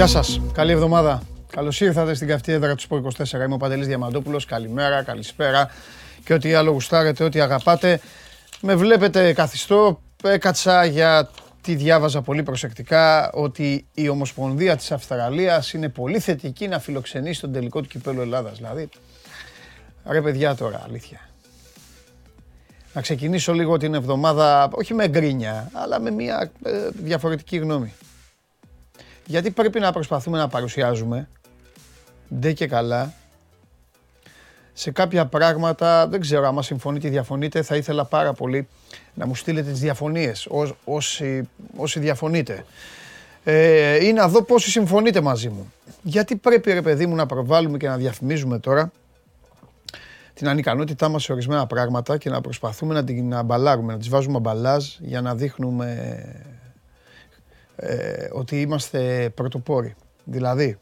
Γεια σας, καλή εβδομάδα. Καλώς ήρθατε στην καυτή έδρα του Sport 24. Είμαι ο Παντελής Διαμαντόπουλος. Καλημέρα, καλησπέρα και ό,τι άλλο γουστάρετε, ό,τι αγαπάτε. Με βλέπετε καθιστό. Έκατσα γιατί διάβαζα πολύ προσεκτικά ότι η Ομοσπονδία της Αυστραλίας είναι πολύ θετική να φιλοξενήσει τον τελικό του κυπέλλου Ελλάδας. Δηλαδή, ρε παιδιά τώρα, αλήθεια. Να ξεκινήσω λίγο την εβδομάδα, όχι με γκρίνια, αλλά με μια διαφορετική γνώμη. Γιατί πρέπει να προσπαθούμε να παρουσιάζουμε, ντε και καλά, σε κάποια πράγματα, δεν ξέρω αν συμφωνείτε ή διαφωνείτε, θα ήθελα πάρα πολύ να μου στείλετε τις διαφωνίες, όσοι διαφωνείτε. Ή να δω πόσοι συμφωνείτε μαζί μου. Γιατί πρέπει, ρε παιδί μου, να προβάλλουμε και να διαφημίζουμε τώρα την ανικανότητά μας σε ορισμένα πράγματα και να προσπαθούμε να την αμπαλάρουμε, να τις βάζουμε αμπαλάζ για να δείχνουμε ότι είμαστε πρωτοπόροι. Δηλαδή,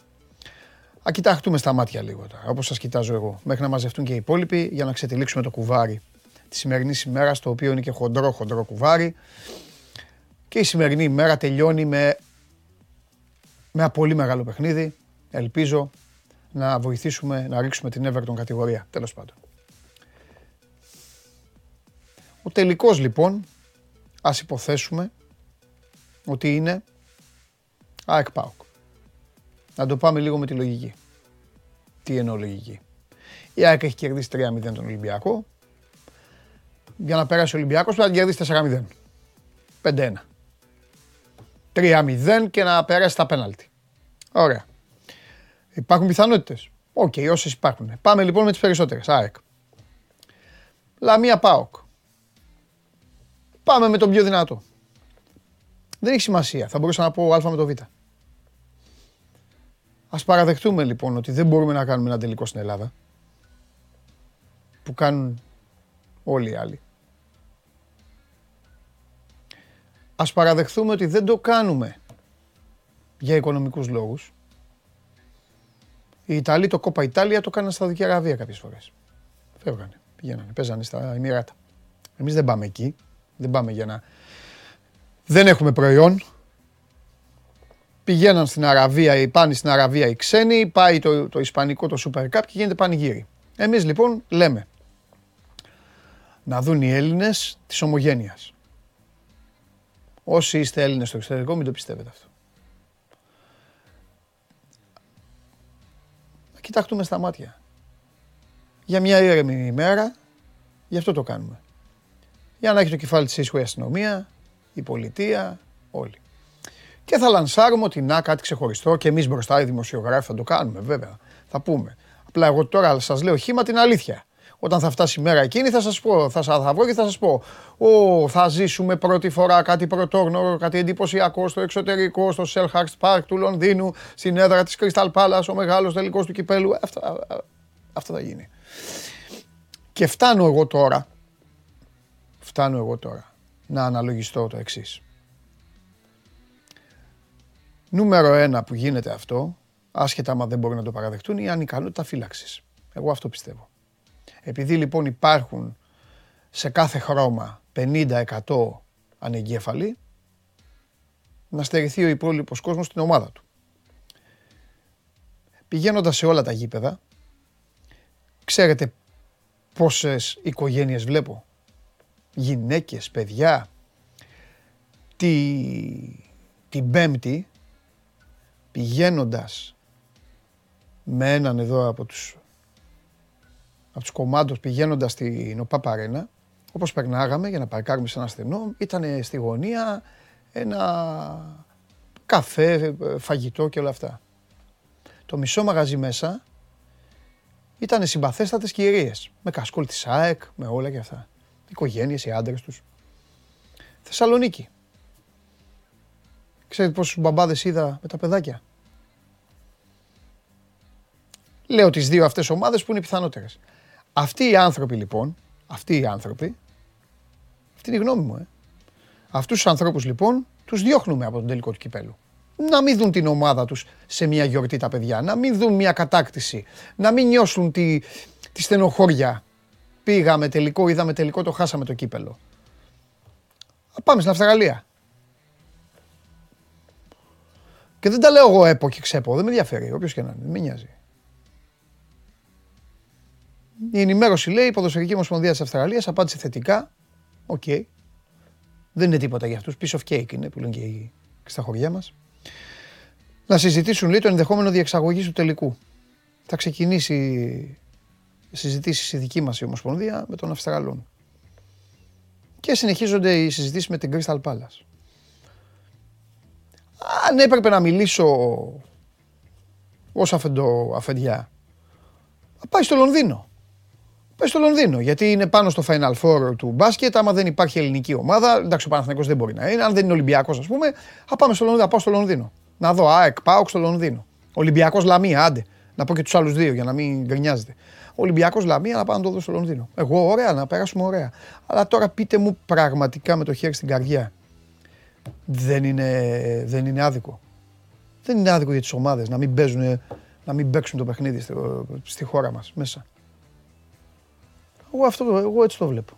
α κοιτάχτούμε στα μάτια λίγο τώρα, όπως σας κοιτάζω εγώ, μέχρι να μαζευτούν και οι υπόλοιποι για να ξετυλίξουμε το κουβάρι της σημερινής ημέρας, το οποίο είναι και χοντρό κουβάρι. Και η σημερινή ημέρα τελειώνει με ένα πολύ μεγάλο παιχνίδι. Ελπίζω να βοηθήσουμε να ρίξουμε την Everton κατηγορία, τέλος πάντων. Ο τελικός λοιπόν, ας υποθέσουμε ότι είναι ΑΕΚ ΠΑΟΚ. Να το πάμε λίγο με τη λογική. Τι εννοώ λογική? Η ΑΕΚ έχει κερδίσει 3-0 τον Ολυμπιακό. Για να περάσει ο Ολυμπιακός πρέπει να κερδίσει 4-0. 5-1. 3-0 και να περάσει τα πέναλτι. Ωραία. Υπάρχουν πιθανότητες. Οκ, όσες υπάρχουν. Πάμε λοιπόν με τις περισσότερες. ΑΕΚ. Λαμία ΠΑΟΚ. Πάμε με τον πιο δυνατό. Δεν έχει σημασία. Θα μπορούσα να πω α με το β. Ας παραδεχτούμε λοιπόν ότι δεν μπορούμε να κάνουμε ένα τελικό στην Ελλάδα που κάνουν όλοι οι άλλοι. Ας παραδεχτούμε ότι δεν το κάνουμε για οικονομικούς λόγους. Οι Ιταλοί το Κόπα Ιτάλια το κάνανε στα Σαουδική Αραβία κάποιες φορές. Φεύγανε, πηγαίνανε, παίζανε στα Εμιράτα. Εμείς δεν πάμε εκεί, δεν πάμε για να... Δεν έχουμε προϊόν. Πηγαίναν στην Αραβία, πάνε στην Αραβία οι ξένοι, πάει το ισπανικό το Super Cup και γίνεται πανηγύρι. Εμείς λοιπόν λέμε να δουν οι Έλληνες της ομογένειας. Όσοι είστε Έλληνες στο εξωτερικό μην το πιστεύετε αυτό. Να κοιτάξουμε στα μάτια. Για μια ήρεμη ημέρα, γι' αυτό το κάνουμε. Για να έχει το κεφάλι της ίσχυ η αστυνομία, η πολιτεία, όλοι. Και θα λανσάρουμε ότι να κάτι ξεχωριστό και εμείς μπροστά οι δημοσιογράφοι θα το κάνουμε βέβαια. Θα πούμε. Απλά εγώ τώρα σας λέω χήμα την αλήθεια. Όταν θα φτάσει η μέρα εκείνη θα σας πω, θα βγω και θα σας πω θα ζήσουμε πρώτη φορά κάτι πρωτόγνωρο, κάτι εντυπωσιακό στο εξωτερικό, στο Selhurst Park του Λονδίνου, στην έδρα της Crystal Palace, ο μεγάλος τελικός του κυπέλου. Αυτό θα γίνει. Και φτάνω εγώ τώρα να αναλογιστώ το εξής. Νούμερο 1 που γίνεται αυτό, άσχετα άμα δεν μπορεί να το παραδεχτούν, είναι η ανικανότητα φύλαξης. Εγώ αυτό πιστεύω. Επειδή λοιπόν υπάρχουν σε κάθε χρώμα 50% ανεγκέφαλοι, να στερηθεί ο υπόλοιπος κόσμος στην ομάδα του. Πηγαίνοντας σε όλα τα γήπεδα, ξέρετε πόσες οικογένειες βλέπω, γυναίκες, παιδιά, την Πέμπτη, πηγαίνοντας με έναν εδώ από τους κομμάντους, πηγαίνοντας στην ΟΠΑΠ Αρένα, όπως περνάγαμε για να παρκάρουμε σε ένα στενό, ήταν στη γωνία ένα καφέ, φαγητό και όλα αυτά. Το μισό μαγαζί μέσα ήταν συμπαθέστατες κυρίες, με κασκόλ της ΑΕΚ, με όλα και αυτά. Οι οικογένειες, οι άντρες τους. Θεσσαλονίκη. Ξέρετε πόσους μπαμπάδες είδα με τα παιδάκια. Λέω τις δύο αυτές ομάδες που είναι οι πιθανότερες. Αυτοί οι άνθρωποι λοιπόν, αυτή είναι η γνώμη μου. Αυτούς τους ανθρώπους λοιπόν τους διώχνουμε από τον τελικό του κυπέλου. Να μην δουν την ομάδα τους σε μια γιορτή τα παιδιά, να μην δουν μια κατάκτηση, να μην νιώσουν τη στενοχώρια. Πήγαμε τελικό, είδαμε τελικό, το χάσαμε το κύπελο. Πάμε στην Αυστραλία. Και δεν τα λέω εγώ έπο και ξέπο, δεν με ενδιαφέρει, όποιος και να είναι, μην νοιάζει. Η ενημέρωση λέει, η ποδοσφαιρική Ομοσπονδία της Αυστραλίας απάντησε θετικά, οκ. Okay. Δεν είναι τίποτα για αυτούς, piece of cake είναι που λένε και στα χωριά μας. Να συζητήσουν λίγο το ενδεχόμενο διεξαγωγής του τελικού. Θα ξεκινήσει συζητήσεις η δική μας η Ομοσπονδία με τον Αυστραλών. Και συνεχίζονται οι συζητήσεις με την Crystal Palace. Αν έπρεπε να μιλήσω ως αφεντιά, πάει στο Λονδίνο. Πάει στο Λονδίνο, γιατί είναι πάνω στο Final Four του μπάσκετ. Άμα δεν υπάρχει ελληνική ομάδα, εντάξει, ο Παναθηναϊκός δεν μπορεί να είναι. Αν δεν είναι Ολυμπιακός, ας πούμε, θα πάμε στο Λονδίνο, θα πάω στο Λονδίνο. Να δω ΑΕΚ, ΠΑΟΚ στο Λονδίνο. Ολυμπιακός Λαμία, άντε. Να πω και τους άλλους δύο για να μην γκρινιάζετε. Ολυμπιακός Λαμία, να πάω να το δω στο Λονδίνο. Εγώ, ωραία, να περάσουμε ωραία. Αλλά τώρα πείτε μου πραγματικά με το χέρι στην καρδιά. Δεν είναι άδικο. Δεν είναι άδικο για τις ομάδες να μην παίζουν, να μην παίξουν το παιχνίδι στη χώρα μας μέσα. Εγώ έτσι το βλέπω.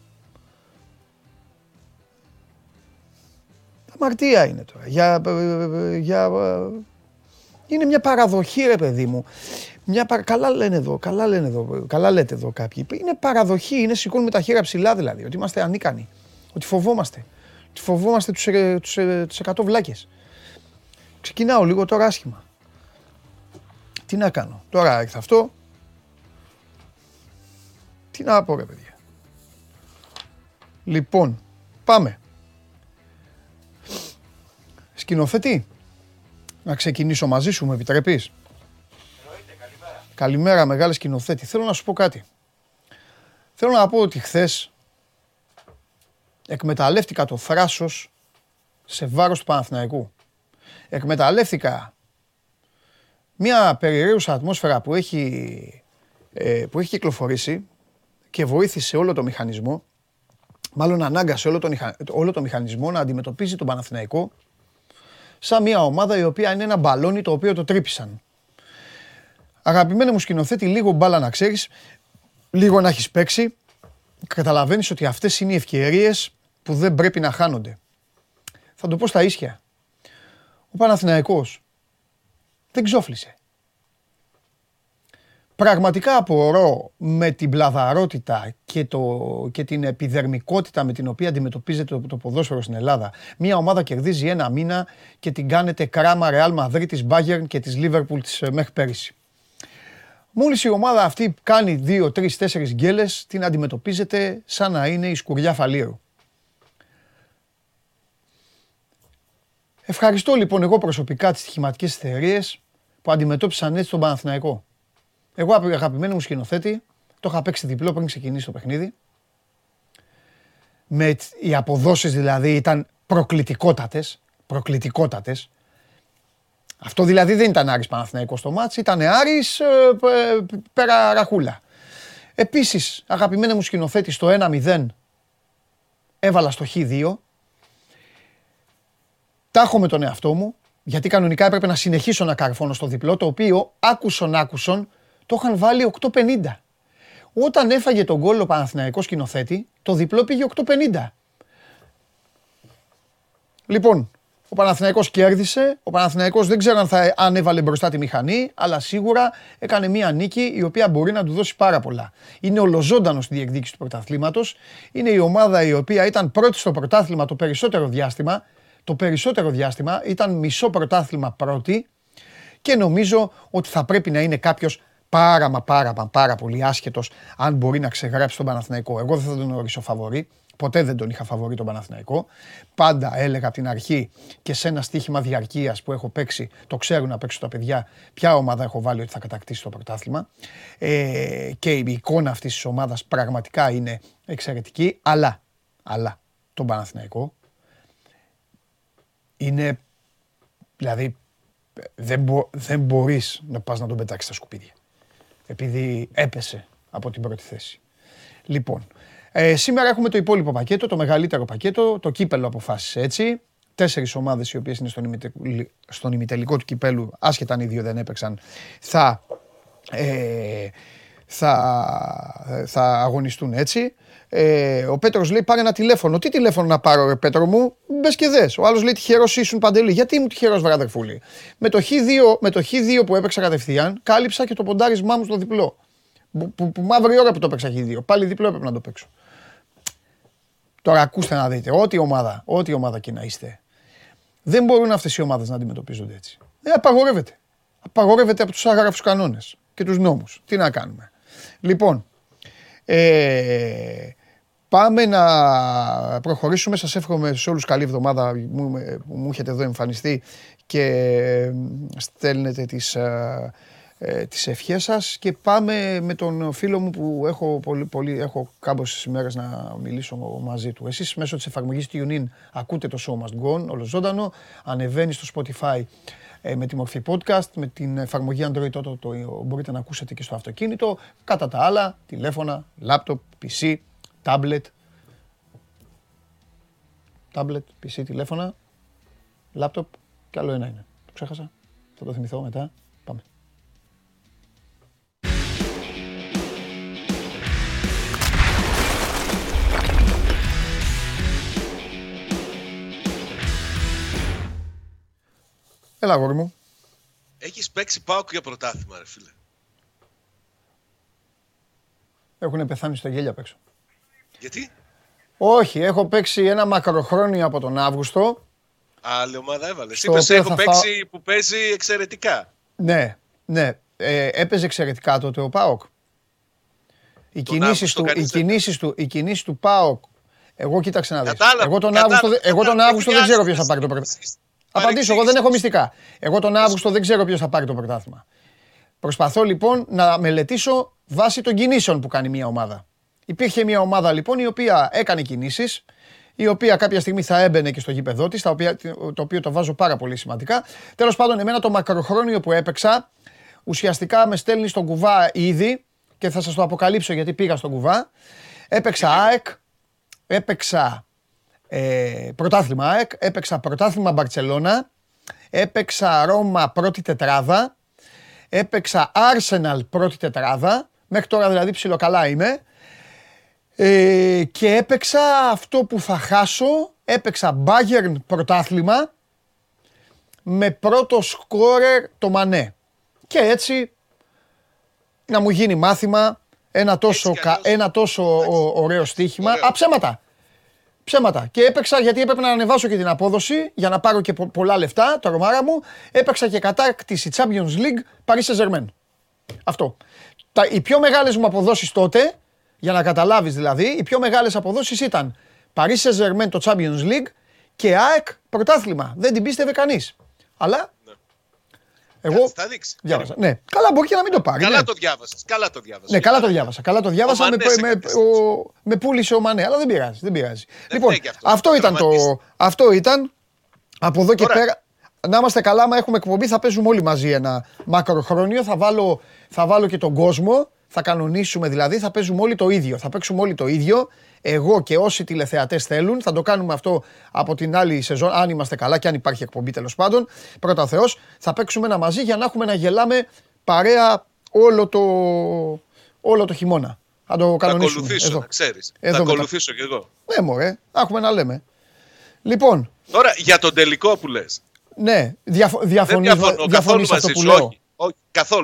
Αμαρτία είναι τώρα. Είναι μια παραδοχή, ρε παιδί μου. Καλά λέτε εδώ κάποιοι. Είναι παραδοχή, είναι σηκώνουμε τα χέρια ψηλά δηλαδή. Ότι είμαστε ανίκανοι. Ότι φοβόμαστε. Φοβόμαστε τους 100 βλάκες. Ξεκινάω λίγο τώρα άσχημα. Τι να κάνω. Τώρα έρθα αυτό. Τι να πω ρε παιδιά. Λοιπόν, πάμε. Σκηνοθέτη, να ξεκινήσω μαζί σου, με επιτρέπεις. Εννοείται, καλημέρα. Καλημέρα μεγάλη σκηνοθέτη. Θέλω να σου πω κάτι. Θέλω να πω ότι χθες εκμεταλλεύτηκα το θράσος σε βάρος του Παναθηναϊκού. Εκμεταλλεύτηκα μια περιραίουσα ατμόσφαιρα που έχει κυκλοφορήσει και βοήθησε όλο το μηχανισμό, μάλλον ανάγκασε όλο το μηχανισμό να αντιμετωπίζει τον Παναθηναϊκό σαν μια ομάδα η οποία είναι ένα μπαλόνι το οποίο το τρύπησαν. Αγαπημένε μου σκηνοθέτη, λίγο μπάλα να ξέρεις, λίγο να έχεις παίξει. Καταλαβαίνεις ότι αυτές είναι οι ευκαιρίες που δεν πρέπει να χάνονται. Θα το πω στα ίσια. Ο Παναθηναϊκός δεν ξόφλησε. Πραγματικά απορώ με την πλαδαρότητα και την επιδερμικότητα με την οποία αντιμετωπίζεται το ποδόσφαιρο στην Ελλάδα. Μια ομάδα κερδίζει ένα μήνα και την κάνετε κράμα Ρεάλ Μαδρίτης, Μπάγερν και της Λίβερπουλ μέχρι πέρυσι. Μόλις η ομάδα αυτή κάνει 2, 3, 4 γκέλες, την αντιμετωπίζετε σαν να είναι η σκουριά φαλήρου. Ευχαριστώ λοιπόν εγώ προσωπικά τις στοιχηματικές θεωρίες που αντιμετώπισαν έτσι τον Παναθηναϊκό. Εγώ, αγαπημένο μου σκηνοθέτη, το είχα παίξει διπλό πριν ξεκινήσει το παιχνίδι. Με οι αποδόσεις δηλαδή ήταν προκλητικότατες. Αυτό δηλαδή δεν ήταν Άρης Παναθηναϊκός στο μάτς, ήταν Άρης πέρα Ραχούλα. Επίσης, αγαπημένε μου σκηνοθέτη, στο 1-0 έβαλα στο Χ2. Τάχω με τον εαυτό μου, γιατί κανονικά έπρεπε να συνεχίσω να καρφώνω στο διπλό, το οποίο άκουσον το είχαν βάλει 8.50. Όταν έφαγε τον γκολ ο Παναθηναϊκός σκηνοθέτη, το διπλό πήγε 8.50. Λοιπόν, ο Παναθηναϊκός κέρδισε, ο Παναθηναϊκός δεν ξέρω αν έβαλε μπροστά τη μηχανή, αλλά σίγουρα έκανε μία νίκη η οποία μπορεί να του δώσει πάρα πολλά. Είναι ολοζώντανος στη διεκδίκηση του πρωταθλήματος, είναι η ομάδα η οποία ήταν πρώτη στο πρωτάθλημα το περισσότερο διάστημα, ήταν μισό πρωτάθλημα πρώτη και νομίζω ότι θα πρέπει να είναι κάποιος πάρα πολύ άσχετος αν μπορεί να ξεγράψει τον Παναθηναϊκό. Εγώ δεν θα τον ορίσω φαβορί. Ποτέ δεν τον είχα φαβορί τον Παναθηναϊκό. Πάντα έλεγα από την αρχή και σε ένα στοίχημα διαρκείας που έχω παίξει, το ξέρουν να παίξουν τα παιδιά, ποια ομάδα έχω βάλει ότι θα κατακτήσει το πρωτάθλημα. Και η εικόνα αυτής της ομάδας πραγματικά είναι εξαιρετική. Αλλά τον Παναθηναϊκό είναι, δηλαδή δεν μπορείς να πας να τον πετάξεις στα σκουπίδια. Επειδή έπεσε από την πρώτη θέση. Λοιπόν, σήμερα έχουμε το υπόλοιπο πακέτο, το μεγαλύτερο πακέτο, το κύπελλο αποφάσισε έτσι. 4 ομάδες οι οποίες είναι στον ημιτελικό του κυπέλλου, άσχετα αν οι δύο δεν έπαιξαν, θα αγωνιστούν έτσι. Ο Πέτρος λέει πάρε ένα τηλέφωνο. Τι τηλέφωνο να πάρω ρε Πέτρο μου, μπες και δες. Ο άλλος λέει τυχερός ήσουν Παντελή. Γιατί ήμουν τυχερός βρε αδερφούλη. Με το Χ2 που έπαιξα κατευθείαν, κάλυψα και το ποντάρισμά μου στο διπλό. Που μαύρη ώρα που το έπαιξα Χ2. Πάλι διπλό έπρεπε να το παίξω. Τώρα ακούστε να δείτε, ό,τι ομάδα και να είστε. Δεν μπορούν αυτές οι ομάδες να αντιμετωπίζονται έτσι. Απαγορεύεται. Απαγορεύεται από τους άγραφους κανόνες και τους νόμους. Τι να κάνουμε. Λοιπόν, πάμε να προχωρήσουμε. Σας εύχομαι σε όλους καλή εβδομάδα που μου έχετε εδώ εμφανιστεί και στέλνετε τις ευχές σας. Και πάμε με τον φίλο μου που έχω κάποιες ημέρες να μιλήσω μαζί του. Εσείς μέσω της εφαρμογής του TuneIn ακούτε το show must go on, όλο ζωντανό. Ανεβαίνει στο Spotify με τη μορφή podcast, με την εφαρμογή Android το μπορείτε να ακούσετε και στο αυτοκίνητο. Κατά τα άλλα, τηλέφωνα, λάπτοπ, PC, Tablet, PC, τηλέφωνα, λάπτοπ και άλλο ένα είναι. Το ξέχασα, θα το θυμηθώ μετά. Πάμε. Έλα, αγόρι μου. Έχεις παίξει ΠΑΟΚ για πρωτάθλημα, ρε φίλε. Έχουνε πεθάνει στα γέλια απ' έξω. Γιατί? Όχι, έχω παίξει ένα μακροχρόνιο από τον Αύγουστο. Άλλη ομάδα έβαλες. Είπες, έχω παίξει που παίζει εξαιρετικά. Ναι. Έπαιζε εξαιρετικά τότε ο ΠΑΟΚ. Οι κινήσεις του ΠΑΟΚ. Εγώ κοίταξε να δεις. Εγώ τον Αύγουστο δεν ξέρω ποιος θα πάρει το πρωτάθλημα. Απαντήσω, εγώ δεν έχω μυστικά. Εγώ τον Αύγουστο δεν ξέρω ποιος θα πάρει το πρωτάθλημα. Προσπαθώ λοιπόν να μελετήσω βάσει των κινήσεων που κάνει μια ομάδα. Υπήρχε μια ομάδα λοιπόν η οποία έκανε κινήσεις, η οποία κάποια στιγμή θα έμπαινε και στο γήπεδό της, το οποίο το βάζω πάρα πολύ σημαντικά. Τέλος πάντων, εμένα το μακροχρόνιο που έπαιξα, ουσιαστικά με στέλνει στον κουβά ήδη και θα σας το αποκαλύψω γιατί πήγα στον κουβά. Έπαιξα ΑΕΚ, έπαιξα πρωτάθλημα ΑΕΚ, έπαιξα πρωτάθλημα Μπαρτσελώνα, έπαιξα Ρώμα πρώτη τετράδα, έπαιξα Arsenal πρώτη τετράδα, μέχρι τώρα δηλαδή ψιλοκαλά είμαι, και έπαιξα αυτό που θα χάσω, έπαιξα Bayern πρωτάθλημα με πρώτο σκόρερ το Μανέ. Και έτσι να μου γίνει μάθημα ένα τόσο ωραίο στοίχημα. Ψέματα. Και έπαιξα γιατί έπρεπε να ανεβάσω και την απόδοση για να πάρω και πολλά λεφτά, τα ρομάρα μου. Έπαιξα και κατάκτηση Champions League Paris Saint-Germain. Αυτό. Οι πιο μεγάλες μου αποδόσεις τότε, για να καταλάβεις δηλαδή, οι πιο μεγάλες αποδόσεις ήταν Paris Saint-Germain το Champions League και ΑΕΚ πρωτάθλημα. Δεν την πίστευε κανείς. Αλλά εγώ θα δείξει. Διάβασα. Ναι. Καλά μπορεί και να μην το πάρει. Καλά το διάβασα. Ναι, καλά το διάβασα. Με πούλησε ο Μανέ, αλλά δεν πειράζει. Λοιπόν, αυτό ήταν από εδώ και πέρα. Να είμαστε καλά, μα έχουμε εκπομπή, θα παίζουμε όλοι μαζί ένα μακροχρόνιο. Θα βάλω και τον κόσμο, θα κανονίσουμε δηλαδή, θα παίζουμε όλοι το ίδιο. Θα παίξουμε όλοι το ίδιο, εγώ και όσοι τηλεθεατές θέλουν. Θα το κάνουμε αυτό από την άλλη σεζόν, αν είμαστε καλά και αν υπάρχει εκπομπή τέλος πάντων. Πρώτα ο Θεός, θα παίξουμε ένα μαζί για να έχουμε να γελάμε παρέα όλο το χειμώνα. Θα το κανονίσουμε. Θα ακολουθήσω κι εγώ. Ναι μωρέ, θα έχουμε να λέμε. Λοιπόν. Τώρα για τον τελικό που λες. Ναι, διαφωνώ μαζί σου, όχι,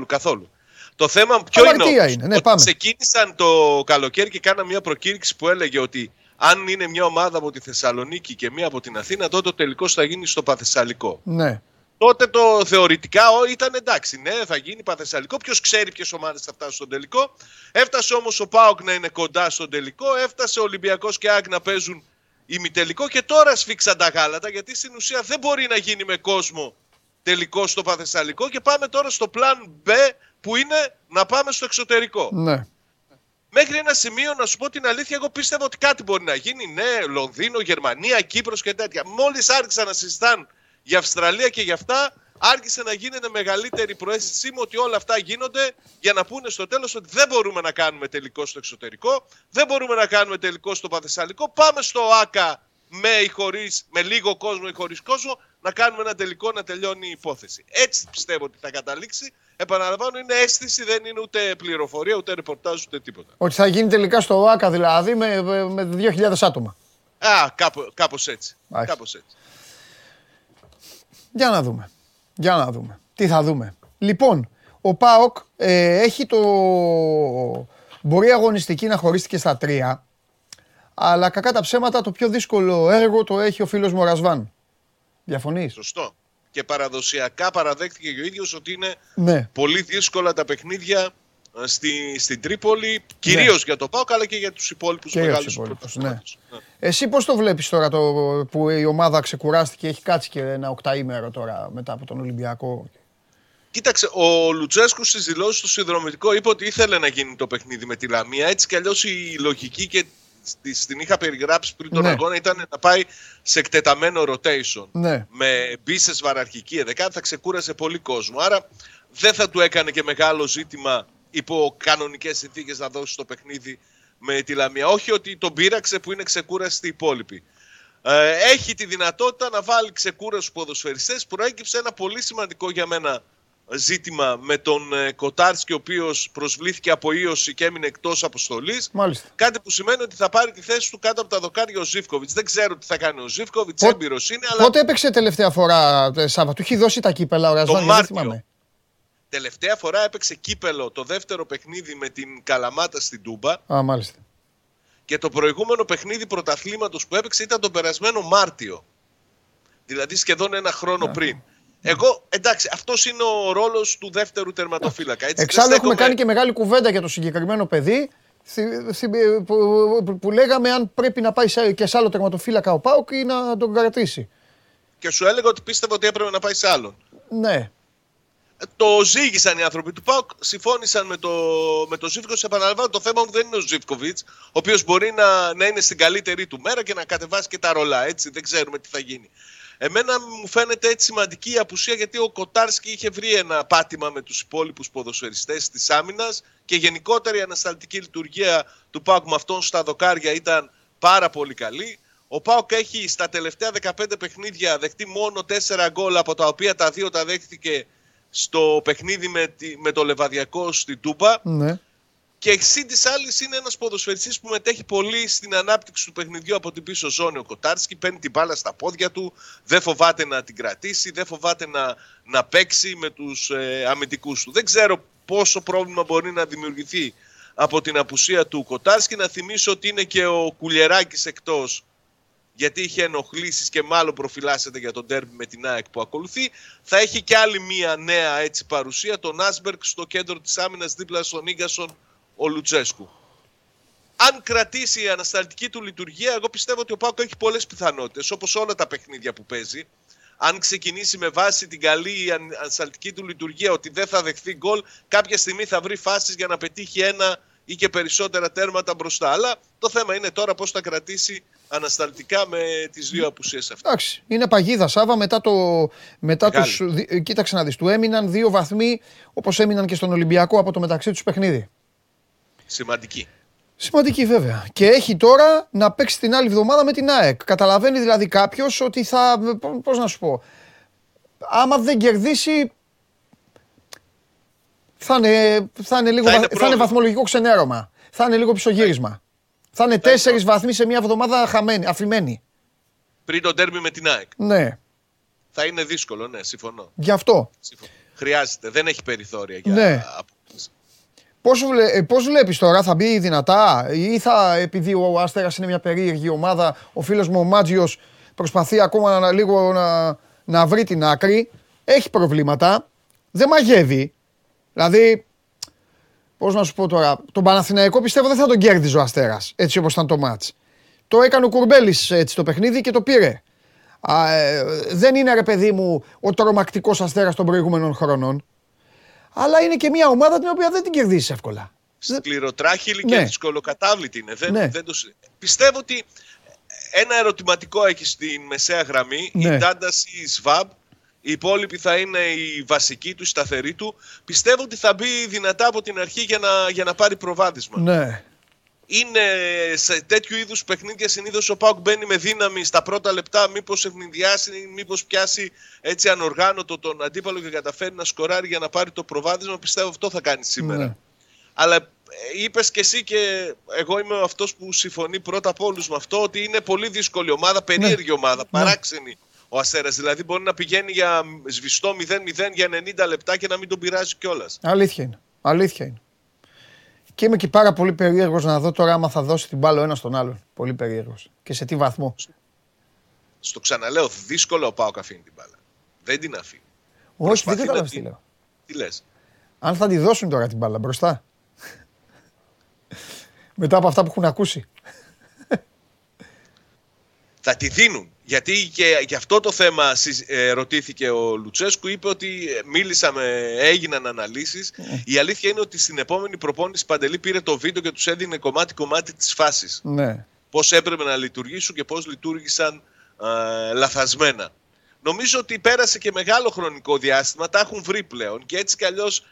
καθόλου. Το θέμα ποιο είναι, ναι, ότι ξεκίνησαν το καλοκαίρι και κάναμε μια προκήρυξη που έλεγε ότι αν είναι μια ομάδα από τη Θεσσαλονίκη και μια από την Αθήνα, τότε το τελικό θα γίνει στο Παθεσσαλικό. Ναι. Τότε το θεωρητικά ήταν εντάξει, ναι, θα γίνει Παθεσσαλικό. Ποιος ξέρει ποιες ομάδες θα φτάσουν στον τελικό. Έφτασε όμως ο ΠΑΟΚ να είναι κοντά στον τελικό, έφτασε ο Ολυμπιακός και ΑΕΚ να παίζουν ημιτελικό και τώρα σφίξαν τα γάλατα γιατί στην ουσία δεν μπορεί να γίνει με κόσμο τελικό στο Παθεσσαλικό και πάμε τώρα στο πλάν B που είναι να πάμε στο εξωτερικό. Ναι. Μέχρι ένα σημείο να σου πω την αλήθεια, εγώ πίστευα ότι κάτι μπορεί να γίνει. Ναι, Λονδίνο, Γερμανία, Κύπρος και τέτοια. Μόλις άρχισαν να συζητάνε για Αυστραλία και για αυτά, άρχισε να γίνεται μεγαλύτερη προαίσθησή μου ότι όλα αυτά γίνονται για να πούνε στο τέλος ότι δεν μπορούμε να κάνουμε τελικό στο εξωτερικό, δεν μπορούμε να κάνουμε τελικό στο Παθεσσαλικό. Πάμε στο ΆΚΑ με λίγο κόσμο ή χωρίς κόσμο να κάνουμε ένα τελικό να τελειώνει η υπόθεση. Έτσι πιστεύω ότι θα καταλήξει. Επαναλαμβάνω, είναι αίσθηση, δεν είναι ούτε πληροφορία, ούτε ρεπορτάζ, ούτε τίποτα. Ότι θα γίνει τελικά στο ΟΑΚΑ δηλαδή με 2.000 άτομα. Α, κάπως έτσι. Κάπως έτσι. Για να δούμε. Για να δούμε. Τι θα δούμε. Λοιπόν, ο ΠΑΟΚ έχει το... Μπορεί αγωνιστική να χωρίστηκε στα 3, αλλά κακά τα ψέματα το πιο δύσκολο έργο το έχει ο φίλος μου ο Ρασβάν. Διαφωνείς? Σωστό. Και παραδοσιακά παραδέχτηκε και ο ίδιος ότι είναι πολύ δύσκολα τα παιχνίδια στην Τρίπολη, κυρίως για το ΠΑΟΚ αλλά και για τους υπόλοιπους μεγάλους πρωταθλητές. Ναι. Εσύ πώς το βλέπεις τώρα που η ομάδα ξεκουράστηκε, έχει κάτσει και ένα οκταήμερο τώρα μετά από τον Ολυμπιακό? Κοίταξε, ο Λουτσέσκου στις δηλώσεις του συνδρομητικό είπε ότι ήθελε να γίνει το παιχνίδι με τη Λαμία. Έτσι κι αλλιώς η λογική, και την είχα περιγράψει πριν τον αγώνα, ήταν να πάει σε εκτεταμένο rotation. Ναι. Με μπίσες βαραρχική εδεκάδα, θα ξεκούρασε πολύ κόσμο. Άρα δεν θα του έκανε και μεγάλο ζήτημα υπό κανονικές συνθήκες να δώσει το παιχνίδι με τη Λαμία. Όχι ότι τον πείραξε που είναι ξεκούραστη οι υπόλοιποι. Έχει τη δυνατότητα να βάλει ξεκούραστους ποδοσφαιριστές. Προέκυψε ένα πολύ σημαντικό για μένα ζήτημα με τον Κοτάρσκι, ο οποίος προσβλήθηκε από ίωση και έμεινε εκτός αποστολής. Μάλιστα. Κάτι που σημαίνει ότι θα πάρει τη θέση του κάτω από τα δοκάρια ο Ζίβκοβιτς. Δεν ξέρω τι θα κάνει ο Ζίβκοβιτς, έμπειρος είναι. Αλλά... Πότε έπαιξε τελευταία φορά, Σάβα? Του έχει δώσει τα κύπελα ο Ρασβάν? Το Μάρτιο. Τελευταία φορά έπαιξε κύπελο το δεύτερο παιχνίδι με την Καλαμάτα στην Τούμπα. Α, μάλιστα. Και το προηγούμενο παιχνίδι πρωταθλήματος που έπαιξε ήταν τον περασμένο Μάρτιο. Δηλαδή σχεδόν ένα χρόνο πριν. Εγώ, εντάξει, αυτός είναι ο ρόλος του δεύτερου τερματοφύλακα. Έτσι, εξάλλου έχουμε κάνει και μεγάλη κουβέντα για το συγκεκριμένο παιδί που λέγαμε αν πρέπει να πάει και σε άλλο τερματοφύλακα ο ΠΑΟΚ ή να τον κρατήσει. Και σου έλεγα ότι πίστευα ότι έπρεπε να πάει σε άλλον. Ναι. Το ζήγησαν οι άνθρωποι του ΠΑΟΚ, συμφώνησαν με το Ζίβκοβιτς. Επαναλαμβάνω, το θέμα μου δεν είναι ο Ζίβκοβιτς, ο οποίος μπορεί να είναι στην καλύτερη του μέρα και να κατεβάσει και τα ρολά. Έτσι, δεν ξέρουμε τι θα γίνει. Εμένα μου φαίνεται έτσι σημαντική η απουσία, γιατί ο Κοτάρσκι είχε βρει ένα πάτημα με τους υπόλοιπους ποδοσφαιριστές της άμυνας και γενικότερα η ανασταλτική λειτουργία του ΠΑΟΚ με αυτόν στα δοκάρια ήταν πάρα πολύ καλή. Ο ΠΑΟΚ έχει στα τελευταία 15 παιχνίδια δεχτεί μόνο 4 γκολ, από τα οποία τα 2 τα δέχτηκε στο παιχνίδι με το Λεβαδιακό στην Τούμπα. Ναι. Και εξή τη άλλη είναι ένας ποδοσφαιριστής που μετέχει πολύ στην ανάπτυξη του παιχνιδιού από την πίσω ζώνη. Ο Κοτάρσκι παίρνει την μπάλα στα πόδια του, δεν φοβάται να την κρατήσει, δεν φοβάται να παίξει με τους αμυντικούς του. Δεν ξέρω πόσο πρόβλημα μπορεί να δημιουργηθεί από την απουσία του Κοτάρσκι. Να θυμίσω ότι είναι και ο Κουλιεράκης εκτός, γιατί είχε ενοχλήσεις και μάλλον προφυλάσσεται για τον ντέρμπι με την ΑΕΚ που ακολουθεί. Θα έχει και άλλη μία νέα έτσι παρουσία, τον Άσμπερκ στο κέντρο της άμυνας δίπλα στον Ίγκασον, ο Λουτσέσκου. Αν κρατήσει η ανασταλτική του λειτουργία, εγώ πιστεύω ότι ο ΠΑΟΚ έχει πολλές πιθανότητες, όπως όλα τα παιχνίδια που παίζει. Αν ξεκινήσει με βάση την καλή ανασταλτική του λειτουργία, ότι δεν θα δεχθεί γκολ, κάποια στιγμή θα βρει φάσεις για να πετύχει ένα ή και περισσότερα τέρματα μπροστά. Αλλά το θέμα είναι τώρα πώς θα κρατήσει ανασταλτικά με τις δύο απουσίες αυτές. Εντάξει, είναι παγίδα, Σάβα, μετά τους... Κοίταξε να δεις, του έμειναν 2 βαθμοί, όπως έμειναν και στον Ολυμπιακό από το μεταξύ τους παιχνίδι. Σημαντική. Σημαντική βέβαια. Και έχει τώρα να παίξει την άλλη εβδομάδα με την ΑΕΚ. Καταλαβαίνει δηλαδή κάποιος ότι θα... Πώς να σου πω... Άμα δεν κερδίσει... Θα είναι βαθμολογικό ξενέρωμα. Θα είναι λίγο ψωγύρισμα. Θα είναι 4 βαθμοί σε μια εβδομάδα αφημένη. Πριν το ντέρμπι με την ΑΕΚ. Ναι. Θα είναι δύσκολο, ναι, συμφωνώ. Γι' αυτό. Χρειάζεται. Δεν έχει περιθώρια για... Ναι. Πώς βλέπεις τώρα, θα μπει δυνατά ή θα, επειδή ο Αστέρας είναι μια περίεργη ομάδα, ο φίλος μου ο Μάτζιος προσπαθεί ακόμα λίγο να βρει την άκρη, έχει προβλήματα, δεν μαγεύει. Δηλαδή, πώς να σου πω τώρα, τον Παναθηναϊκό πιστεύω δεν θα τον κέρδιζε ο Αστέρας, έτσι όπως ήταν το μάτς. Το έκανε ο Κουρμπέλης έτσι το παιχνίδι και το πήρε. Δεν είναι ρε παιδί μου ο τρομακτικός Αστέρας των προηγούμενων χρονών. Αλλά είναι και μια ομάδα την οποία δεν την κερδίζεις εύκολα. Σκληροτράχυλη και δυσκολοκατάβλητη είναι. Πιστεύω ότι ένα ερωτηματικό έχει στην μεσαία γραμμή. Ναι. Η Τάντας ή η ΣΒΑΜ. Οι υπόλοιποι θα είναι η βασική του, η σταθερή του. Πιστεύω ότι θα μπει δυνατά από την αρχή για να πάρει προβάδισμα. Ναι. Είναι σε τέτοιου είδους παιχνίδια συνήθως ο ΠΑΟΚ μπαίνει με δύναμη στα πρώτα λεπτά, μήπως ευνηδιάσει, μήπως πιάσει έτσι ανοργάνωτο τον αντίπαλο και καταφέρει να σκοράρει για να πάρει το προβάδισμα. Πιστεύω αυτό θα κάνει σήμερα. Ναι. Αλλά είπες και εσύ, και εγώ είμαι αυτός που συμφωνεί πρώτα από όλους με αυτό, ότι είναι πολύ δύσκολη ομάδα, περίεργη ομάδα, παράξενη ο Αστέρας. Δηλαδή μπορεί να πηγαίνει για σβηστό 0-0 για 90 λεπτά και να μην τον πειράζει κιόλας. Αλήθεια είναι. Αλήθεια είναι. Και είμαι και πάρα πολύ περίεργος να δω τώρα άμα θα δώσει την μπάλα ο ένας στον άλλον. Πολύ περίεργος. Και σε τι βαθμό. Στο ξαναλέω, δύσκολο ο ΠΑΟΚ αφήνει την μπάλα. Δεν την αφήνει. Όχι, δεν καταλαβαίνεις τι λέω. Τι λες. Αν θα τη δώσουν τώρα την μπάλα μπροστά. Μετά από αυτά που έχουν ακούσει. Θα τη δίνουν. Γιατί και για αυτό το θέμα ρωτήθηκε ο Λουτσέσκου, είπε ότι μίλησαμε, έγιναν αναλύσεις. Η αλήθεια είναι ότι στην επόμενη προπόνηση Παντελή πήρε το βίντεο και τους έδινε κομμάτι-κομμάτι τις φάσεις. Ναι. Πώς έπρεπε να λειτουργήσουν και πώς λειτουργήσαν λαθασμένα. Νομίζω ότι πέρασε και μεγάλο χρονικό διάστημα, τα έχουν βρει πλέον και έτσι κι αλλιώς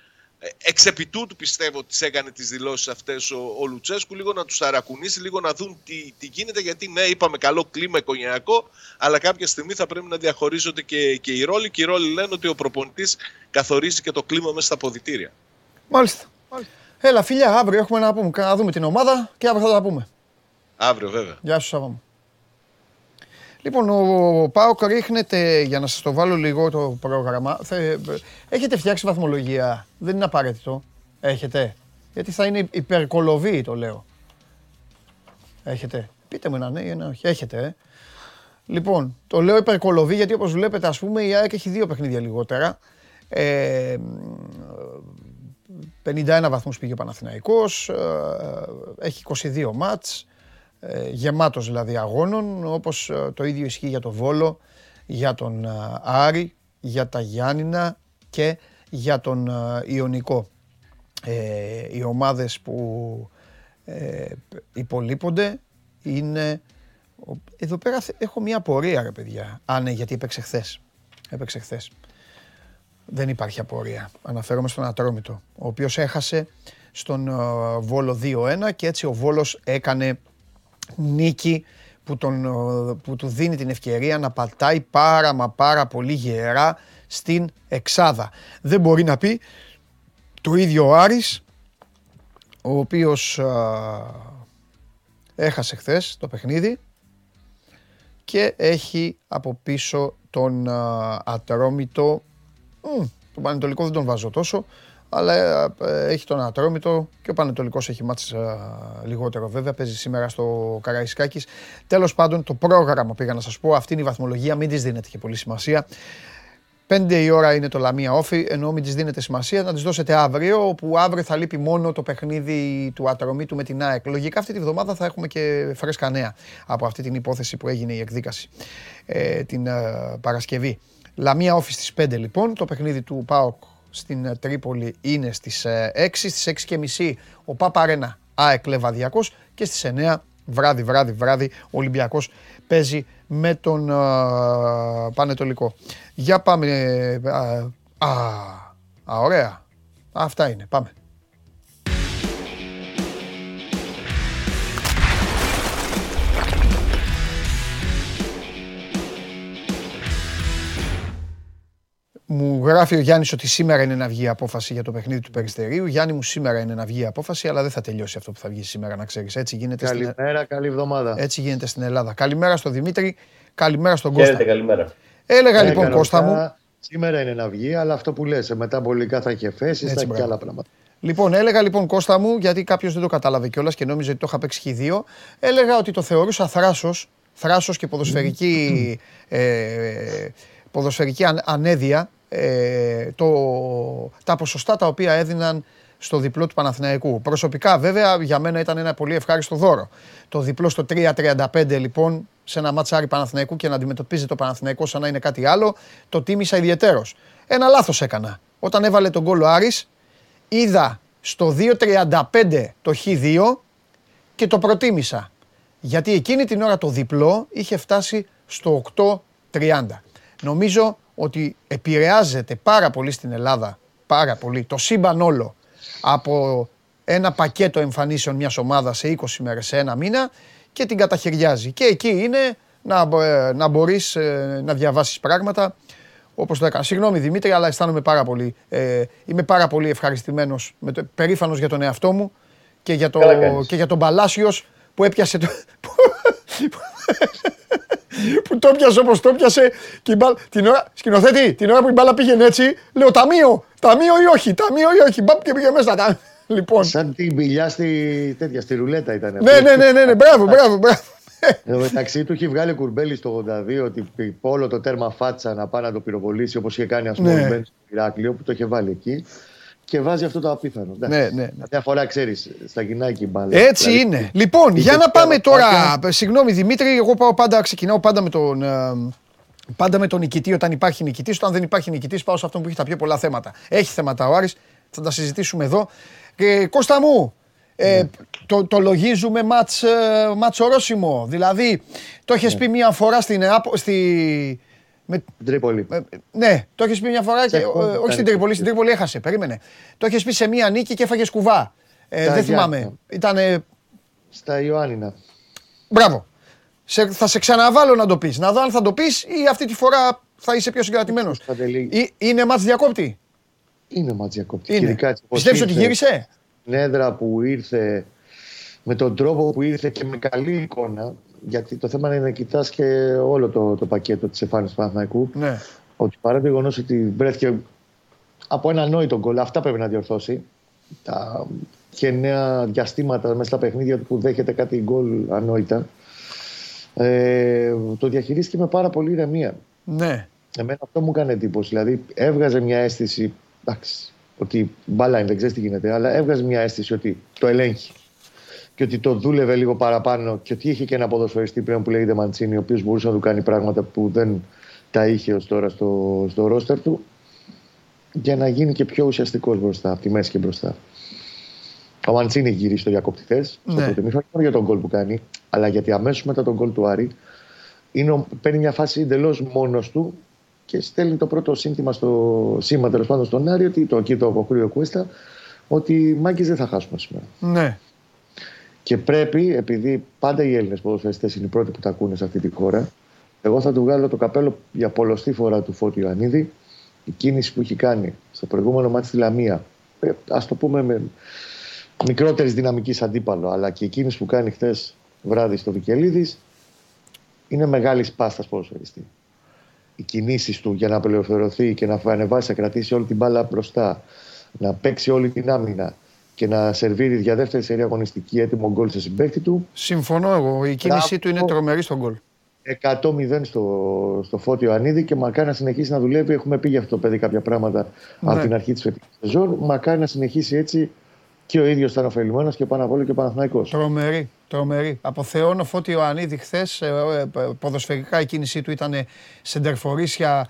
εξ επί τούτου πιστεύω ότι τις έκανε τις δηλώσεις αυτές ο Λουτσέσκου, λίγο να τους ταρακουνήσει, λίγο να δουν τι γίνεται, γιατί ναι, είπαμε καλό κλίμα οικογενειακό, αλλά κάποια στιγμή θα πρέπει να διαχωρίζονται και οι ρόλοι, και οι ρόλοι λένε ότι ο προπονητής καθορίζει και το κλίμα μέσα στα αποδυτήρια. Μάλιστα. Έλα φίλια, αύριο έχουμε να πούμε, να δούμε την ομάδα και αύριο θα τα πούμε. Αύριο βέβαια. Γεια σου Σάβα μου. Λοιπόν, ο ΠΑΟΚ ρίχνεται, για να σας το βάλω λίγο το πρόγραμμα, έχετε φτιάξει βαθμολογία, δεν είναι απαραίτητο, έχετε, γιατί θα είναι υπερκολοβή το λέω. Έχετε, πείτε μου ένα ναι ή ένα όχι, έχετε. Λοιπόν, το λέω υπερκολοβή γιατί όπως βλέπετε ας πούμε η ΑΕΚ έχει 2 παιχνίδια λιγότερα. 51 βαθμούς πήγε ο Παναθηναϊκός, έχει 22 μάτς. Γεμάτος δηλαδή αγώνων, όπως το ίδιο ισχύει για τον Βόλο, για τον Άρη, για τα Γιάννηνα και για τον Ιωνικό. Οι ομάδες που υπολείπονται είναι... Εδώ πέρα έχω μια απορία ρε παιδιά. Α ναι, γιατί έπαιξε χθες. Δεν υπάρχει απορία. Αναφέρομαι στον Ατρόμητο, ο οποίος έχασε στον Βόλο 2-1 και έτσι ο Βόλος έκανε νίκη που του δίνει την ευκαιρία να πατάει πάρα πολύ γερά στην εξάδα. Δεν μπορεί να πει το ίδιο ο Άρης, ο οποίος έχασε χθες το παιχνίδι και έχει από πίσω τον Ατρόμητο. Τον Πανετολικό δεν τον βάζω τόσο, αλλά έχει τον Ατρόμητο και ο Πανετολικός έχει μάτς λιγότερο βέβαια, παίζει σήμερα στο Καραϊσκάκης. Τέλος πάντων, το πρόγραμμα πήγα να σας πω, αυτή είναι η βαθμολογία, μην της δίνετε και πολύ σημασία. 5 η ώρα είναι το Λαμία Όφι, ενώ μην της δίνετε σημασία, να της δώσετε αύριο, όπου αύριο θα λείπει μόνο το παιχνίδι του Ατρομήτου με την ΑΕΚ. Λογικά αυτή τη βδομάδα θα έχουμε και φρέσκα νέα από αυτή την υπόθεση που έγινε η εκδίκαση την Παρασκευή. Λαμία Όφι στις 5 λοιπόν, το παιχνίδι του ΠΑΟΚ στην Τρίπολη είναι στις 6, στις 6.30 ο Παπαρένα ΑΕΚ Λεβαδιακός και στις 9 βράδυ ο Ολυμπιακός παίζει με τον Πανετολικό. Για πάμε, ωραία, αυτά είναι, πάμε. Μου γράφει ο Γιάννης ότι σήμερα είναι να βγει η απόφαση για το παιχνίδι του Περιστερίου. Γιάννη μου, σήμερα είναι να βγει η απόφαση, αλλά δεν θα τελειώσει αυτό που θα βγει σήμερα, να ξέρεις. Έτσι γίνεται. Καλημέρα, καλή εβδομάδα. Έτσι γίνεται στην Ελλάδα. Καλημέρα στον Δημήτρη, καλημέρα στον Κώστα. Καλημέρα. Έλεγα λοιπόν Κώστα μου. Σήμερα είναι να βγει, αλλά αυτό που λες, μετά μπολικά θα έχει εφέσεις, θα έχει και άλλα πράγματα. Λοιπόν, έλεγα λοιπόν Κώστα μου, γιατί κάποιος δεν το κατάλαβε κιόλας και νόμιζε ότι το είχα παίξει χιδίο, έλεγα ότι το θεωρούσα θράσος και ποδοσφαιρική, ποδοσφαιρική ανέδεια. Τα ποσοστά τα οποία έδιναν στο διπλό του Παναθηναϊκού. Προσωπικά βέβαια για μένα ήταν ένα πολύ ευχάριστο δώρο. Το διπλό στο 3.35 λοιπόν σε ένα μάτς Άρη Παναθηναϊκού και να αντιμετωπίζει το Παναθηναϊκό σαν να είναι κάτι άλλο, το τίμησα ιδιαιτέρως. Ένα λάθος έκανα. Όταν έβαλε τον γκολ ο Άρης, είδα στο 2.35 το Χ2 και το προτίμησα. Γιατί εκείνη την ώρα το διπλό είχε φτάσει στο 8.30. Νομίζω ότι επηρεάζεται πάρα πολύ στην Ελλάδα, πάρα πολύ, το σύμπαν όλο από ένα πακέτο εμφανίσεων μιας ομάδας σε 20 μέρες, σε ένα μήνα και την καταχαιριάζει. Και εκεί είναι να μπορείς να διαβάσεις πράγματα όπως το έκανα. Συγγνώμη Δημήτρη, αλλά αισθάνομαι πάρα πολύ. Είμαι πάρα πολύ ευχαριστημένος, περήφανος για τον εαυτό μου και για τον Παλάσιος που έπιασε το... που το πιάσε όπως το πιάσε και μπάλα, την ώρα, σκηνοθέτη, την ώρα που η μπάλα πήγαινε έτσι, λέω ταμείο ή όχι, μπαπ και πήγε μέσα τα... Λοιπόν. Σαν την πηλιά στη τέτοια, στη ρουλέτα ήταν. Ναι, μπράβο. Εν τω μεταξύ του είχε βγάλει ο Κουρμπέλης το 82 ότι όλο το τέρμα φάτσα να πάει να το πυροβολήσει, όπως είχε κάνει ας πούμε ο Μπένς στο Ηράκλειο που το είχε βάλει εκεί. Και βάζει αυτό το απίθανο. Ναι. Μια φορά ξέρεις, στα γυνάκια μπάλα. Έτσι δηλαδή, είναι. Λοιπόν, για να πάμε τώρα. Συγγνώμη Δημήτρη, εγώ ξεκινάω πάντα με τον νικητή όταν υπάρχει νικητής. Όταν δεν υπάρχει νικητής, πάω σε αυτόν που έχει τα πιο πολλά θέματα. Έχει θέματα ο Άρης, θα τα συζητήσουμε εδώ. Κώστα μου, το λογίζουμε μάτς ορόσημο. Δηλαδή, το έχεις πει μια φορά στην Τρίπολη. Ναι, το έχεις πει μια φορά και όχι στην Τρίπολη έχασε, περίμενε. Το έχεις πει σε μια νίκη και έφαγες κουβά. Δεν θυμάμαι. Ήτανε... Στα Ιωάννινα. Μπράβο. Θα σε ξαναβάλω να το πεις. Να δω αν θα το πεις ή αυτή τη φορά θα είσαι πιο συγκρατημένος. Είναι μάτς διακόπτη. Είναι μάτς διακόπτη. Πιστεύεις ότι γύρισε? Νέδρα που ήρθε, με τον τρόπο που ήρθε και με καλή εικόνα, γιατί το θέμα είναι να κοιτάς και όλο το πακέτο της εμφάνισης του Παναθηναϊκού. Ναι. Ότι παρά το γεγονός ότι βρέθηκε από ένα ανόητο γκολ, αυτά πρέπει να διορθώσει. Τα νέα διαστήματα μέσα στα παιχνίδια του που δέχεται κάτι γκολ ανόητα. Το διαχειρίστηκε με πάρα πολύ ηρεμία. Ναι. Εμένα αυτό μου έκανε εντύπωση. Δηλαδή έβγαζε μια αίσθηση. Εντάξει, ότι μπάλα είναι, δεν ξέρεις τι γίνεται, αλλά έβγαζε μια αίσθηση ότι το ελέγχει και ότι το δούλευε λίγο παραπάνω και ότι είχε και ένα ποδοσφαιριστή πλέον που λέγεται Μαντσίνη, ο οποίος μπορούσε να του κάνει πράγματα που δεν τα είχε ως τώρα στο ρόστερ του, για να γίνει και πιο ουσιαστικός μπροστά, από τη μέση και μπροστά. Ο Μαντσίνη γυρίσει στο διακόπτη θέση, στο πρώτο ημίχρονο, για τον γκολ που κάνει, αλλά γιατί αμέσως μετά τον γκολ του Άρη παίρνει μια φάση εντελώς μόνος του. Και στέλνει το πρώτο σήμα τέλος πάντων στον Άρη, ότι το κοίτο από Κρύο Κουέστα, ότι μάγκες δεν θα χάσουμε σήμερα. Ναι. Και πρέπει, επειδή πάντα οι Έλληνες ποδοσφαιριστές είναι οι πρώτοι που τα ακούνε σε αυτή τη χώρα, εγώ θα του βγάλω το καπέλο για πολλωστή φορά του Φώτη Ιωαννίδη. Η κίνηση που έχει κάνει στο προηγούμενο μάτι στη Λαμία, ας το πούμε με μικρότερης δυναμικής αντίπαλο, αλλά και η κίνηση που κάνει χτες βράδυ στο Βικελίδης, είναι μεγάλης πάστας ποδοσφαιριστή. Οι κινήσεις του για να απελευθερωθεί και να ανεβάσει, να κρατήσει όλη την μπάλα μπροστά, να παίξει όλη την άμυνα και να σερβίρει για δεύτερη σερή αγωνιστική έτοιμο γκολ σε συμπαίκτη του. Συμφωνώ εγώ. Η κίνησή του είναι τρομερή στον γκολ. 100-0 στο Φώτη Ιωαννίδη και μακάρι να συνεχίσει να δουλεύει. Έχουμε πει για αυτό το παιδί κάποια πράγματα από την αρχή της φετινής σεζόν. Μακάρι να συνεχίσει έτσι και ο ίδιος ήταν ωφελημένος και πάνω απ' όλο και ο Παναθηναϊκός. Τρομερή. Αποθεώνω Φώτη Ιωαννίδη χθες. Ποδοσφαιρικά η κίνησή του ήταν σεντερφορίσια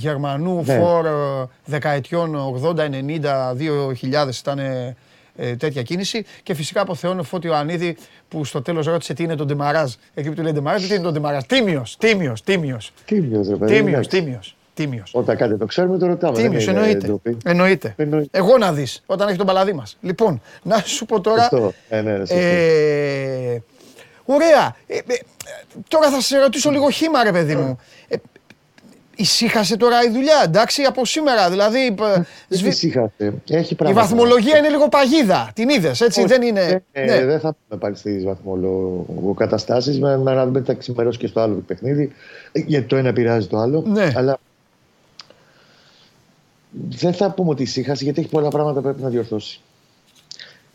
Γερμανού φορ δεκαετιών 80-90-2000 ήταν τέτοια κίνηση. Και φυσικά αποθεώνω Φώτη Ιωαννίδη που στο τέλος ρώτησε τι είναι τον Ντεμαράζ. Εκεί που του λέει Ντεμαράζ, τι είναι τον Ντεμαράζ. Τίμιος. Όταν κάτι το ξέρουμε, το ρωτάμε. Τίμιος, εννοείται. Εγώ να δεις, όταν έχει τον παλαδί μας. Λοιπόν, να σου πω τώρα... Ωραία. Τώρα θα σε ρωτήσω λίγο χύμα, ρε παιδί μου. Ησύχασε τώρα η δουλειά, εντάξει, από σήμερα. Δηλαδή, η βαθμολογία είναι λίγο παγίδα. Την είδες, έτσι, δεν είναι... Δεν θα πούμε πάλι στις βαθμολογοκαταστάσεις, να μεταξημερώσει και στο άλλο παιχνίδι, γιατί το ένα επηρεάζει το άλλο. Αλλά δεν θα πούμε ότι ησύχασε, γιατί έχει πολλά πράγματα που πρέπει να διορθώσει.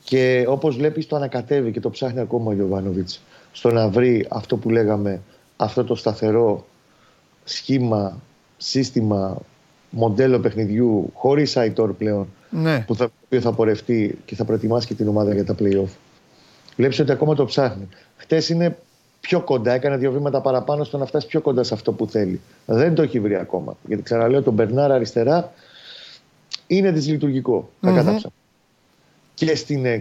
Και όπως βλέπεις, το ανακατεύει και το ψάχνει ακόμα ο Γιωβάνοβιτς στο να βρει αυτό που λέγαμε, αυτό το σταθερό σχήμα, σύστημα, μοντέλο παιχνιδιού χωρίς Αϊτόρ πλέον, που θα πορευτεί και θα προετοιμάσει και την ομάδα για τα play-off. Βλέπεις ότι ακόμα το ψάχνει. Χτες είναι πιο κοντά, έκανε 2 βήματα παραπάνω στο να φτάσει πιο κοντά σε αυτό που θέλει. Δεν το έχει βρει ακόμα. Γιατί ξαναλέω, τον Μπερνάρ αριστερά είναι δυσλειτουργικό. Τα κατάψα.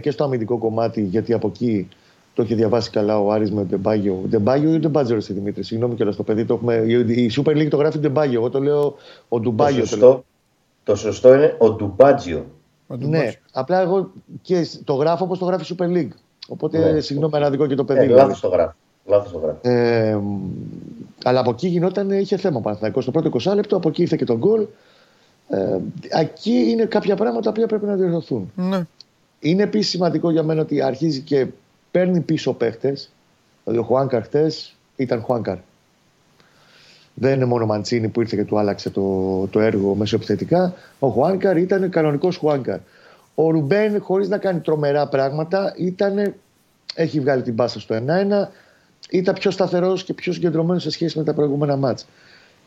Και στο αμυντικό κομμάτι, γιατί από εκεί το έχει διαβάσει καλά ο Άρης με τον Ντεμπάγιο. Ντεμπάγιο ή ο Ντεμπάτζο, ρε Δημήτρη, συγγνώμη κιόλας το παιδί. Η Super League το γράφει Ντεμπάγιο. Εγώ το λέω ο Ντουμπάγιο. Το σωστό είναι ο Ντουμπάτζιο. Ναι, πας. Απλά εγώ και το γράφω όπως το γράφει η Super League. Οπότε ναι, συγγνώμη, ένα δικό και το παιδί. Λάθος το γράφει. Αλλά από εκεί γινόταν, είχε θέμα ο Παναθηναϊκός. Το πρώτο 20 λεπτό, από εκεί ήρθε και το γκολ. Εκεί είναι κάποια πράγματα που πρέπει να διορθωθούν. Ναι. Είναι επίσης σημαντικό για μένα ότι αρχίζει και παίρνει πίσω παίχτες. Δηλαδή ο Χουάνκαρ χτες ήταν Χουάνκαρ. Δεν είναι μόνο ο Μαντσίνη που ήρθε και του άλλαξε το έργο μεσοεπιθετικά. Ο Χουάνκαρ ήταν κανονικός Χουάνκαρ. Ο Ρουμπέν, χωρίς να κάνει τρομερά πράγματα, έχει βγάλει την πάσα στο 1-1. Ήταν πιο σταθερός και πιο συγκεντρωμένος σε σχέση με τα προηγούμενα μάτς.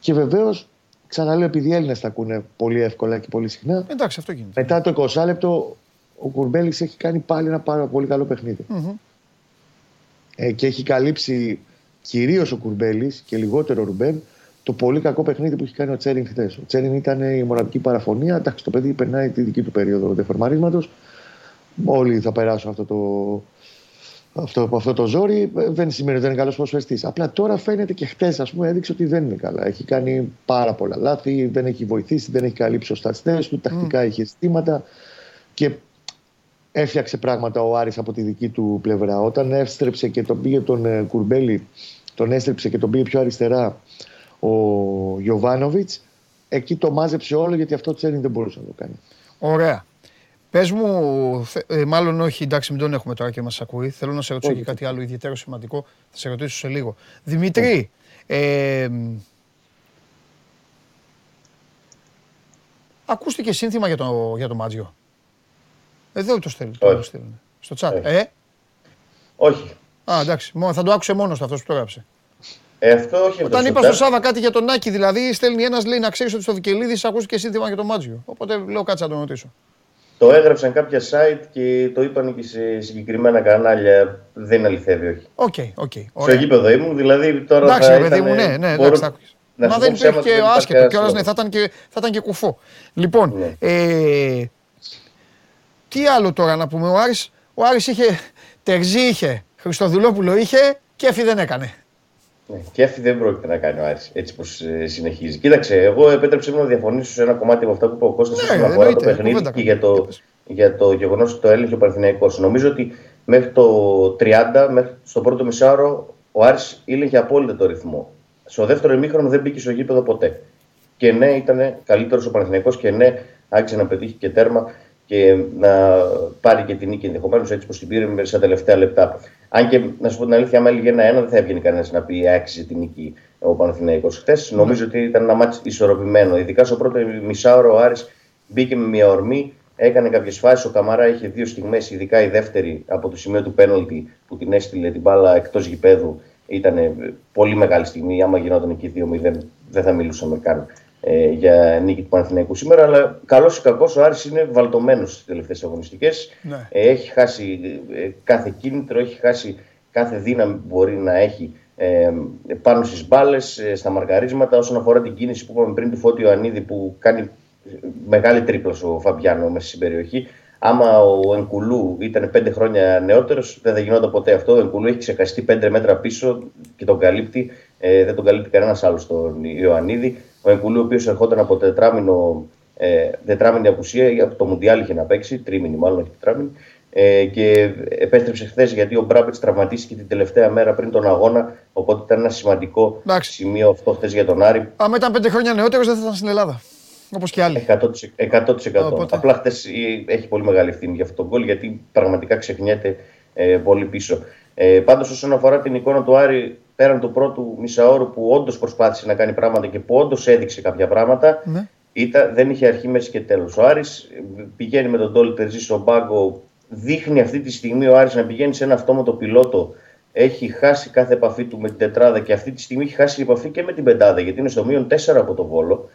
Και βεβαίως, ξαναλέω, επειδή οι Έλληνες τα ακούνε πολύ εύκολα και πολύ συχνά. Εντάξει, αυτό γίνεται. Μετά το 20 λεπτό, ο Κουρμπέλης έχει κάνει πάλι ένα πάρα πολύ καλό παιχνίδι. Mm-hmm. Και έχει καλύψει κυρίως ο Κουρμπέλης και λιγότερο ο Ρουμπέν το πολύ κακό παιχνίδι που έχει κάνει ο Τσέριν χθες. Ο Τσέριν ήταν η μοναδική παραφωνία. Εντάξει, το παιδί περνάει τη δική του περίοδο δεφορμαρίσματος. Όλοι θα περάσουν αυτό το ζόρι. Δεν σημαίνει ότι δεν είναι καλός προσφεστής. Απλά τώρα φαίνεται και χτες, ας πούμε, έδειξε ότι δεν είναι καλά. Έχει κάνει πάρα πολλά λάθη, δεν έχει βοηθήσει, δεν έχει καλύψει σωστά τις θέσεις του. Τακτικά είχε αισθήματα και έφτιαξε πράγματα ο Άρης από τη δική του πλευρά. Όταν έστρεψε και τον πήγε τον Κουρμπέλη, τον έστρεψε και τον πήγε πιο αριστερά ο Γιωβάνοβιτς, εκεί το μάζεψε όλο, γιατί αυτό Τσέριν δεν μπορούσε να το κάνει. Ωραία. Πες μου, μάλλον όχι, εντάξει, μην τον έχουμε τώρα και μας ακούει. Θέλω να σε ρωτήσω και κάτι άλλο ιδιαίτερο σημαντικό. Θα σε ρωτήσω σε λίγο. Δημήτρη, ακούστηκε σύνθημα για το Μάτζιο. Εδώ το στέλνει. Στο chat. Όχι. Α, εντάξει. Θα το άκουσε μόνος του αυτός που το έγραψε. Όταν είπα στον Σάβα κάτι για τον Άκη, δηλαδή, στέλνει ένας, λέει, να ξέρεις ότι στο Βικελίδης ακούστηκε σύνθημα για το Μάτζιο. Οπότε λέω, κάτσε να τον ρωτήσω. Το έγραψαν κάποια site και το είπαν και σε συγκεκριμένα κανάλια. Δεν αληθεύει, όχι. Οκ. Στο γήπεδο ήμουν, δηλαδή τώρα. Εντάξει, θα παιδί μου, ναι. Μα δεν υπήρχε και ο άσχετο κιόλας, ναι, θα ήταν και κουφό. Λοιπόν, ναι. Τι άλλο τώρα να πούμε, ο Άρης είχε, Τερζή είχε, Χριστοδουλόπουλο είχε, κέφι δεν έκανε. Κέφι δεν πρόκειται να κάνει ο Άρης, έτσι πως συνεχίζει. Κοίταξε, εγώ επέτρεψε μου να διαφωνήσω σε ένα κομμάτι από αυτά που είπε ο Κώστας όσον αφορά το παιχνίδι και για το γεγονός ότι το έλεγχε ο Παναθηναϊκός. Νομίζω ότι μέχρι το 30, μέχρι στο πρώτο μισάωρο, ο Άρης έλεγχε απόλυτα το ρυθμό. Στο δεύτερο ημίχρονο δεν μπήκε στο γήπεδο ποτέ. Και ναι, ήταν καλύτερος ο Παναθηναϊκός και ναι, άρχισε να πετύχει και τέρμα και να πάρει και την νίκη ενδεχομένως, έτσι πως την πήρε στα τελευταία λεπτά. Αν και να σου πω την αλήθεια, άμα έλεγε 1-1, δεν θα έβγαινε κανένας να πει άξιζε την νίκη ο Παναθηναϊκός χθες. Mm. Νομίζω ότι ήταν ένα μάτς ισορροπημένο. Ειδικά στο πρώτο μισάωρο ο Άρης μπήκε με μια ορμή, έκανε κάποιες φάσεις. Ο Καμαρά είχε δύο στιγμές, ειδικά η δεύτερη από το σημείο του πέναλτι που την έστειλε την μπάλα εκτός γηπέδου. Ήταν πολύ μεγάλη στιγμή. Άμα γινόταν εκεί 2-0, δεν θα μιλούσαμε καν για νίκη του Παναθηναϊκού σήμερα, αλλά καλός ή κακός ο Άρης είναι βαλτωμένος στις τελευταίες αγωνιστικές. Ναι. Έχει χάσει κάθε κίνητρο, έχει χάσει κάθε δύναμη που μπορεί να έχει πάνω στις μπάλες, στα μαρκαρίσματα. Όσον αφορά την κίνηση που είπαμε πριν του Φώτη Ιωαννίδη, που κάνει μεγάλη τρίπλα στο Φαμπιάνο μέσα στην περιοχή. Άμα ο Ενκουλού ήταν 5 χρόνια νεότερος, δεν θα γινόταν ποτέ αυτό. Ο Ενκουλού έχει ξεκαστεί 5 μέτρα πίσω και τον καλύπτει. Δεν τον καλύπτει κανένας άλλος τον Ιωαννίδη. Ο Ενκουλού, ο οποίος ερχόταν από τετράμινη απουσία, από το Μουντιάλ είχε να παίξει, τρίμηνη μάλλον, όχι τετράμινη, και επέστρεψε χθες γιατί ο Μπράμπετς τραυματίστηκε την τελευταία μέρα πριν τον αγώνα. Οπότε ήταν ένα σημαντικό σημείο αυτό χθες για τον Άρη. Άμα ήταν 5 χρόνια νεότερος, δεν θα ήταν στην Ελλάδα. Όπως και άλλοι. 100%. Οπότε... Απλά χθες έχει πολύ μεγάλη ευθύνη για αυτόν τον γκολ, γιατί πραγματικά ξεχνιέται πολύ πίσω. Πάντως, όσον αφορά την εικόνα του Άρη, πέραν του πρώτου μισαώρου που όντως προσπάθησε να κάνει πράγματα και που όντως έδειξε κάποια πράγματα, ναι, δεν είχε αρχή, μέση και τέλος. Ο Άρης πηγαίνει με τον Ντόλι Τερζή στον πάγκο. Δείχνει αυτή τη στιγμή ο Άρης να πηγαίνει σε ένα αυτόματο πιλότο. Έχει χάσει κάθε επαφή του με την τετράδα και αυτή τη στιγμή έχει χάσει επαφή και με την πεντάδα, γιατί είναι στο μείον 4 από τον Βόλο.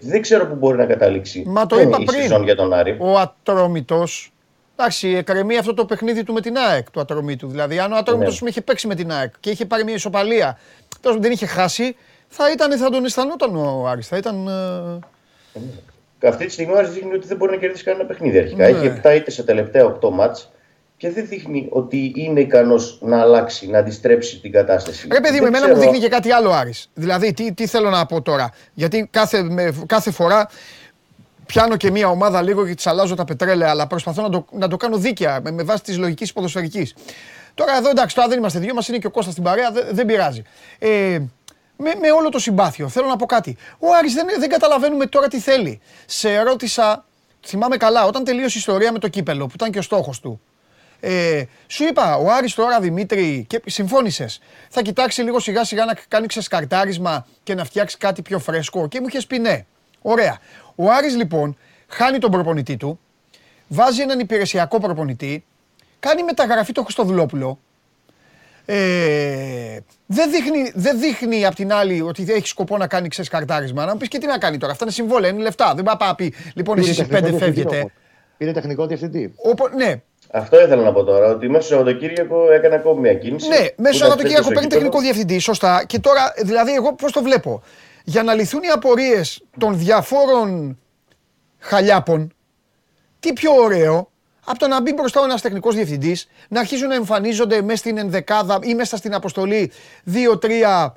Δεν ξέρω πού μπορεί να καταλήξει. Μα το είπα πριν. Για τον Άρη. Ο Ατρόμητος. Εντάξει, εκκρεμεί αυτό το παιχνίδι του με την ΑΕΚ, του Ατρομήτου. Δηλαδή, αν ο Ατρόμητος είχε παίξει με την ΑΕΚ και είχε πάρει μια ισοπαλία, τόσο δεν είχε χάσει, θα τον αισθανόταν ο Άρης. Αυτή τη στιγμή ο Άρης δείχνει ότι δεν μπορεί να κερδίσει κανένα παιχνίδι αρχικά. Έχει 7 ήττες στα τελευταία 8 μάτς και δεν δείχνει ότι είναι ικανός να αλλάξει, να αντιστρέψει την κατάσταση. Ρε παιδί μου, εμένα μου δείχνει και κάτι άλλο ο Άρης. Δηλαδή, τι θέλω να πω τώρα. Γιατί κάθε φορά. πιάνω και μία ομάδα λίγο και της αλλάζω τα πετρέλαια, αλλά προσπαθώ να το κάνω δίκαια με βάση της λογικής ποδοσφαιρικής. Τώρα εδώ εντάξει, τώρα δεν είμαστε δύο, μας είναι και ο Κώστας στην παρέα, δεν πειράζει. Με όλο το συμπάθειο, θέλω να πω κάτι. Ο Άρης δεν καταλαβαίνουμε τώρα τι θέλει. Σε ρώτησα, θυμάμαι καλά, όταν τελείωσε η ιστορία με το κύπελο, που ήταν και ο στόχος του. Σου είπα, ο Άρης τώρα, Δημήτρη, και συμφώνησες, θα κοιτάξει λίγο σιγά σιγά να κάνει ξεσκαρτάρισμα και να φτιάξει κάτι πιο φρέσκο. Και μου είχες πει ναι. Ωραία. Ο Άρης λοιπόν χάνει τον προπονητή του, βάζει έναν υπηρεσιακό προπονητή, κάνει μεταγραφή το Χριστοδουλόπουλο. Δεν δείχνει απ' την άλλη ότι έχει σκοπό να κάνει ξεσκαρτάρισμα. Να μου πεις και τι να κάνει τώρα. Αυτά είναι συμβόλαια, είναι λεφτά. Δεν πάει να πει λοιπόν εσείς οι πέντε φεύγετε. Είναι τεχνικό διευθυντή. Ναι. Αυτό ήθελα να πω τώρα, ότι μέσα στο Σαββατοκύριακο έκανε ακόμη μια κίνηση. Ναι, μέσα στο Σαββατοκύριακο παίρνει τεχνικό διευθυντή, σωστά. Και τώρα, δηλαδή, εγώ πώς το βλέπω. Για να λυθούν οι απορίες των διαφόρων χαλιάπων, τι πιο ωραίο από το να μπει μπροστά ο ένας τεχνικός διευθυντής, να αρχίζουν να εμφανίζονται μέσα στην ενδεκάδα ή μέσα στην αποστολή 2-3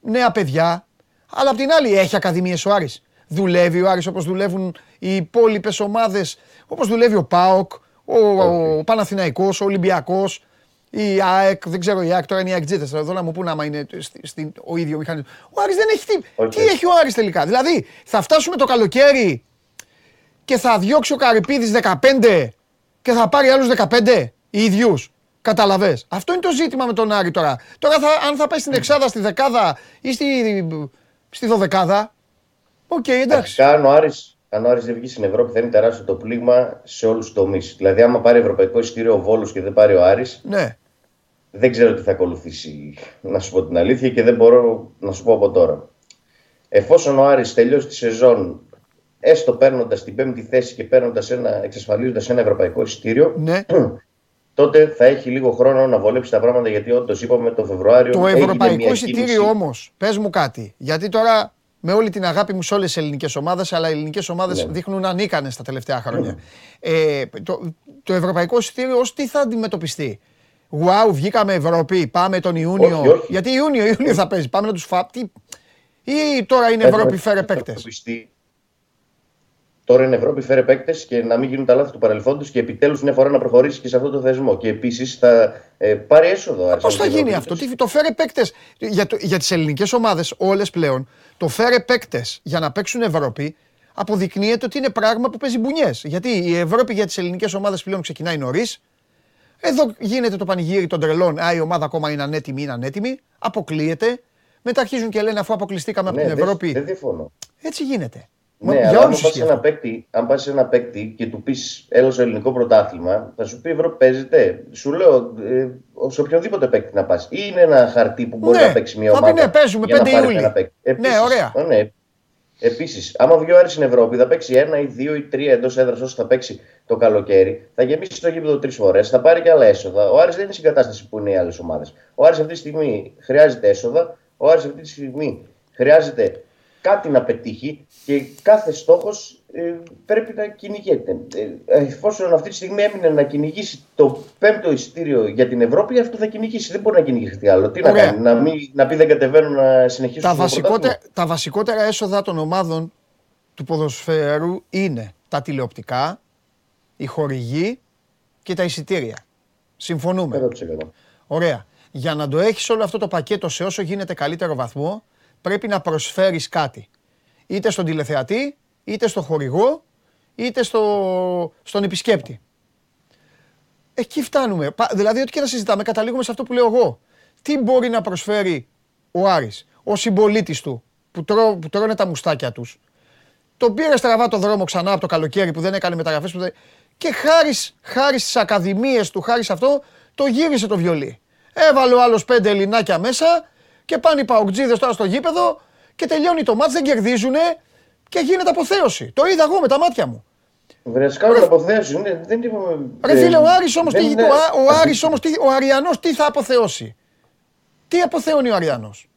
νέα παιδιά. Αλλά απ' την άλλη, έχει ακαδημίες ο Άρης. Δουλεύει ο Άρης όπως δουλεύουν οι υπόλοιπες ομάδες, όπως δουλεύει ο ΠΑΟΚ. Ο Παναθηναϊκός, ο Ολυμπιακός, η ΑΕΚ, δεν ξέρω η ΑΕΚ, τώρα είναι οι ΑΕΚτζίτες, εδώ να μου πούν άμα είναι ο ίδιο μηχανισμό. Ο Άρης δεν έχει τι έχει ο Άρης τελικά. Δηλαδή θα φτάσουμε το καλοκαίρι και θα διώξει ο Καρυπίδης 15 και θα πάρει άλλους 15 οι ίδιους. Καταλαβες. Αυτό είναι το ζήτημα με τον Άρη τώρα. Τώρα αν θα πάει στην εξάδα, στη δεκάδα ή στη δωδεκάδα, οκ, εντάξει. Αν ο Άρης δεν βγει στην Ευρώπη, θα είναι τεράστιο το πλήγμα σε όλους τους τομείς. Δηλαδή, άμα πάρει ευρωπαϊκό εισιτήριο ο Βόλος και δεν πάρει ο Άρης, ναι, δεν ξέρω τι θα ακολουθήσει, να σου πω την αλήθεια, και δεν μπορώ να σου πω από τώρα. Εφόσον ο Άρης τελειώσει τη σεζόν, έστω παίρνοντας την 5η θέση και εξασφαλίζοντας ένα ευρωπαϊκό εισιτήριο, ναι, τότε θα έχει λίγο χρόνο να βολέψει τα πράγματα. Γιατί όντως είπαμε το Φεβρουάριο. Το ευρωπαϊκό εισιτήριο όμως, πες μου κάτι, γιατί τώρα. Με όλη την αγάπη μου σε όλες τις ελληνικές ομάδες, αλλά οι ελληνικές ομάδες δείχνουν ανίκανες τα τελευταία χρόνια. Το ευρωπαϊκό εισιτήριο ως τι θα αντιμετωπιστεί. Γουάου, βγήκαμε Ευρώπη, πάμε τον Ιούνιο. Όχι. Γιατί Ιούνιο θα παίζει. Πάμε να τους φάπτει. Ή τώρα είναι Ευρώπη, φέρε παίκτες. Τώρα είναι Ευρώπη, φέρε παίκτες και να μην γίνουν τα λάθη του παρελθόντος και επιτέλους μια φορά να προχωρήσει και σε αυτό το θεσμό. Και επίσης θα πάρει έσοδο. Πώς θα γίνει αυτό, το φέρε παίκτες για τις ελληνικές ομάδες, όλες πλέον. Το φέρε παίκτες για να παίξουν Ευρώπη αποδεικνύεται ότι είναι πράγμα που παίζει μπουνιές. Γιατί η Ευρώπη για τις ελληνικές ομάδες πλέον ξεκινάει νωρίς. Εδώ γίνεται το πανηγύρι των τρελών. Η ομάδα ακόμα είναι ανέτοιμη, αποκλείεται. Μετά αρχίζουν και λένε αφού αποκλειστήκαμε από την Ευρώπη. Δεν διαφωνώ. Έτσι γίνεται. Ναι, αλλά αν πας σε ένα παίκτη και του πεις έλα στο ελληνικό πρωτάθλημα, θα σου πει Ευρώπη παίζεται. Σου λέω σε οποιονδήποτε παίκτη να πας. Ή είναι ένα χαρτί που μπορεί να παίξει μια ομάδα. Ναι, παίζουμε 5 Ιούλιο. Ναι, ωραία. Ναι. Επίσης, άμα βγει ο Άρης στην Ευρώπη, θα παίξει ένα ή δύο ή τρία εντός έδρας όσο θα παίξει το καλοκαίρι. Θα γεμίσει το γήπεδο 3 φορές, θα πάρει και άλλα έσοδα. Ο Άρης δεν είναι στην κατάσταση που είναι οι άλλες ομάδες. Ο Άρης αυτή τη στιγμή χρειάζεται έσοδα. Ο Άρης αυτή τη στιγμή χρειάζεται κάτι να πετύχει και κάθε στόχος πρέπει να κυνηγείται. Εφόσον αυτή τη στιγμή έμεινε να κυνηγήσει το 5ο εισιτήριο για την Ευρώπη, αυτό θα κυνηγήσει. Δεν μπορεί να κυνηγήσει άλλο. Τι να κάνει, να πει δεν κατεβαίνουν να συνεχίσουν τα βασικότερα έσοδα των ομάδων του ποδοσφαίρου είναι τα τηλεοπτικά, οι χορηγοί και τα εισιτήρια. Συμφωνούμε. 100%. Ωραία. Για να το έχεις όλο αυτό το πακέτο σε όσο γίνεται καλύτερο βαθμό, πρέπει να προσφέρεις κάτι. Είτε στον τηλεθεατή, είτε στο χορηγό, είτε στον επισκέπτη. Εκεί φτάνουμε. Δηλαδή, ό,τι και να συζητάμε, καταλήγουμε σε αυτό που λέω εγώ. Τι μπορεί να προσφέρει ο Άρης, ο συμπολίτης του, που τρώνε τα μουστάκια τους. Τον πήρε στραβά το δρόμο ξανά από το καλοκαίρι που δεν έκανε μεταγραφές. Και χάρη στις ακαδημίες του, χάρη σε αυτό, το γύρισε το βιολί. Έβαλε ο άλλος 5 ελληνάκια μέσα. Και πάνε οι παοκτζίδες τώρα στο γήπεδο και τελειώνει το μάτς, δεν κερδίζουνε και γίνεται αποθέωση. Το είδα εγώ με τα μάτια μου. Βρεσκάρουν αποθέωση. Δεν είπαμε. Ρε φίλε, ο Άρης όμως ο Αριανός τι θα αποθεώσει. Τι αποθεώνει ο Αριανός.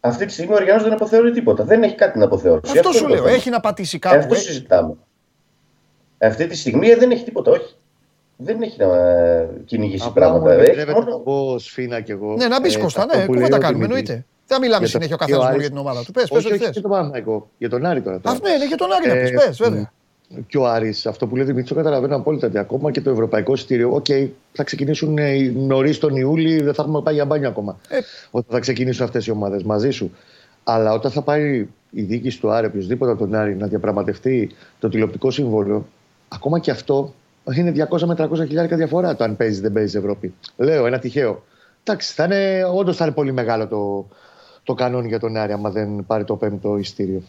Αυτή τη στιγμή ο Αριανός δεν αποθεώνει τίποτα. Δεν έχει κάτι να αποθεώσει. Αυτό σου λέω. Έχει να πατήσει κάπου. Αυτό συζητάμε. Αυτή τη στιγμή δεν έχει τίποτα. Όχι. Δεν έχει να κυνηγήσει πράγματα. Πρέπει να πω σφίνα κι εγώ. Ναι, να μπει Κώστα, ναι, πού να τα κάνουμε, εννοείται. Δεν μιλάμε συνέχεια ο καθένας για την ομάδα του. Πες, όχι, για τον Άρη τώρα. Αυτό είναι, για τον Άρη να πεις, βέβαια. και ο Άρης, αυτό που λέει Δημήτρη, καταλαβαίνω απόλυτα ότι ακόμα και το ευρωπαϊκό εισιτήριο. Οκ, θα ξεκινήσουν νωρίς τον Ιούλη, δεν θα έχουμε πάει για μπάνιο ακόμα. Όταν θα ξεκινήσουν αυτές οι ομάδες μαζί σου. Αλλά όταν θα πάει η διοίκηση του Άρη, οποιοδήποτε τον Άρη, να διαπραγματευτεί το τηλεοπτικό σύμβολο, ακόμα και αυτό είναι 200 με 300 χιλιάρικα διαφορά το αν παίζει ή δεν παίζει Ευρώπη. Λέω ένα τυχαίο. Εντάξει, όντως θα είναι πολύ μεγάλο το κανόνι για τον Άρη, άμα δεν πάρει το πέμπτο εισιτήριο.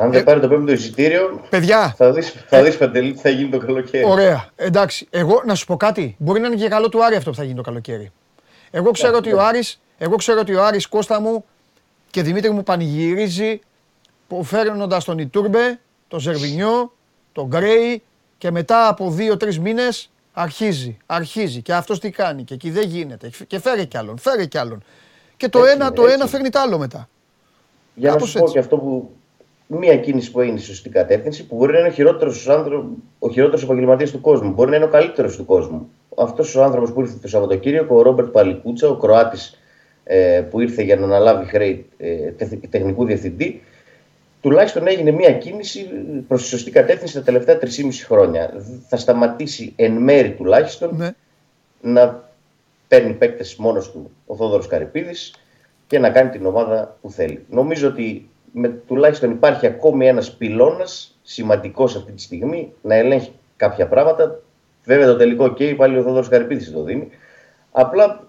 Αν δεν πάρει το πέμπτο εισιτήριο, παιδιά, θα δεις Παντελή τι θα γίνει το καλοκαίρι. Ωραία. Εντάξει. Εγώ να σου πω κάτι. Μπορεί να είναι και καλό του Άρη αυτό που θα γίνει το καλοκαίρι. Εγώ ξέρω ότι ο Άρης, Κώστα μου και Δημήτρη μου, πανηγυρίζει φέρνοντας τον Ιτούρμπε, τον Ζερβινιό, τον Γκρέι, και μετά από 2-3 μήνες αρχίζει. Και αυτός τι κάνει, και εκεί δεν γίνεται. Και φέρει κι άλλον. Και το ένα φέρνει το άλλο μετά. Για να σου πω και αυτό που. Μία κίνηση που έγινε στη σωστή κατεύθυνση, που μπορεί να είναι ο χειρότερος επαγγελματίας του κόσμου, μπορεί να είναι ο καλύτερος του κόσμου. Αυτός ο άνθρωπος που ήρθε το Σαββατοκύριακο, ο Ρόμπερτ Παλικούτσα, ο Κροάτης που ήρθε για να αναλάβει χρέη τεχνικού διευθυντή, τουλάχιστον έγινε μία κίνηση προς τη σωστή κατεύθυνση τα τελευταία 3,5 χρόνια. Θα σταματήσει εν μέρη τουλάχιστον να παίρνει παίκτες μόνος του ο Θόδωρος Καρυπίδης και να κάνει την ομάδα που θέλει. Νομίζω ότι. Τουλάχιστον υπάρχει ακόμη ένας πυλώνας σημαντικός αυτή τη στιγμή να ελέγχει κάποια πράγματα. Βέβαια το τελικό και πάλι ο Θεόδωρος Καρυπίδης το δίνει. Απλά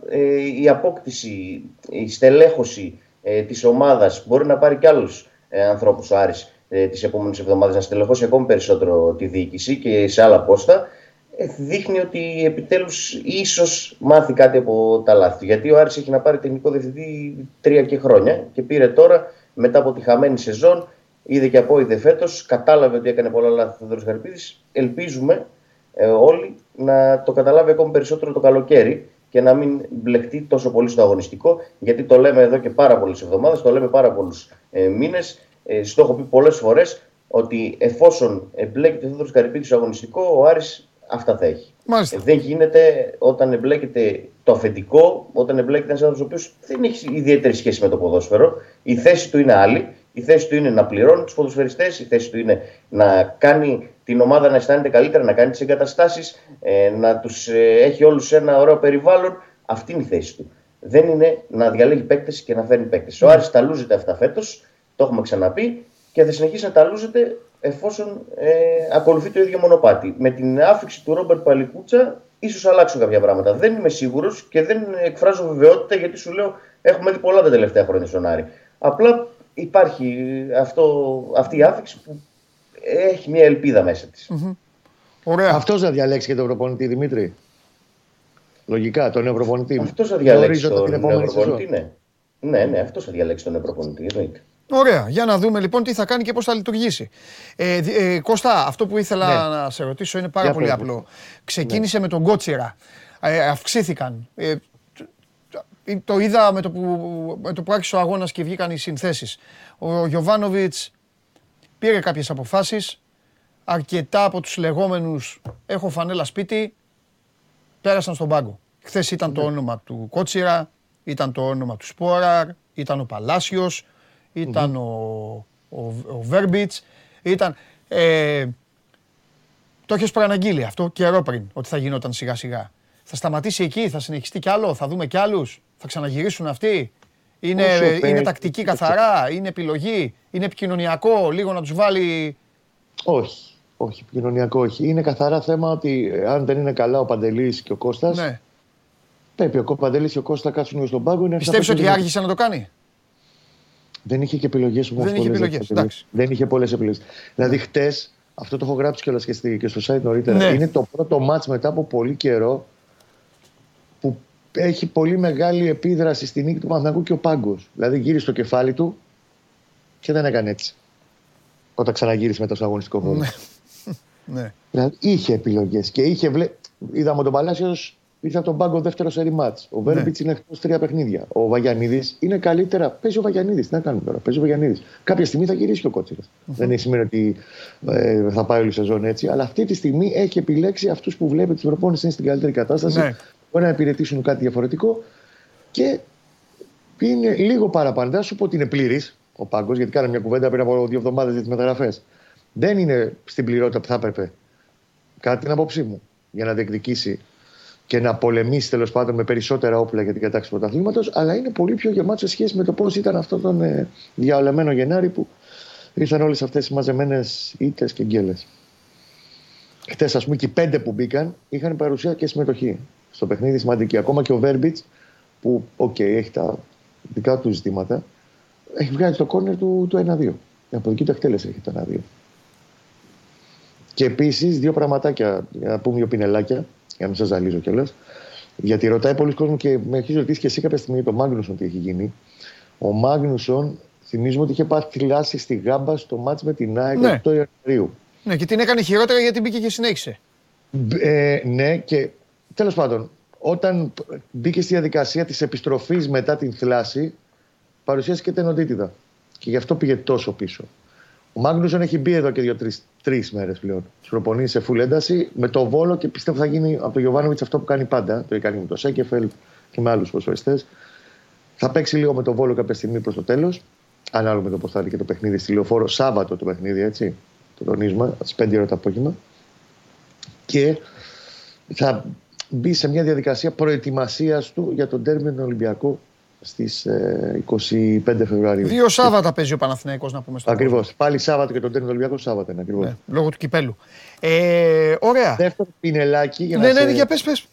η απόκτηση, η στελέχωση της ομάδας, μπορεί να πάρει κι άλλους ανθρώπους ο Άρης τις επόμενες εβδομάδες, να στελεχώσει ακόμη περισσότερο τη διοίκηση και σε άλλα πόστα, δείχνει ότι επιτέλους ίσως μάθει κάτι από τα λάθη. Γιατί ο Άρης έχει να πάρει τεχνικό διευθυντή 3 χρόνια και πήρε τώρα. Μετά από τη χαμένη σεζόν, είδε και απόειδε φέτος, κατάλαβε ότι έκανε πολλά λάθη ο Θεόδωρος Καρυπίδης. Ελπίζουμε όλοι να το καταλάβει ακόμη περισσότερο το καλοκαίρι και να μην μπλεχτεί τόσο πολύ στο αγωνιστικό. Γιατί το λέμε εδώ και πάρα πολλές εβδομάδες, το λέμε πάρα πολλούς μήνες. Στο έχω πει πολλές φορές ότι εφόσον εμπλέκεται ο Θεόδωρος Καρυπίδης στο αγωνιστικό, ο Άρης αυτά θα έχει. Δεν γίνεται όταν εμπλέκεται το αφεντικό, όταν εμπλέκεται ένας άνθρωπος ο οποίος δεν έχει ιδιαίτερη σχέση με το ποδόσφαιρο. Η θέση του είναι άλλη. Η θέση του είναι να πληρώνει τους ποδοσφαιριστές. Η θέση του είναι να κάνει την ομάδα να αισθάνεται καλύτερα, να κάνει τις εγκαταστάσεις, να τους έχει όλους σε ένα ωραίο περιβάλλον. Αυτή είναι η θέση του. Δεν είναι να διαλέγει παίκτες και να φέρνει παίκτες. Ο Άρης ταλούζεται αυτά φέτος, το έχουμε ξαναπεί, και θα συνεχίσει να ταλούζεται εφόσον ακολουθεί το ίδιο μονοπάτι. Με την άφηξη του Ρόμπερτ Παλικούτσα ίσως αλλάξουν κάποια πράγματα. Δεν είμαι σίγουρος και δεν εκφράζω βεβαιότητα, γιατί σου λέω έχουμε δει πολλά τα τελευταία χρόνια στον Άρη. Απλά υπάρχει αυτή η άφηξη που έχει μια ελπίδα μέσα της. Ωραία. Αυτός θα διαλέξει και τον προπονητή, Δημήτρη. Λογικά, τον νέο προπονητή. Αυτός θα διαλέξει τον νέο προπονητή, ναι, αυτός θα διαλέξει τον νέο προπονητή. Ωραία. Για να δούμε λοιπόν τι θα κάνει και πώς θα λειτουργήσει. Κώστα, αυτό που ήθελα να σε ρωτήσω είναι πάρα πολύ απλό. Ξεκίνησε με τον Κότσιρα. Αυξήθηκαν. Το είδα με το που άρχισε ο αγώνας και βγήκαν οι συνθέσεις. Ο Γιωβάνοβιτς πήρε κάποιες αποφάσεις. Αρκετά από τους λεγόμενους έχω φανέλα σπίτι πέρασαν στον πάγκο. Χθες ήταν το όνομα του Κότσιρα, ήταν το όνομα του Σπόραρ, ήταν ο Παλάσιος. Ήταν ο Βέρμπιτς, ήταν... Το έχεις προαναγγείλει αυτό καιρό πριν, ότι θα γινόταν σιγά σιγά. Θα σταματήσει εκεί, θα συνεχιστεί κι άλλο, θα δούμε κι άλλους, θα ξαναγυρίσουν αυτοί. Είναι τακτική καθαρά, είναι επιλογή, είναι επικοινωνιακό, λίγο να τους βάλει... Όχι, επικοινωνιακό όχι. Είναι καθαρά θέμα ότι αν δεν είναι καλά ο Παντελής και ο Κώστας... Ναι. Πρέπει ο Παντελής και ο Κώστας να κάτσουν στον πάγκο... Πιστεύεις ότι άργησε να το κάνει? Δεν είχε και επιλογές όμως. Δεν είχε πολλές επιλογές. Δηλαδή, χτες, αυτό το έχω γράψει κιόλας και στο site νωρίτερα. Ναι. Είναι το πρώτο μάτς μετά από πολύ καιρό που έχει πολύ μεγάλη επίδραση στη νίκη του Παναθηναϊκού και ο πάγκος. Δηλαδή, γύρισε το κεφάλι του και δεν έκανε έτσι. Όταν ξαναγύρισε μετά στο αγωνιστικό χώρο. Ναι. Δηλαδή, είχε επιλογές και είχε. Είδαμε τον Παλάσιος. Ήρθε από τον πάγκο δεύτερο σερί μάτς. Ο Βέρμπιτς είναι εκτός 3 παιχνίδια. Ο Βαγιανίδης είναι καλύτερα. Παίζει ο Βαγιανίδης. Τι να κάνουμε τώρα. Κάποια στιγμή θα γυρίσει και ο Κότσιρας. Δεν έχει σημαίνει ότι θα πάει όλη η σεζόν έτσι. Αλλά αυτή τη στιγμή έχει επιλέξει αυτούς που βλέπει ότι οι προπόνησες είναι στην καλύτερη κατάσταση. Μπορεί να υπηρετήσουν κάτι διαφορετικό. Και είναι λίγο παραπαντά. Σου πω ότι είναι πλήρης ο πάγκος. Γιατί κάναμε μια κουβέντα πριν από 2 εβδομάδες για τις μεταγραφές. δεν είναι στην πληρότητα που θα έπρεπε, κατά την απόψή μου, για να διεκδικήσει και να πολεμήσει τέλος πάντων με περισσότερα όπλα για την κατάκτηση του πρωταθλήματος, αλλά είναι πολύ πιο γεμάτο σε σχέση με το πώς ήταν αυτόν τον διαολεμένο Γενάρη που ήρθαν όλες αυτές οι μαζεμένες ήττες και γκέλες. Χτες, ας πούμε, και οι 5 που μπήκαν είχαν παρουσία και συμμετοχή στο παιχνίδι, σημαντική. Ακόμα και ο Βέρμπιτς, που έχει τα δικά του ζητήματα, έχει βγάλει στο κόρνερ του 1-2. Η αποδική του εκτέλεση έχει το 1-2. Και επίσης, δύο πραγματάκια, να πούμε δύο πινελάκια, για να μην σας ζαλίζω κιόλας. Γιατί ρωτάει πολλοί κόσμο και με έχει ρωτήσει και εσύ κάποια στιγμή το Μάγνουσον τι έχει γίνει. Ο Μάγνουσον, θυμίζουμε ότι είχε πάθει θλάση στη γάμπα στο μάτς με την ΑΕΚ 8 Ιανουαρίου. Ναι, και την έκανε χειρότερα γιατί μπήκε και συνέχισε. Ναι, και τέλος πάντων, όταν μπήκε στη διαδικασία της επιστροφής μετά την θλάση, παρουσίασε και τενοντίτιδα. Και γι' αυτό πήγε τόσο πίσω. Ο Μάγνουσον έχει μπει εδώ και τρεις μέρες πλέον. Τους προπονεί σε full ένταση με το Βόλο και πιστεύω θα γίνει από τον Γιωβάνοβιτς αυτό που κάνει πάντα. Το έκανε με τον Σέκεφελ και με άλλους προσφαιριστές. Θα παίξει λίγο με το Βόλο κάποια στιγμή προς το τέλος. Ανάλογα με το πώς θα είναι και το παιχνίδι στη Λεωφόρο. Σάββατο το παιχνίδι, έτσι. Το τονίζουμε, στις 5 ώρα το απόγευμα. Και θα μπει σε μια διαδικασία προετοιμασίας του για τον ντέρμπι με τον Ολυμπιακό στις 25 Φεβρουαρίου. 2 Σάββατα παίζει ο Παναθηναϊκός, να πούμε. Ακριβώς. Πάλι Σάββατο και τον ντέρμπι με τον Ολυμπιακό Σάββατα είναι ακριβώς. Ναι, λόγω του κυπέλου. Ωραία. Δεύτερο πινελάκι. Για για πες.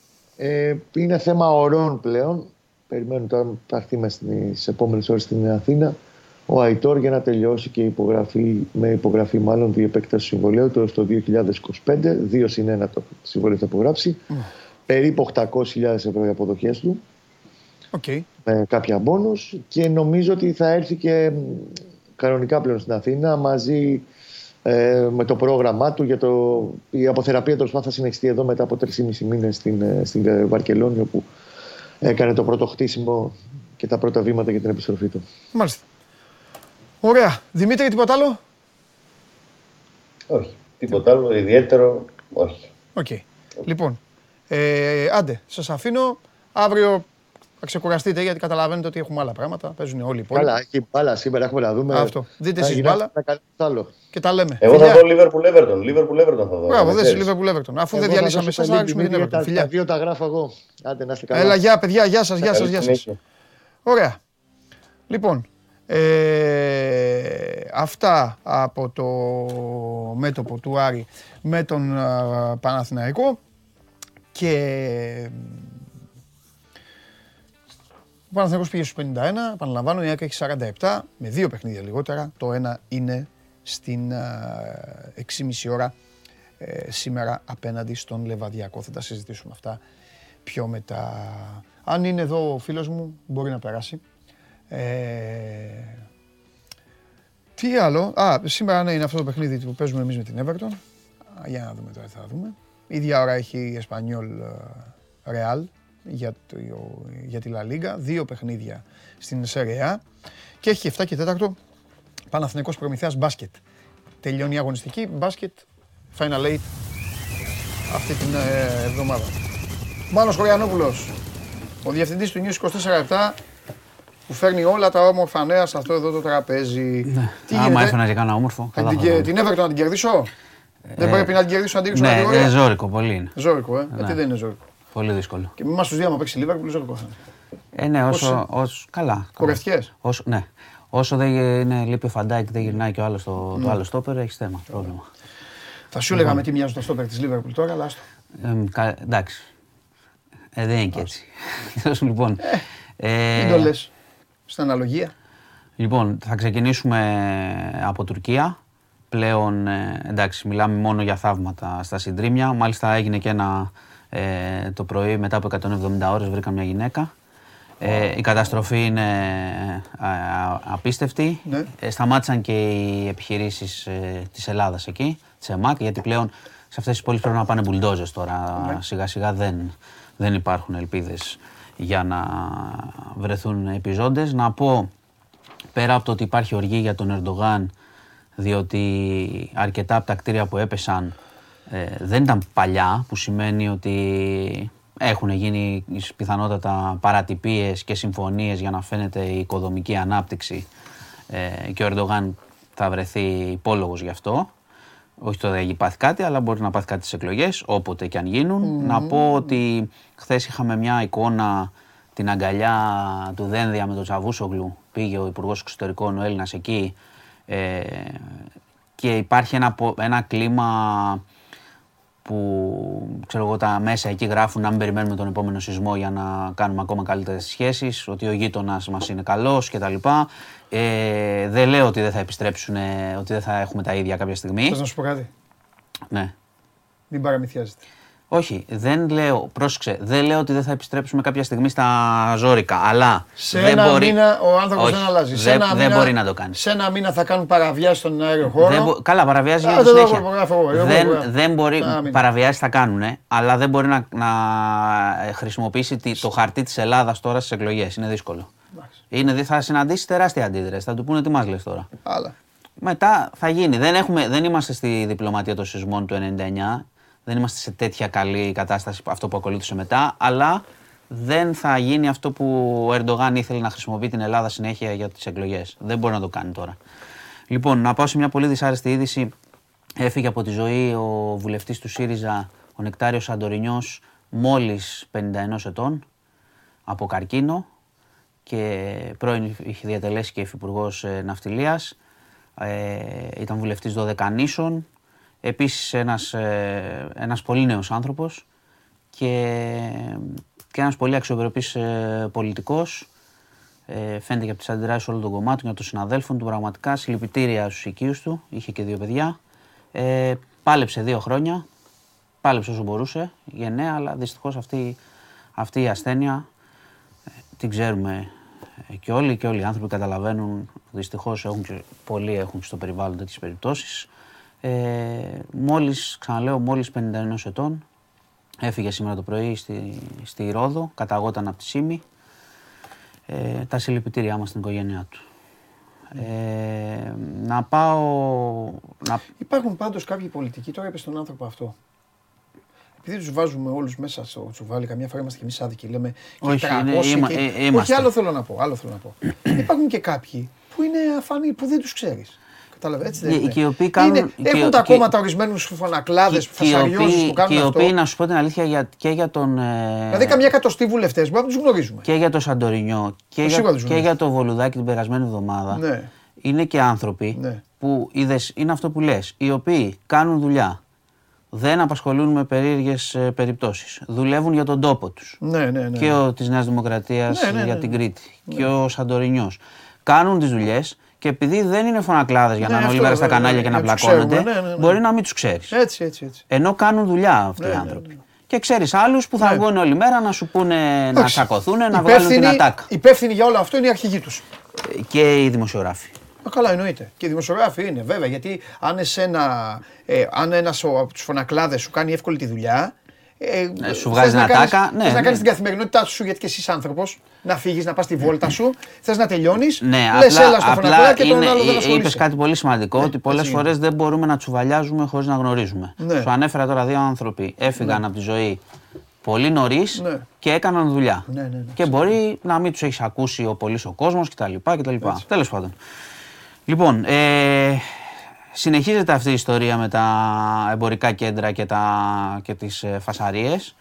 Είναι θέμα ωρών πλέον. Περιμένουμε τώρα που θα έρθουμε στις επόμενες ώρες στην Αθήνα. Ο Αϊτόρ για να τελειώσει και υπογραφή μάλλον τη επέκταση του συμβολέου του έως το 2025. 2+1 το συμβολέου θα υπογράψει. Περίπου 800.000 ευρώ οι αποδοχές του. Με κάποια μπόνους. Και νομίζω ότι θα έρθει και κανονικά πλέον στην Αθήνα μαζί με το πρόγραμμά του. Για η αποθεραπεία του θα συνεχιστεί εδώ μετά από 3,5 μήνες στην Βαρκελόνη, όπου έκανε το πρώτο χτίσιμο και τα πρώτα βήματα για την επιστροφή του. Μάλιστα. Ωραία. Δημήτρη, τίποτα άλλο? Όχι. Τίποτα άλλο ιδιαίτερο, όχι. Okay. Λοιπόν, άντε, σας αφήνω. Αύριο θα ξεκουραστείτε, γιατί καταλαβαίνετε ότι έχουμε άλλα πράγματα. Παίζουν όλοι οι υπόλοιποι. Καλά, έχει μπάλα σήμερα, έχουμε να δούμε. Αυτό. Δείτε εσείς μπάλα. Και τα λέμε. Εγώ θα δω Liverpool-Everton. Μπράβο, δες Liverpool-Everton. Αφού δεν διαλύσαμε εσάς, θα ρίξουμε την Everton. Τα δύο τα γράφω εγώ. Άντε, να είστε καλά. Έλα, γεια παιδιά, γεια σας. Ωραία. Λοιπόν. Αυτά από το μέτωπο του Άρη με τον Παναθηναϊκό. Και ο Παναθηναϊκός πήγε στους 51, επαναλαμβάνω, η ΑΕΚ έχει 47 με 2 παιχνίδια λιγότερα. Το ένα είναι στην 6.30 ώρα σήμερα απέναντι στον Λεβαδιακό. Θα τα συζητήσουμε αυτά πιο μετά. Αν είναι εδώ ο φίλος μου, μπορεί να περάσει. Τι άλλο? Σήμερα είναι αυτό το παιχνίδι που παίζουμε εμείς με την Everton. Για να δούμε τώρα, θα δούμε. Ίδια ώρα έχει η Εσπανιόλ Real για τη La Liga. 2 παιχνίδια στην Serie A. Και έχει 7 και 4 Παναθηναϊκός Προμηθέας μπάσκετ. Τελειώνει η αγωνιστική μπάσκετ Final 8 αυτή την εβδομάδα. Μάνος Χωριανόπουλος, ο διευθυντής του News 24/7, που φέρνει όλα τα όμορφα νέα σε αυτό εδώ το τραπέζι. Ναι. Άμα έφερνα και κάνα όμορφο. Την Everton να την κερδίσω. Δεν πρέπει να την κερδίσω, να την ρίξω λίγο. Ναι, ζώρικο πολύ είναι. Ζώρικο, γιατί δεν είναι ζώρικο. Πολύ δύσκολο. Και με εμάς τους δύο, άμα παίξει Liverpool, ζώρικο θα είναι. Ναι, όσο. Καλά. Κορευτιές. Ναι. Όσο δεν είναι λείπει ο Φαντάικ, δεν γυρνάει και ο άλλος το άλλο στόπερ, έχει θέμα. Θα σου έλεγα με τι μοιάζουν τα στόπερ της Liverpool τώρα, αλλά άστο. Εντάξει. Δεν είναι και έτσι. Λοιπόν. Μην το λες. Στην αναλογία. Λοιπόν, θα ξεκινήσουμε από Τουρκία. Πλέον, εντάξει, μιλάμε μόνο για θαύματα στα συντρίμμια. Μάλιστα έγινε και ένα το πρωί, μετά από 170 ώρες βρήκα μια γυναίκα. Η καταστροφή είναι απίστευτη. Ναι. Σταμάτησαν και οι επιχειρήσεις της Ελλάδας εκεί, της ΕΜΑΚ, γιατί πλέον σε αυτές τις πόλεις πρέπει να πάνε μπουλντόζες τώρα. Ναι. Σιγά σιγά δεν υπάρχουν ελπίδες για να βρεθούν επιζώντες. Να πω, πέρα από το ότι υπάρχει οργή για τον Ερντογάν, διότι αρκετά από τα κτίρια που έπεσαν δεν ήταν παλιά, που σημαίνει ότι έχουν γίνει πιθανότατα παρατυπίες και συμφωνίες για να φαίνεται η οικοδομική ανάπτυξη και ο Ερντογάν θα βρεθεί υπόλογος γι' αυτό. όχι τώρα έχει πάθει κάτι, αλλά μπορεί να πάθει κάτι στις εκλογές, όποτε και αν γίνουν. Mm-hmm. Να πω ότι χθες είχαμε μια εικόνα, την αγκαλιά του Δένδια με τον Τσαβούσογλου. Πήγε ο Υπουργός Εξωτερικών, ο Έλληνας, εκεί. Και υπάρχει ένα κλίμα που, ξέρω εγώ, τα μέσα εκεί γράφουν να μην περιμένουμε τον επόμενο σεισμό για να κάνουμε ακόμα καλύτερες σχέσεις, ότι ο γείτονας μας είναι καλός κτλ. Δεν λέω ότι δεν θα επιστρέψουν, ότι δεν θα έχουμε τα ίδια κάποια στιγμή. Θες να σου πω κάτι? Ναι. Μην παραμυθιάζετε. Όχι, δεν λέω, πρόσεξε, δεν λέω ότι δεν θα επιστρέψουμε κάποια στιγμή στα ζώρικα, αλλά σε δεν ένα μπορεί... μήνα ο άνθρωπος δεν αλλάζει. Σε ένα δεν μήνα, μπορεί να το κάνει. Σε ένα μήνα θα κάνουν παραβιάσεις στον αέριο χώρο. Καλά, παραβιάσεις για τη συνέχεια. Δεν μπορεί, παραβιάσεις θα κάνουν, αλλά δεν μπορεί να χρησιμοποιήσει το χαρτί της Ελλάδας τώρα στις εκλογές. Είναι δύσκολο. Θα συναντήσει τεράστια αντίδραση. Θα του πούνε τι μας λες τώρα. Μετά θα γίνει. Δεν είμαστε στη διπλωματία των σεισμών του 99. Δεν είμαστε σε τέτοια καλή κατάσταση αυτό που ακολούθησε μετά, αλλά δεν θα γίνει αυτό που ο Ερντογάν ήθελε να χρησιμοποιεί την Ελλάδα συνέχεια για τις εκλογές. Δεν μπορεί να το κάνει τώρα. Λοιπόν, να πάω σε μια πολύ δυσάρεστη είδηση. Έφυγε από τη ζωή ο βουλευτής του ΣΥΡΙΖΑ, ο Νεκτάριος Σαντορινιός, μόλις 51 ετών, από καρκίνο, και πρώην είχε διατελέσει και υφυπουργός Ναυτιλίας. Ήταν βουλευτής 12 νήσων. Επίσης ένας πολύ νέος άνθρωπος και ένας πολύ αξιοπρεπής πολιτικός. Φαίνεται και από τις αντιδράσεις όλων των κομμάτων και των συναδέλφων του, πραγματικά συλληπιτήρια στους οικείους του. Είχε και 2 παιδιά. Πάλεψε 2 χρόνια, πάλεψε όσο μπορούσε, γενναία, αλλά δυστυχώς αυτή η ασθένεια την ξέρουμε και όλοι οι άνθρωποι καταλαβαίνουν, δυστυχώς πολλοί έχουν στο περιβάλλον τέτοιες περιπτώσεις. Μόλις 51 ετών, έφυγε σήμερα το πρωί στη Ρόδο, καταγόταν από τη Σίμη. Τα συλληπιτήριά μας στην οικογένειά του. Να πάω... Υπάρχουν πάντως κάποιοι πολιτικοί, τώρα είπες στον άνθρωπο αυτό. Επειδή τους βάζουμε όλους μέσα στο τσουβάλι, καμιά φορά είμαστε και εμείς άδικοι, λέμε και 300 και... Όχι, άλλο θέλω να πω. Υπάρχουν και κάποιοι που είναι αφανείς, που δεν τους ξέρεις. Έχουν τα κόμματα ορισμένους φωνακλάδες που φασαριώζουν, που κάνουν αυτό. Και οι οποίοι, να σου πω την αλήθεια, και για τον... Δηλαδή καμιά εκατοστή βουλευτές, μπορεί να τους γνωρίζουμε. Και για τον Σαντορινιό και για τον Βολουδάκη την περασμένη εβδομάδα. Είναι και άνθρωποι που, είδες, είναι αυτό που λες, οι οποίοι κάνουν δουλειά. Δεν απασχολούν με περίεργες περιπτώσεις. Δουλεύουν για τον τόπο τους. Και ο της Νέας Δημοκρατίας για την Κρήτη. Και ο Σαντορινιός. Κάνουν τις δουλειές. Και επειδή δεν είναι φωνακλάδες για να είναι όλοι πέρα στα κανάλια και να πλακώνονται, μπορεί να μην τους ξέρεις. Έτσι. Ενώ κάνουν δουλειά αυτοί οι άνθρωποι. Και ξέρεις άλλους που θα βγουν όλη μέρα να σου πούνε, να τσακωθούν, να βγάλουν την ατάκα. Υπεύθυνοι για όλο αυτό είναι οι αρχηγοί τους. Και οι δημοσιογράφοι. Καλά, εννοείται. Και οι δημοσιογράφοι είναι, βέβαια. Γιατί αν ένας από τους φωνακλάδες σου κάνει εύκολη τη δουλειά. Σου βγάζει μια τάκα. Θες να κάνεις την καθημερινότητά σου, γιατί και εσύ άνθρωπος, να φύγεις, να πας στη βόλτα σου, θες να τελειώνεις. Λες έλα στο φωνακλά και τον άλλο δεν ασχολείσαι. Είπες κάτι πολύ σημαντικό, ότι πολλές φορές δεν μπορούμε να τσουβαλιάζουμε χωρίς να γνωρίζουμε. Σου ανέφερα τώρα 2 άνθρωποι, έφυγαν από τη ζωή πολύ νωρίς και έκαναν δουλειά. Και μπορεί να μην τους έχεις ακούσει ο κόσμος κτλ. Τέλος πάντων. Λοιπόν, συνεχίζεται αυτή η ιστορία με τα εμπορικά κέντρα και τις φασαρίες.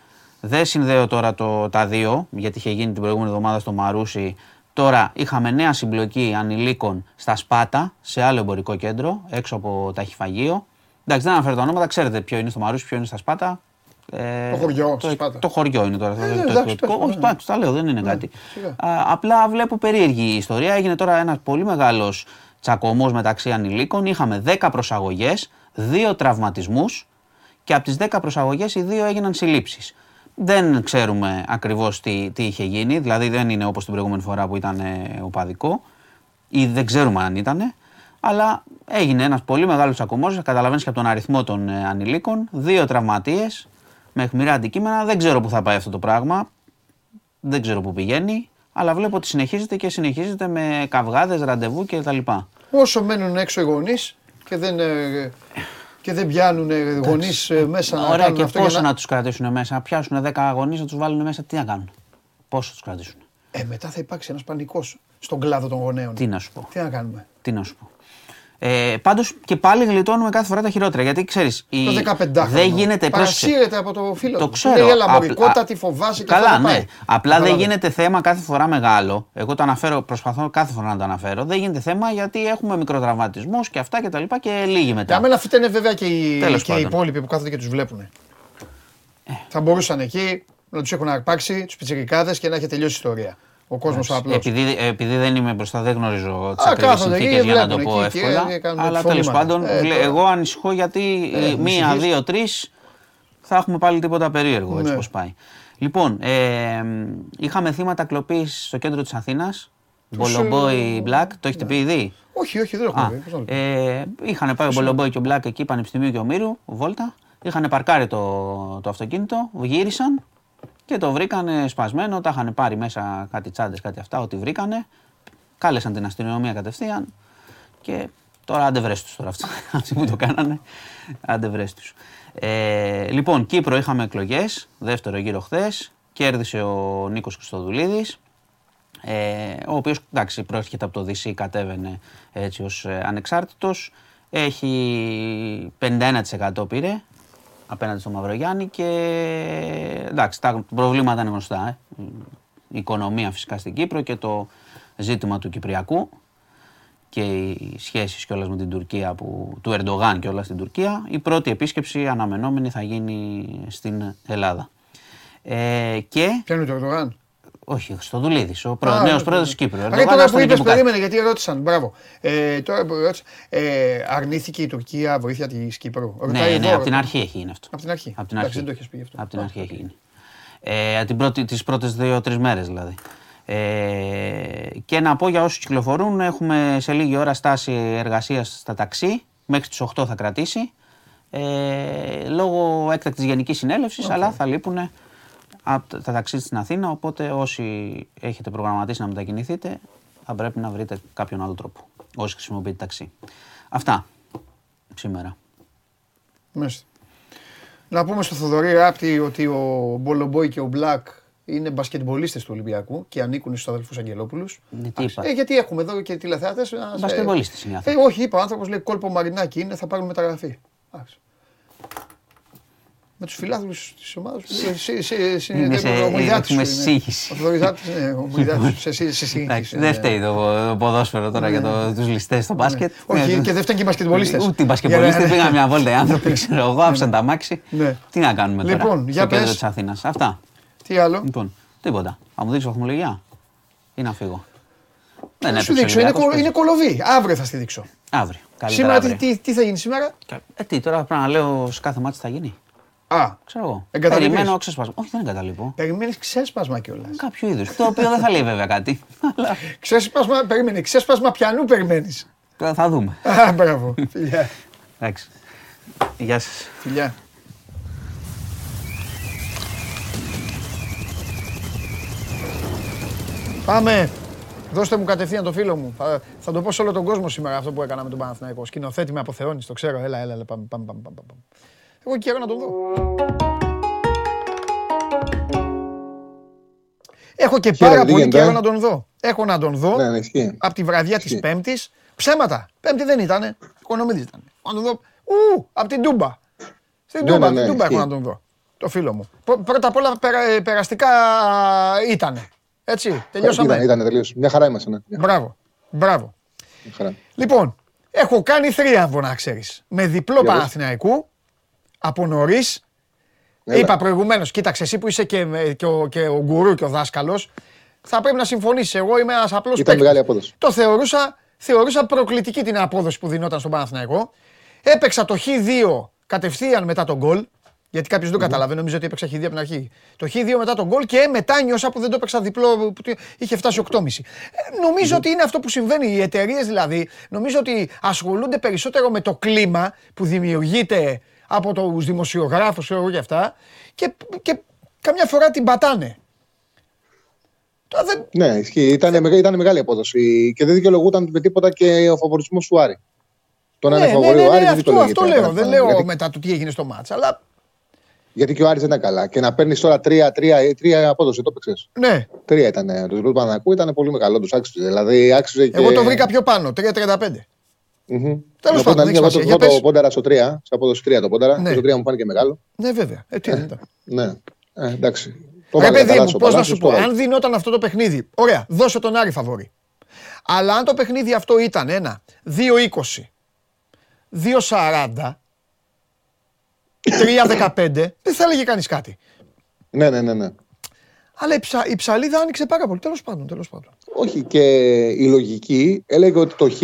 Δεν συνδέω τώρα τα δύο, γιατί είχε γίνει την προηγούμενη εβδομάδα στο Μαρούσι. Τώρα είχαμε νέα συμπλοκή ανηλίκων στα Σπάτα, σε άλλο εμπορικό κέντρο, έξω από ταχυφαγείο. Εντάξει, δεν αναφέρω τα ονόματα, ξέρετε ποιο είναι στο Μαρούσι, ποιο είναι στα Σπάτα. Το χωριό, στα Σπάτα. Το χωριό είναι τώρα. Όχι, εντάξει, τα λέω, δεν είναι κάτι. Απλά βλέπω περίεργη ιστορία. Έγινε τώρα ένας πολύ μεγάλος τσακωμός μεταξύ ανηλίκων, είχαμε 10 προσαγωγές, 2 τραυματισμούς και από τις 10 προσαγωγές οι 2 έγιναν συλλήψεις. Δεν ξέρουμε ακριβώς τι είχε γίνει, δηλαδή δεν είναι όπως την προηγούμενη φορά που ήταν οπαδικό ή δεν ξέρουμε αν ήταν, αλλά έγινε ένας πολύ μεγάλος τσακωμός, καταλαβαίνεις και από τον αριθμό των ανηλίκων, 2 τραυματίες με αιχμηρά αντικείμενα, δεν ξέρω πού θα πάει αυτό το πράγμα, δεν ξέρω πού πηγαίνει, αλλά βλέπω ότι συνεχίζεται και συνεχίζεται με καυγάδες, ραντεβού κτλ. Όσο μένουν έξω οι γονείς και δεν πιάνουν γονείς μέσα να κάνουν αυτό. Ωραία, και πώς να τους κρατήσουν μέσα, να πιάσουν 10 γονείς, να τους βάλουν μέσα, τι να κάνουν, πώς θα τους κρατήσουν. Μετά θα υπάρξει ένας πανικός στον κλάδο των γονέων. Τι να σου πω. Τι να κάνουμε. Τι να σου πω. Πάντως και πάλι γλιτώνουμε κάθε φορά τα χειρότερα. Γιατί ξέρεις, δεν γίνεται. Παρασύρεται από το φίλο. Το ξέρω. Τη φοβάσαι και καλά, ναι. Απλά δεν γίνεται θέμα κάθε φορά μεγάλο. Εγώ το αναφέρω, προσπαθώ κάθε φορά να το αναφέρω. Δεν γίνεται θέμα γιατί έχουμε μικροτραυματισμούς και αυτά και τα λοιπά και λίγοι μετά. Για μένα αυτή είναι βέβαια και οι υπόλοιποι που κάθονται και τους βλέπουν. Θα μπορούσαν εκεί να τους έχουν αρπάξει τους πιτσιρικάδες και να έχει τελειώσει η ιστορία. Ο κόσμος απλώς. Επειδή δεν είμαι μπροστά, δεν γνωρίζω τις ακριβείς συνθήκες για να το πω εύκολα. Αλλά τέλος πάντων, εγώ ανησυχώ γιατί 1, 2, 3 θα έχουμε πάλι τίποτα περίεργο, έτσι πως πάει. Λοιπόν, είχαμε θύματα κλοπής στο κέντρο της Αθήνας. Μπολομπόι Black, το έχετε πει ήδη? Όχι, δεν έχω πει. Είχαν πάει ο Μπολομπόι και ο Black εκεί, Πανεπιστημίου και Ομήρου, βόλτα. Είχαν παρκάρει το αυτοκίνητο, γύρισαν. Και το βρήκανε σπασμένο, τα είχαν πάρει μέσα κάτι τσάντες, κάτι αυτά, ό,τι βρήκανε. Κάλεσαν την αστυνομία κατευθείαν και τώρα άντε βρες τους τώρα αυτοί, αυτοί που το κάνανε, άντε βρες τους. Λοιπόν, Κύπρο είχαμε εκλογές, δεύτερο γύρο χθες, κέρδισε ο Νίκος Χριστοδουλίδης, ο οποίος, εντάξει, προέρχεται από το DC, κατέβαινε έτσι ως ανεξάρτητος, έχει 51% πήρε, απέναντι στο Μαυρογιάννη και εντάξει, τα προβλήματα είναι γνωστά. Η οικονομία φυσικά στην Κύπρο και το ζήτημα του Κυπριακού και οι σχέσεις κιόλας με την Τουρκία, του Ερντογάν κιόλας στην Τουρκία. Η πρώτη επίσκεψη αναμενόμενη θα γίνει στην Ελλάδα. Και... ποιο είναι το Ερντογάν? Όχι, ο Χριστοδουλίδης, ο νέος πρόεδρος της Κύπρου. Αλλά τώρα που είπες, περίμενε, γιατί ρώτησαν. Μπράβο. Αρνήθηκε η Τουρκία βοήθεια της Κύπρου? Ναι, από την αρχή έχει γίνει αυτό. Από την αρχή. Εντάξει, δεν το έχεις πει αυτό. Από την αρχή έχει γίνει. Τις πρώτες 2-3 μέρες δηλαδή. Και να πω για όσους κυκλοφορούν, έχουμε σε λίγη ώρα στάση εργασίας στα ταξί. Μέχρι τις 8 θα κρατήσει. Λόγω έκτακτης Γενικής Συνέλευσης, αλλά θα λείπουνε από τα ταξίδια στην Αθήνα, οπότε όσοι έχετε προγραμματίσει να μετακινηθείτε, θα πρέπει να βρείτε κάποιον άλλο τρόπο, όσοι χρησιμοποιείτε ταξί. Αυτά, σήμερα. Μες. Να πούμε στο Θοδωρή Ράπτη ότι ο Μπολομπόι και ο Μπλακ είναι μπασκετμπολίστες του Ολυμπιακού και ανήκουν στους αδελφούς Αγγελόπουλους. Γιατί έχουμε εδώ και τηλεθεατές... μπασκετμπολίστες είναι αυτοί. Όχι, είπα, ο άνθρωπος λέει κόλπο Μαρινάκι είναι, θα πάρουν μεταγραφή. Με τους φιλάθλους της ομάδας, σε σύγχυση. Δεν φταίει το ποδόσφαιρο τώρα για τους ληστές στο μπάσκετ. Όχι, και δεν φταίνουν και οι μπασκετμπολίστες. Ούτε οι μπασκετμπολίστες, πήγαν μια βόλτα οι άνθρωποι, ξέρω εγώ, άψαν τα μάξι. Τι να κάνουμε τώρα στο κέντρο της Αθήνας. Αυτά. Τι άλλο? Λοιπόν, τίποτα. Θα μου δείξεις βαθμολογία ή να φύγω? Δεν σου δείξω, είναι κολοβή. Αύριο θα στη δείξω. Αύριο. Σήμερα τι θα γίνει σήμερα? Τι τώρα πρέπει να λέω σε κάθε μάτι θα γίνει? Ξέρω εγώ. Περιμένω ξέσπασμα. Όχι, δεν εγκαταλείπω. Περιμένεις ξέσπασμα κιόλας. Κάποιο είδους. Το οποίο δεν θα λέει βέβαια κάτι. Ξέσπασμα, περιμένει. Ξέσπασμα πιανού περιμένεις? Θα δούμε. Μπράβο. Φιλιά. Εντάξει. Γεια σας. Φιλιά. Πάμε. Δώστε μου κατευθείαν το φίλο μου. Θα το πω σε όλο τον κόσμο σήμερα αυτό που έκανα με τον Παναθηναϊκό. Σκηνοθέτη με αποθεώνεις, το ξέρω. Έλα, πάμε. Εγώ και να τον δω. Έχω και πάρα πολύ καιρό να τον δω. Έχω να τον δω από τη βραδιά της Πέμπτης. Ψέματα. Πέμπτη δεν ήτανε. Οικονομίδης ήτανε. Να τον δω. Από την Τούμπα. Στην Τούμπα έχω να τον δω. Το φίλο μου. Πρώτα απ' όλα περαστικά ήτανε. Έτσι. Τελειώσαμε. Ήτανε τελείως. Μια χαρά είμαστε. Μπράβο. Λοιπόν, έχω κάνει θρίαμβο να ξέρεις. Με διπλό Παναθηναϊκού. Από νωρίς, είπα προηγουμένως, κοίταξε εσύ που είσαι και ο γκουρού και ο δάσκαλος, θα πρέπει να συμφωνήσεις. Εγώ είμαι ένας απλός παίκτης. Το θεωρούσα προκλητική την απόδοση που δινόταν στον Παναθηναϊκό. Έπαιξα το Χ2 κατευθείαν μετά τον γκολ, γιατί κάποιος δεν καταλαβαίνει, νομίζω ότι έπαιξα Χ2 από την αρχή. Το Χ2 μετά τον γκολ και μετά νιώσα που δεν το έπαιξα διπλό, που είχε φτάσει 8,5. Νομίζω ότι είναι αυτό που συμβαίνει. Οι εταιρείες δηλαδή, νομίζω ότι ασχολούνται περισσότερο με το κλίμα που δημιουργείται από τους δημοσιογράφους και αυτά και καμιά φορά την πατάνε. Ναι, ισχύει. Ήταν μεγάλη απόδοση και δεν δικαιολογούταν με τίποτα και ο φαβορισμός του Άρη. Τον ανεφαβορεί ο Άρης, αυτό λέω. Δεν λέω μετά το τι έγινε στο μάτς, αλλά... γιατί και ο Άρης δεν ήταν καλά. Και να παίρνεις τώρα 3 απόδοση, το παίξες. Ναι. 3 ήταν. Το διπλό του Παναθηναϊκού ήταν πολύ μεγάλο. Τους άξιζε. Δηλαδή, άξιζε και... Εγώ το βρήκα πιο πάνω, 3,35. Τέλος πάντων, δεν έχει σημασία. Το πόνταρα στο 3, στα πόδια στο 3 το πόνταρα. Το 3 μου πάνε και μεγάλο. Ναι, βέβαια. Τι είναι αυτό. Ναι, εντάξει. Ρε παιδί μου, πώς να σου πω, αν δινόταν αυτό το παιχνίδι, ωραία, δώσε τον Άρη φαβόρι. Αλλά αν το παιχνίδι αυτό ήταν ένα 2-20, 2-40, 3-15, δεν θα έλεγε κανείς κάτι. Ναι, ναι, ναι, ναι. Αλλά η ψαλίδα άνοιξε πάρα πολύ, τέλος πάντων, τέλος πάντων. Όχι, και η λογική έλεγε ότι το Χ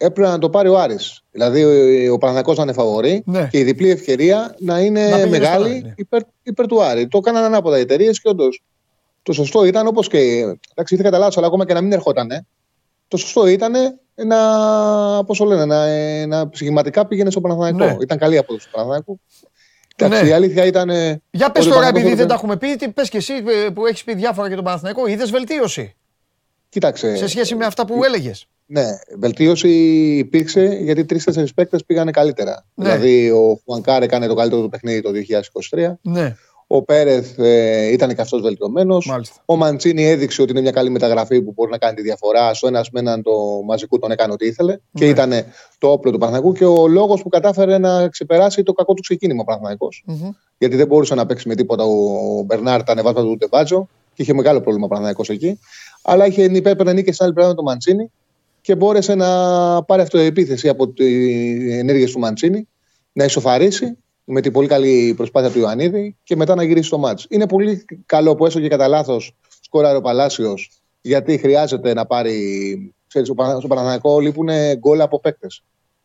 έπρεπε να το πάρει ο Άρης. Δηλαδή ο Παναθηναϊκός να είναι φαβορί, ναι, και η διπλή ευκαιρία να είναι μεγάλη Άρη, ναι, υπέρ του Άρη. Το έκαναν ανάποδα οι εταιρείες και όντως το σωστό ήταν, όπως και. Εντάξει, ήρθε κατά λάθος, αλλά ακόμα και να μην ερχότανε. Το σωστό ήταν να ψυχηματικά πήγαινε στο Παναθηναϊκό. Ναι. Ήταν καλή απόδοση του Παναθηναϊκού. Εντάξει, ναι, η αλήθεια ήταν. Για πες τώρα, επειδή δεν τα έχουμε πει, τι πες και εσύ που έχεις πει διάφορα για τον Παναθηναϊκό, είδες βελτίωση. Κοίταξε. Σε σχέση με αυτά που έλεγες. Ναι, βελτίωση υπήρξε γιατί 3-4 παίκτες πήγανε καλύτερα. Ναι. Δηλαδή, ο Χουάνκαρ έκανε το καλύτερο του παιχνίδι το 2023. Ναι. Ο Πέρεθ ήταν και αυτός βελτιωμένος. Ο Μαντσίνι έδειξε ότι είναι μια καλή μεταγραφή που μπορεί να κάνει τη διαφορά. Στο ένας με έναν το μαζικού τον έκανε ό,τι ήθελε. Ναι. Και ήταν το όπλο του Παναθηναϊκού και ο λόγος που κατάφερε να ξεπεράσει το κακό του ξεκίνημα ο Παναθηναϊκός. Mm-hmm. Γιατί δεν μπορούσε να παίξει με τίποτα ο Μπερνάρ, τα ανεβάσματα του Ντεβάτζο και είχε μεγάλο πρόβλημα ο Παναθηναϊκός εκεί. Αλλά είχε υπέρπαιρνα νίκη στην άλλη πλευρά τον Μαντσίνι και μπόρεσε να πάρει αυτοεπίθεση από τις ενέργειες του Μαντσίνι, να ισοφαρίσει με την πολύ καλή προσπάθεια του Ιωαννίδη και μετά να γυρίσει στο μάτς. Είναι πολύ καλό που έστω και κατά λάθος σκόραρε ο Παλάσιος, γιατί χρειάζεται να πάρει. Ξέρεις, στον Παναθηναϊκό λείπουν γκολ από παίκτες.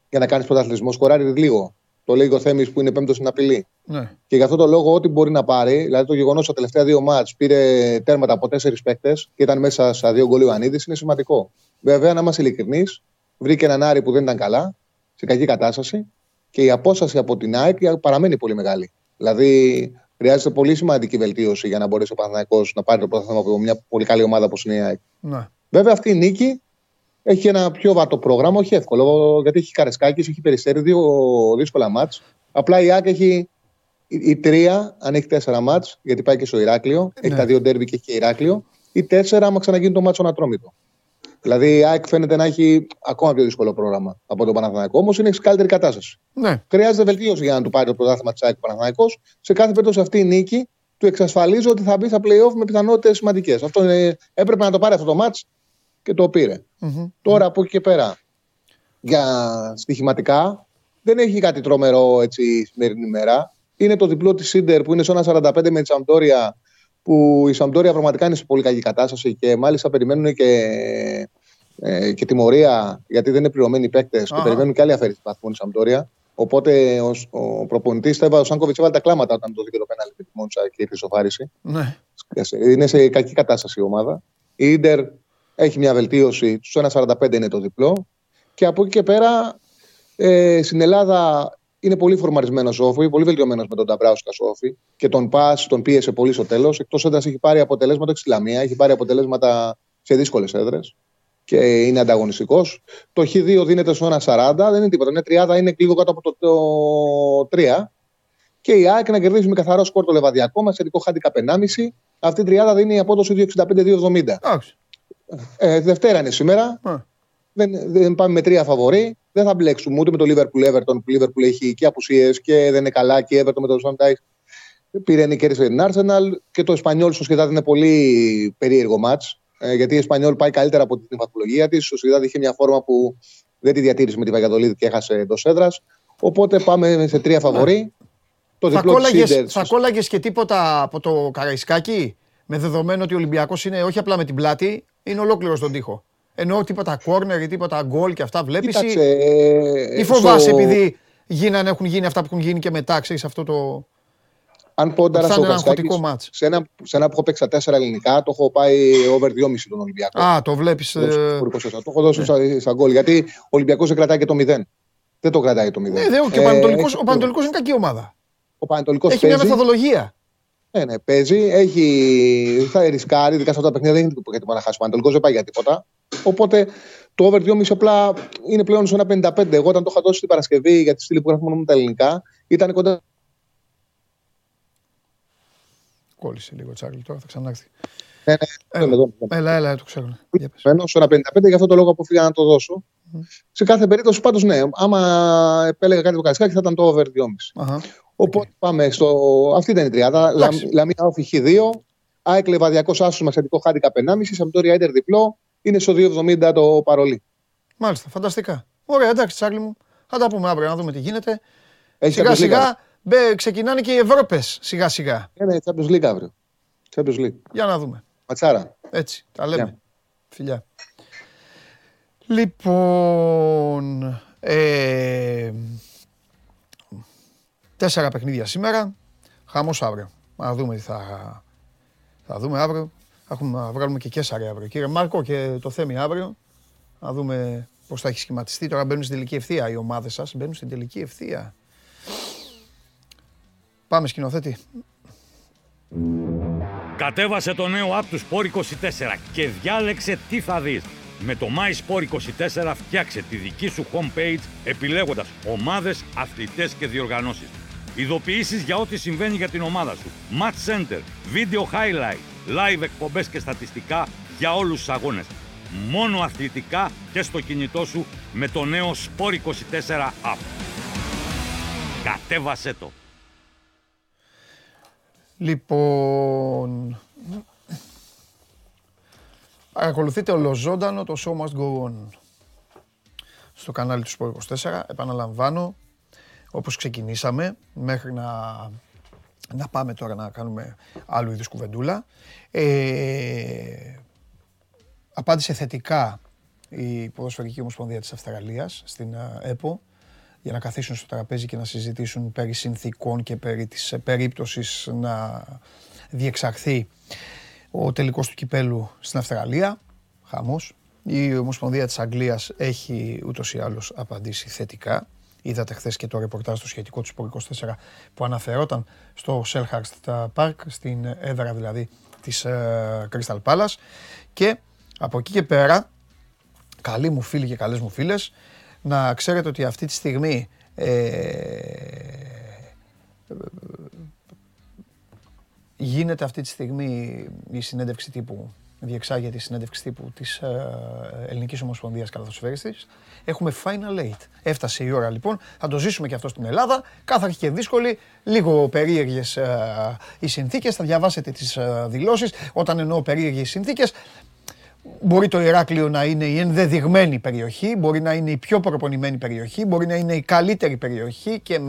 Για να κάνεις πρωταθλητισμό, σκοράρει λίγο. Το λέει ο Θέμης που είναι πέμπτος στην απειλή. Ναι. Και γι' αυτό το λόγο, ό,τι μπορεί να πάρει, δηλαδή το γεγονός ότι τα τελευταία δύο μάτς πήρε τέρματα από 4 παίκτες και ήταν μέσα στα 2 γκολ ο Ιωαννίδης, είναι σημαντικό. Βέβαια, να είμαστε ειλικρινείς, βρήκε έναν Άρη που δεν ήταν καλά, σε κακή κατάσταση. Και η απόσταση από την ΑΕΚ παραμένει πολύ μεγάλη. Δηλαδή, χρειάζεται πολύ σημαντική βελτίωση για να μπορέσει ο Παναθηναϊκός να πάρει το πρωτάθλημα από μια πολύ καλή ομάδα όπως είναι η ΑΕΚ. Ναι. Βέβαια, αυτή η νίκη έχει ένα πιο βατό πρόγραμμα, όχι εύκολο, γιατί έχει Καρεσκάκης, έχει Περιστέρι, 2 δύσκολα μάτς. Απλά η ΑΕΚ έχει η 3, αν έχει 4 μάτς, γιατί πάει και στο Ηράκλειο, ναι, έχει τα 2 ντέρμπι και έχει και Ηράκλειο, ή 4, άμα ξαναγίνει το μάτς στον Ατρόμητο. Δηλαδή η ΑΕΚ φαίνεται να έχει ακόμα πιο δύσκολο πρόγραμμα από τον Παναθηναϊκό. Όμως είναι σε καλύτερη κατάσταση. Ναι. Χρειάζεται βελτίωση για να του πάρει το πρωτάθλημα της ΑΕΚ ο Παναθηναϊκός. Σε κάθε περίπτωση αυτή η νίκη του εξασφαλίζει ότι θα μπει στα play-off με πιθανότητες σημαντικές. Αυτό έπρεπε να το πάρει αυτό το match και το πήρε. Mm-hmm. Τώρα από εκεί και πέρα, για στοιχηματικά, δεν έχει κάτι τρομερό έτσι σημερινή ημέρα. Είναι το διπλό της Σίντερ που είναι σε 1,45 με τη Σαμπτόρια, που η Σαμπτόρια πραγματικά είναι σε πολύ καλή κατάσταση και μάλιστα περιμένουν και τιμωρία, γιατί δεν είναι πληρωμένοι οι παίκτες και περιμένουν και άλλη αφαίρεση βαθμών η Σαμπτόρια. Οπότε ο προπονητής ο Σάνκοβιτς έβαλε τα κλάματα όταν το δίκαιο το πέναλτι τη Μόντσα και ήρθε η ισοφάριση. Ναι. Είναι σε κακή κατάσταση η ομάδα. Η Ίντερ έχει μια βελτίωση, στους 1,45 είναι το διπλό. Και από εκεί και πέρα στην Ελλάδα είναι πολύ φορμαρισμένο Σόφι, πολύ βελτιωμένο με τον Ταμπράουσκα Σόφι και τον Πας τον πίεσε πολύ στο τέλος. Εκτός έδρας έχει πάρει αποτελέσματα στη Λαμία, έχει πάρει αποτελέσματα σε δύσκολες έδρες και είναι ανταγωνιστικός. Το Χ2 δίνεται στο 1,40, δεν είναι τίποτα. Είναι 30, είναι λίγο κάτω από το 3. Και η ΑΕΚ να κερδίσει με καθαρό σκορ το Λεβαδιακό, με σερικό χάντικα 1,5. Αυτή η 30 δίνει η απόδοση 2,65-2,70. Δευτέρα είναι σήμερα. Δεν πάμε με 3 φαβορί. Δεν θα μπλέξουμε ούτε με το Liverpool Everton, που Liverpool έχει και απουσίες και δεν είναι καλά, και Everton με το Σαντάι πήρε νικέρισε την Arsenal και το Ισπανιόλ στο Σοσιαδάδ είναι πολύ περίεργο μάτς, γιατί η Ισπανιόλ πάει καλύτερα από την βαθμολογία της. Στο Σοσιαδάδ είχε μια φόρμα που δεν τη διατήρησε με τη Βαγιανίδη και έχασε εντός έδρας. Οπότε πάμε σε 3 φαβορί. Θα κόλλαγες και τίποτα από το Καραϊσκάκι, με δεδομένο ότι ο Ολυμπιακός είναι όχι απλά με την πλάτη, είναι ολόκληρος στον τοίχο. Ενώ τίποτα κόρνερ ή τίποτα γκολ και αυτά βλέπεις. Ή φοβάσαι επειδή έχουν γίνει αυτά που έχουν γίνει και μετά, ξέρεις αυτό το. Αν πόνταρα στο Καστάκης, σε ένα που έχω παίξει 4 ελληνικά, το έχω πάει over 2,5 τον Ολυμπιακό. Α, το βλέπεις. Το έχω δώσει σαν γκολ. Γιατί ο Ολυμπιακός δεν κρατάει και το 0. Δεν το κρατάει το 0. Και ο Πανετολικός είναι κακή ομάδα. Έχει μια μεθοδολογία. Ναι, παίζει. Θα ρισκάρει, ειδικά σε αυτά τα παιχνίδια δεν είναι τίποτα να χάσει. Ο Πανετολικός δεν πάει για τίποτα. Οπότε το over 2,5 απλά είναι πλέον στο 1,55. Εγώ όταν το είχα δώσει την Παρασκευή για τη στήλη που γράφουμε με τα ελληνικά, ήταν κοντά. Κόλλησε λίγο Τσάρλι, τώρα θα ξανάρθει. Έλα, το ξέρω. Στο 1,55, γι' αυτό το λόγο αποφύγα να το δώσω. Σε κάθε περίπτωση πάντως ναι, άμα επέλεγα κάτι το Καρισκάκι θα ήταν το over 2,5. Οπότε πάμε στο... Αυτή ήταν η τριάδα. Λαμία όφη 2, ΑΕΚ Λεβαδιακός άσος με μαξιατικό χάντικα 1,5, Σαμπτόρια Ίντερ διπλό, είναι στο 2,70 το παρολί. Μάλιστα, φανταστικά. Ωραία, εντάξει Τσάκλι μου, θα τα πούμε αύριο να δούμε τι γίνεται. Σιγά σιγά ξεκινάνε και οι Ευρώπες σιγά σιγά. Ναι, Champions League αύριο. Champions League. Για να δούμε. Ματσάρα. Έτσι, τα λέμε. Φιλιά. Λοιπόν, 4 παιχνίδια σήμερα, χαμός αύριο. Να δούμε τι θα δούμε αύριο. Έχουμε να βγάλουμε και Κέσσαρη αύριο. Κύριε Μάρκο και το Θέμη αύριο. Να δούμε πώς θα έχει σχηματιστεί. Τώρα μπαίνουν στην τελική ευθεία οι ομάδες σας. Μπαίνουν στην τελική ευθεία. Πάμε σκηνοθέτη. Κατέβασε το νέο app του Sport 24 και διάλεξε τι θα δεις. Με το MySport24 φτιάξε τη δική σου homepage επιλέγοντας ομάδες, αθλητές και διοργανώσεις. Ειδοποιήσεις για ό,τι συμβαίνει για την ομάδα σου. Match Center, Video Highlight, Live εκπομπές και στατιστικά για όλους τους αγώνες. Μόνο αθλητικά και στο κινητό σου με το νέο Sport24 app. Κατέβασέ το! Λοιπόν... Ακολουθείτε ολοζώντανο το Show Must Go On στο κανάλι του Sport 24. Επαναλαμβάνω, όπως ξεκινήσαμε, μέχρι να πάμε τώρα να κάνουμε άλλου είδους κουβεντούλα. Απάντησε θετικά η Ποδοσφαιρική Ομοσπονδία της Αυστραλίας στην ΕΠΟ για να καθίσουν στο τραπέζι και να συζητήσουν περί συνθήκων και περί της περίπτωσης να διεξαχθεί ο τελικός του κυπέλου στην Αυστραλία, χαμός. Η Ομοσπονδία της Αγγλίας έχει ούτως ή άλλως απαντήσει θετικά. Είδατε χθες και το ρεπορτάζ το σχετικό του Sport 24 που αναφερόταν στο Selhurst Park, στην έδρα δηλαδή της Crystal Palace. Και από εκεί και πέρα, καλοί μου φίλοι και καλές μου φίλες, να ξέρετε ότι αυτή τη στιγμή γίνεται αυτή τη στιγμή η συνέντευξη τύπου, διεξάγεται η συνέντευξη τύπου της Ελληνικής Ομοσπονδίας Καλαθοσφαίριστης. Έχουμε Final 8. Έφτασε η ώρα λοιπόν, θα το ζήσουμε και αυτό στην Ελλάδα. Κάθαρχη και δύσκολη, λίγο περίεργες οι συνθήκες. Θα διαβάσετε τις δηλώσεις. Όταν εννοώ περίεργες συνθήκες, μπορεί το Ηράκλειο να είναι η ενδεδειγμένη περιοχή, μπορεί να είναι η πιο προπονημένη περιοχή, μπορεί να είναι η καλύτερη περιοχή και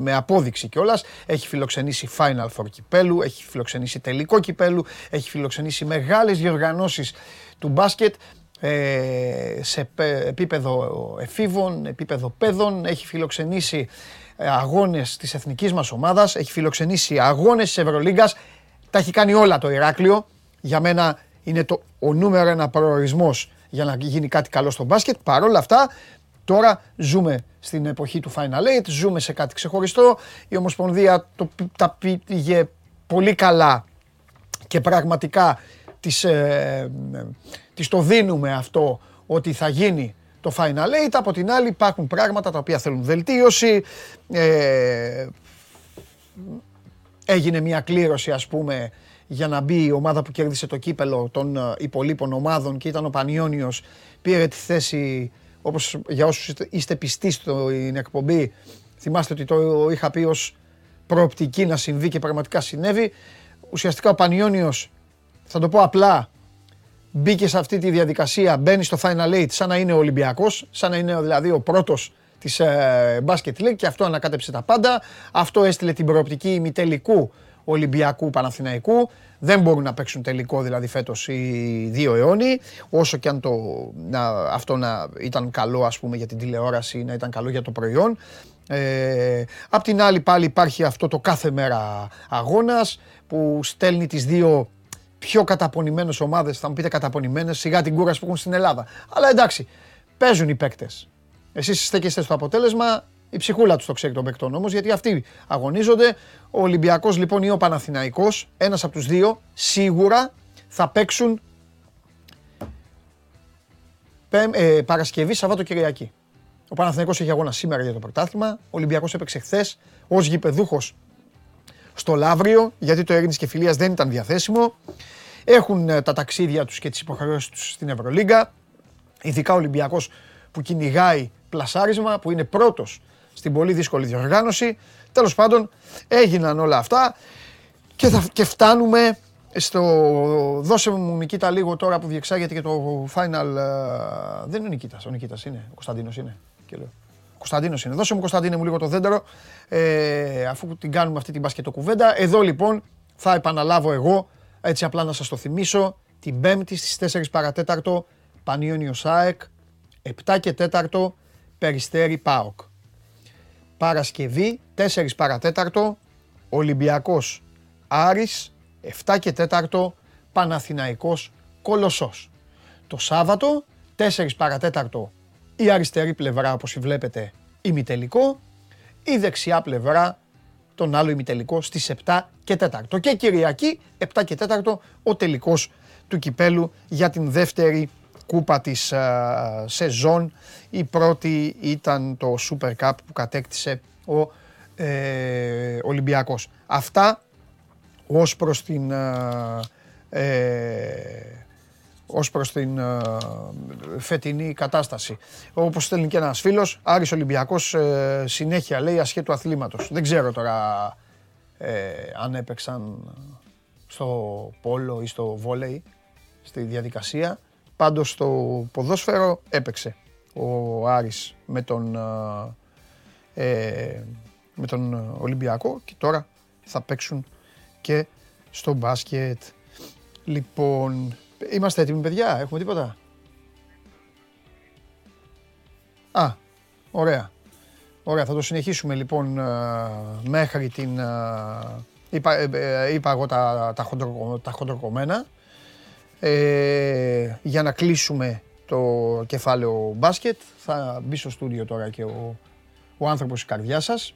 με απόδειξη κιόλας. Έχει φιλοξενήσει Final Four κυπέλου, έχει φιλοξενήσει τελικό κυπέλου, έχει φιλοξενήσει μεγάλες διοργανώσεις του μπάσκετ σε επίπεδο εφήβων, επίπεδο παιδών, έχει φιλοξενήσει αγώνες της εθνικής μας ομάδας, έχει φιλοξενήσει αγώνες της Ευρωλίγκας. Τα έχει κάνει όλα το Ηράκλειο. Για μένα είναι ο νούμερο ένα προορισμός για να γίνει κάτι καλό στο μπάσκετ. Παρ' όλα αυτά, τώρα ζούμε στην εποχή του Final 8, ζούμε σε κάτι ξεχωριστό. Η Ομοσπονδία τα πήγε πολύ καλά και πραγματικά της το δίνουμε αυτό ότι θα γίνει το Final 8. Από την άλλη υπάρχουν πράγματα τα οποία θέλουν βελτίωση. Έγινε μια κλήρωση ας πούμε για να μπει η ομάδα που κέρδισε το κύπελο των υπολείπων ομάδων και ήταν ο Πανιόνιος, πήρε τη θέση, όπως για όσους είστε πιστοί στην εκπομπή, θυμάστε ότι το είχα πει ως προοπτική να συμβεί και πραγματικά συνέβη. Ουσιαστικά ο Πανιόνιος, θα το πω απλά, μπήκε σε αυτή τη διαδικασία, μπαίνει στο Final 8 σαν να είναι ο Ολυμπιακός, σαν να είναι δηλαδή ο πρώτος της Basket League και αυτό ανακάτεψε τα πάντα, αυτό έστειλε την προοπτική ημιτελικού Ολυμπιακού Παναθηναϊκού. Δεν μπορούν να παίξουν τελικό δηλαδή φέτος οι δύο αιώνιοι, όσο και αν αυτό να ήταν καλό ας πούμε για την τηλεόραση, να ήταν καλό για το προϊόν. Απ' την άλλη πάλι υπάρχει αυτό το κάθε μέρα αγώνας που στέλνει τις δύο πιο καταπονημένες ομάδες, θα μου πείτε καταπονημένες, σιγά την κούραση που έχουν στην Ελλάδα. Αλλά εντάξει, παίζουν οι παίκτες. Εσείς στέκεστε στο αποτέλεσμα. Η ψυχούλα τους το ξέρει των παικτών όμως, γιατί αυτοί αγωνίζονται. Ο Ολυμπιακός λοιπόν ή ο Παναθηναϊκός, ένας από τους δύο, σίγουρα θα παίξουν Παρασκευή, Σαββατοκυριακή. Ο Παναθηναϊκός έχει αγώνα σήμερα για το πρωτάθλημα. Ο Ολυμπιακός έπαιξε χθες ως γηπεδούχος στο Λαύριο, γιατί το Έρηνης και Φιλίας δεν ήταν διαθέσιμο. Έχουν τα ταξίδια τους και τις υποχρεώσεις τους στην Ευρωλίγκα. Ειδικά ο Ολυμπιακός που κυνηγάει πλασάρισμα, που είναι πρώτος στην πολύ δύσκολη διοργάνωση. Τέλος πάντων, έγιναν όλα αυτά και φτάνουμε στο δώσε μου Νικήτα λίγο τώρα που διεξάγεται και το final. Δεν είναι Νικήτας, ο Νικήτας είναι, ο Κωνσταντίνος είναι. Και λέω, Κωνσταντίνος είναι, δώσε μου Κωνσταντίνε μου λίγο το δέντερο, αφού την κάνουμε αυτή την μπασκετοκουβέντα. Εδώ λοιπόν θα επαναλάβω εγώ, έτσι απλά να σας το θυμίσω, την 5η στις 4 παρατέταρτο, Πανιόνιος ΑΕΚ, 7 και 4 Περιστέρι ΠΑΟΚ. Παρασκευή 4 παρατέταρτο Ολυμπιακός Άρης, 7 και 4 Παναθηναϊκός Κολοσσός. Το Σάββατο 4 παρατέταρτο η αριστερή πλευρά, όπως βλέπετε, ημιτελικό, η δεξιά πλευρά τον άλλο ημιτελικό στις 7 και 4. Και Κυριακή 7 και 4 ο τελικός του κυπέλου για την δεύτερη κούπα της σεζόν. Η πρώτη ήταν το Super Cup που κατέκτησε ο Ολυμπιακός. Αυτά ως προς την φετινή κατάσταση. Όπως στέλνει και ένας φίλος, Άρης Ολυμπιακός συνέχεια λέει ασχέτου αθλήματος. Δεν ξέρω τώρα αν έπαιξαν στο πόλο ή στο βόλεϊ στη διαδικασία. Πάντως στο ποδόσφαιρο έπαιξε ο Άρης με τον Ολυμπιακό και τώρα θα παίξουν και στο μπάσκετ. Λοιπόν, είμαστε έτοιμοι παιδιά, έχουμε τίποτα? Α, ωραία. Ωραία, θα το συνεχίσουμε λοιπόν μέχρι την... Είπα εγώ τα χοντροκομμένα. Για να κλείσουμε το κεφάλαιο μπάσκετ, θα μπει στο στούντιο τώρα και ο άνθρωπος της καρδιάς σας,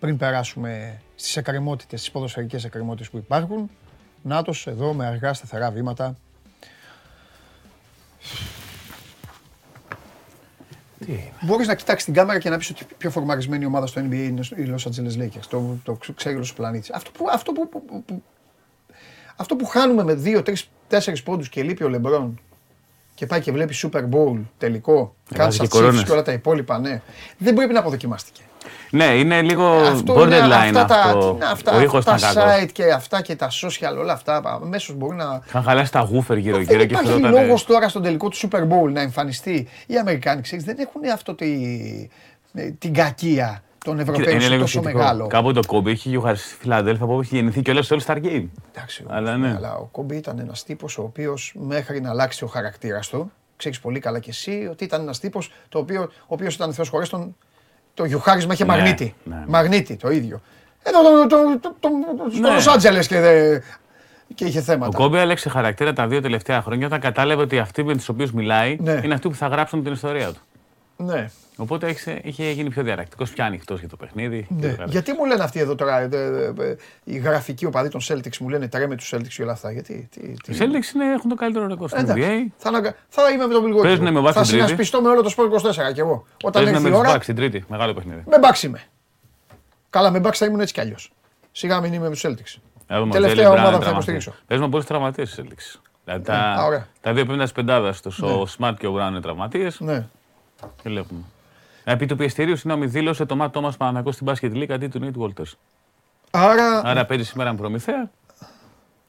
πριν περάσουμε στις εκκρεμότητες, στις ποδοσφαιρικές εκκρεμότητες που υπάρχουν. Νάτος εδώ με αργά σταθερά βήματα. Μπορείς να κοιτάξεις την κάμερα και να πεις ότι η πιο φορμαρισμένη ομάδα στο NBA είναι οι Los Angeles Lakers. Το ξέρει όλος ο πλανήτης. Αυτό που χάνουμε με 2, 3, 4 πόντους και λείπει ο Λεμπρόν και πάει και βλέπει Super Bowl τελικό, κάτι σαν τσίφτς και όλα τα υπόλοιπα, ναι. Δεν πρέπει να αποδοκιμάστηκε. Ναι, είναι λίγο borderline αυτό. Ο ήχος ήταν κακός. Τα site και αυτά και τα social, όλα αυτά, αμέσως μπορεί να... Θα χαλάσει τα γούφερ γύρω-γύρω και αυτό ήταν... Υπάρχει λόγος τώρα στον τελικό του Super Bowl να εμφανιστεί. Οι Αμερικάνοι, ξέρεις, δεν έχουν αυτό την κακία των Ευρωπαίων είναι τόσο σχετικό. Μεγάλο. Κάποτε το Κόμπι είχε γιο στη Φιλαδέλφια που είχε γεννηθεί και όλα στο All-Star Game. Εντάξει, αλλά, ναι. Αλλά ο Κόμπι ήταν ένας τύπος ο οποίος μέχρι να αλλάξει ο χαρακτήρας του, ξέρεις πολύ καλά κι εσύ, ότι ήταν ένας τύπος ο οποίος ήταν θεός χωρίς τον... Το γιουχάρισμα είχε μαγνήτη. Ναι. Μαγνήτη, το ίδιο. Εδώ στο Λος Άντζελες και είχε θέματα. Ο Κόμπι άλλαξε χαρακτήρα τα 2 τελευταία χρόνια όταν κατάλαβε ότι αυτοί με τους οποίους μιλάει είναι αυτοί που θα γράψουν την ιστορία του. Ναι. Οπότε είχε γίνει πιο διαρρακτικός, πιο ανοιχτός για το παιχνίδι. Ναι. Γιατί μου λένε αυτοί εδώ τώρα, οι γραφικοί οπαδοί των Celtics μου λένε τρέμε τους Celtics και όλα αυτά. Γιατί. Οι Celtics έχουν το καλύτερο ρεκόρ στο NBA. Θα είμαι με τον Πιλγκόρι. Θα συνασπιστώ με όλο το Sport 24 κι εγώ. Όταν έρθει η ώρα. Την Τρίτη, μεγάλο παιχνίδι. Με μπάξ είμαι. Καλά, με μπάξ θα ήμουν έτσι κι αλλιώς. Σιγά μην είμαι με τους Celtics. Τελευταία ομάδα που θα υποστηρίξω. Πες με πολλούς τραυματίες οι Celtics. Δηλαδή τα δύο πέμπτα πεντάδα του, ο Smart και ο Brown είναι τραυματίες. Και βλέπουμε. Επί του πιεστηρίου, συγγνώμη, δήλωσε το Ματ Τόμας Παναθηναϊκός στην Basket League αντί του Νίτ Γουόλτερς. Άρα παίρνει σήμερα με Προμηθέα.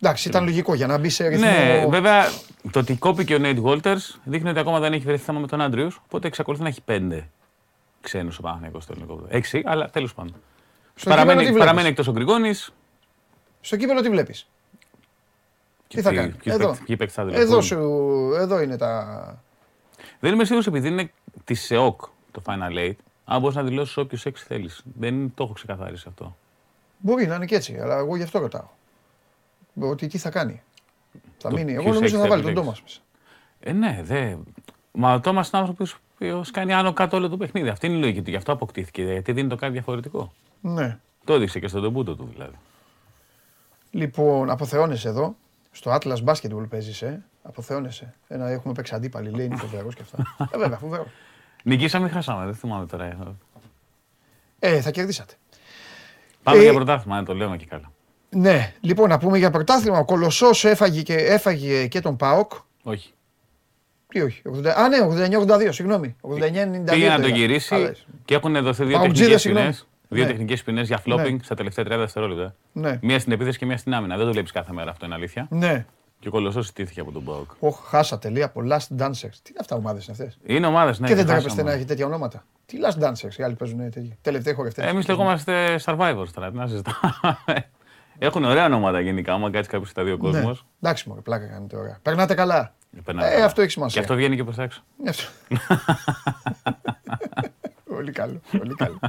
Εντάξει, ήταν λογικό για να μπει σε ρυθμό. Ναι, βέβαια το ότι κόπηκε ο Νίτ Γουόλτερς δείχνει ότι ακόμα δεν έχει βρεθεί θέμα με τον Άντριους. Οπότε εξακολουθεί να έχει 5 ξένους ο Παναθηναϊκός στο ελληνικό ποδόσφαιρο. 6, αλλά τέλος πάντων. Παραμένει εκτός ο Γκριγόνης. Στο κύπελλο τι βλέπεις? Τι θα κάνει? Εδώ είναι τα. Δεν είμαι σίγουρος επειδή είναι της ΕΟΚ το Final 8, αν μπορείς να δηλώσεις όποιους 6 θέλεις. Δεν το έχω ξεκαθαρίσει αυτό. Μπορεί να είναι και έτσι, αλλά εγώ γι' αυτό ρωτάω. Ότι τι θα κάνει. Θα μείνει. Εγώ νομίζω θα βάλει τον Τόμας μέσα. Ναι, δε. Μα ο Τόμας είναι άνθρωπος που κάνει άνω κάτω όλο το παιχνίδι. Αυτή είναι η λογική του. Γι' αυτό αποκτήθηκε. Γιατί δεν είναι το κάτι διαφορετικό. Ναι. Το έδειξε και στον τεμπούτο του δηλαδή. Λοιπόν, αποθεώνεσαι εδώ. Στο Atlas Basketball παίζεις, αποθεώνεσαι. Έχουμε παίξει αντίπαλοι, λέει, είναι φοβερός και αυτά. Βέβαια, φοβερό. Νικήσαμε ή χάσαμε, δεν θυμάμαι τώρα. Θα κερδίσατε. Πάμε για πρωτάθλημα, να το λέμε και καλά. Ναι, λοιπόν, να πούμε για πρωτάθλημα. Ο Κολοσσός έφαγε και τον ΠΑΟΚ. Όχι. Τι όχι, 80... Α, ναι, 89-82, συγγνώμη. 89-92. Πήγε να το γυρίσει και έχουν δοθεί δύο τεχνικές ποινές για flopping στα τελευταία 30 δευτερόλεπτα. Ναι. Μία στην επίθεση και μία στην άμυνα. Δεν το βλέπεις κάθε μέρα αυτό, είναι αλήθεια. Ναι. Και ο Κολοσσός στήθηκε από τον ΠΑΟΚ. Οχ, χάσατε λέει από Last Dance. Τι είναι αυτά ομάδες αυτές. Είναι ομάδες, ναι. Και δεν τρέπεστε να έχει τέτοια ονόματα. Τι Last Dance, οι άλλοι παίζουν τέτοια. Τελευταία χορευτές. Εμείς λεγόμαστε survivors τώρα, τι να συζητάμε. Έχουν ωραία ονόματα γενικά, άμα κάτσει κάποιος στα δύο κόσμος. Εντάξει, μωρέ, πλάκα κάνετε ωραία. Περνάτε καλά. Αυτό έχει σημασία. Και αυτό βγαίνει και προς τα έξω. Πολύ καλό, πολύ καλό.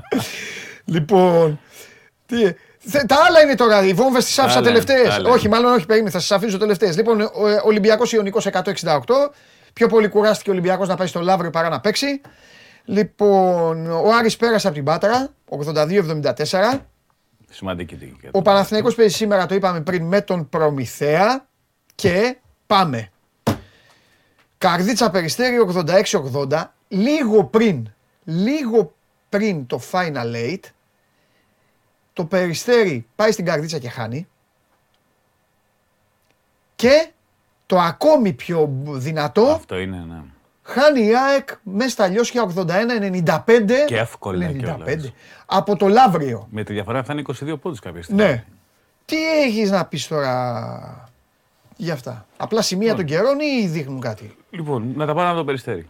Λοιπόν, τα άλλα είναι τώρα, οι βόμβες τις άφησα τελευταίες. Όχι, μάλλον όχι, περίμενε, θα σας αφήσω τελευταίες. Λοιπόν, ο Ολυμπιακός Ιωνικός 168. Πιο πολύ κουράστηκε ο Ολυμπιακός να πάει στο Λαύριο παρά να παίξει. Λοιπόν, ο Άρης πέρασε από την Πάτρα, 82-74. Σημαντική δίκη. Ο Παναθηναϊκός παίζει σήμερα, το είπαμε πριν, με τον Προμηθέα και πάμε. Καρδίτσα Περιστέρι 86-80, λίγο πριν το Final 8, το Περιστέρι πάει στην Καρδίτσα και χάνει. Και το ακόμη πιο δυνατό, αυτό είναι, ναι, χάνει η ΑΕΚ μέσα στα Λιώσια 81-95. Και εύκολα 95, από το Λαύριο. Με τη διαφορά φτάνει 22 πόντους κάποια στιγμή. Ναι. Τι έχεις να πεις τώρα για αυτά? Απλά σημεία των καιρών ή δείχνουν κάτι? Λοιπόν, να τα πάμε από το Περιστέρι.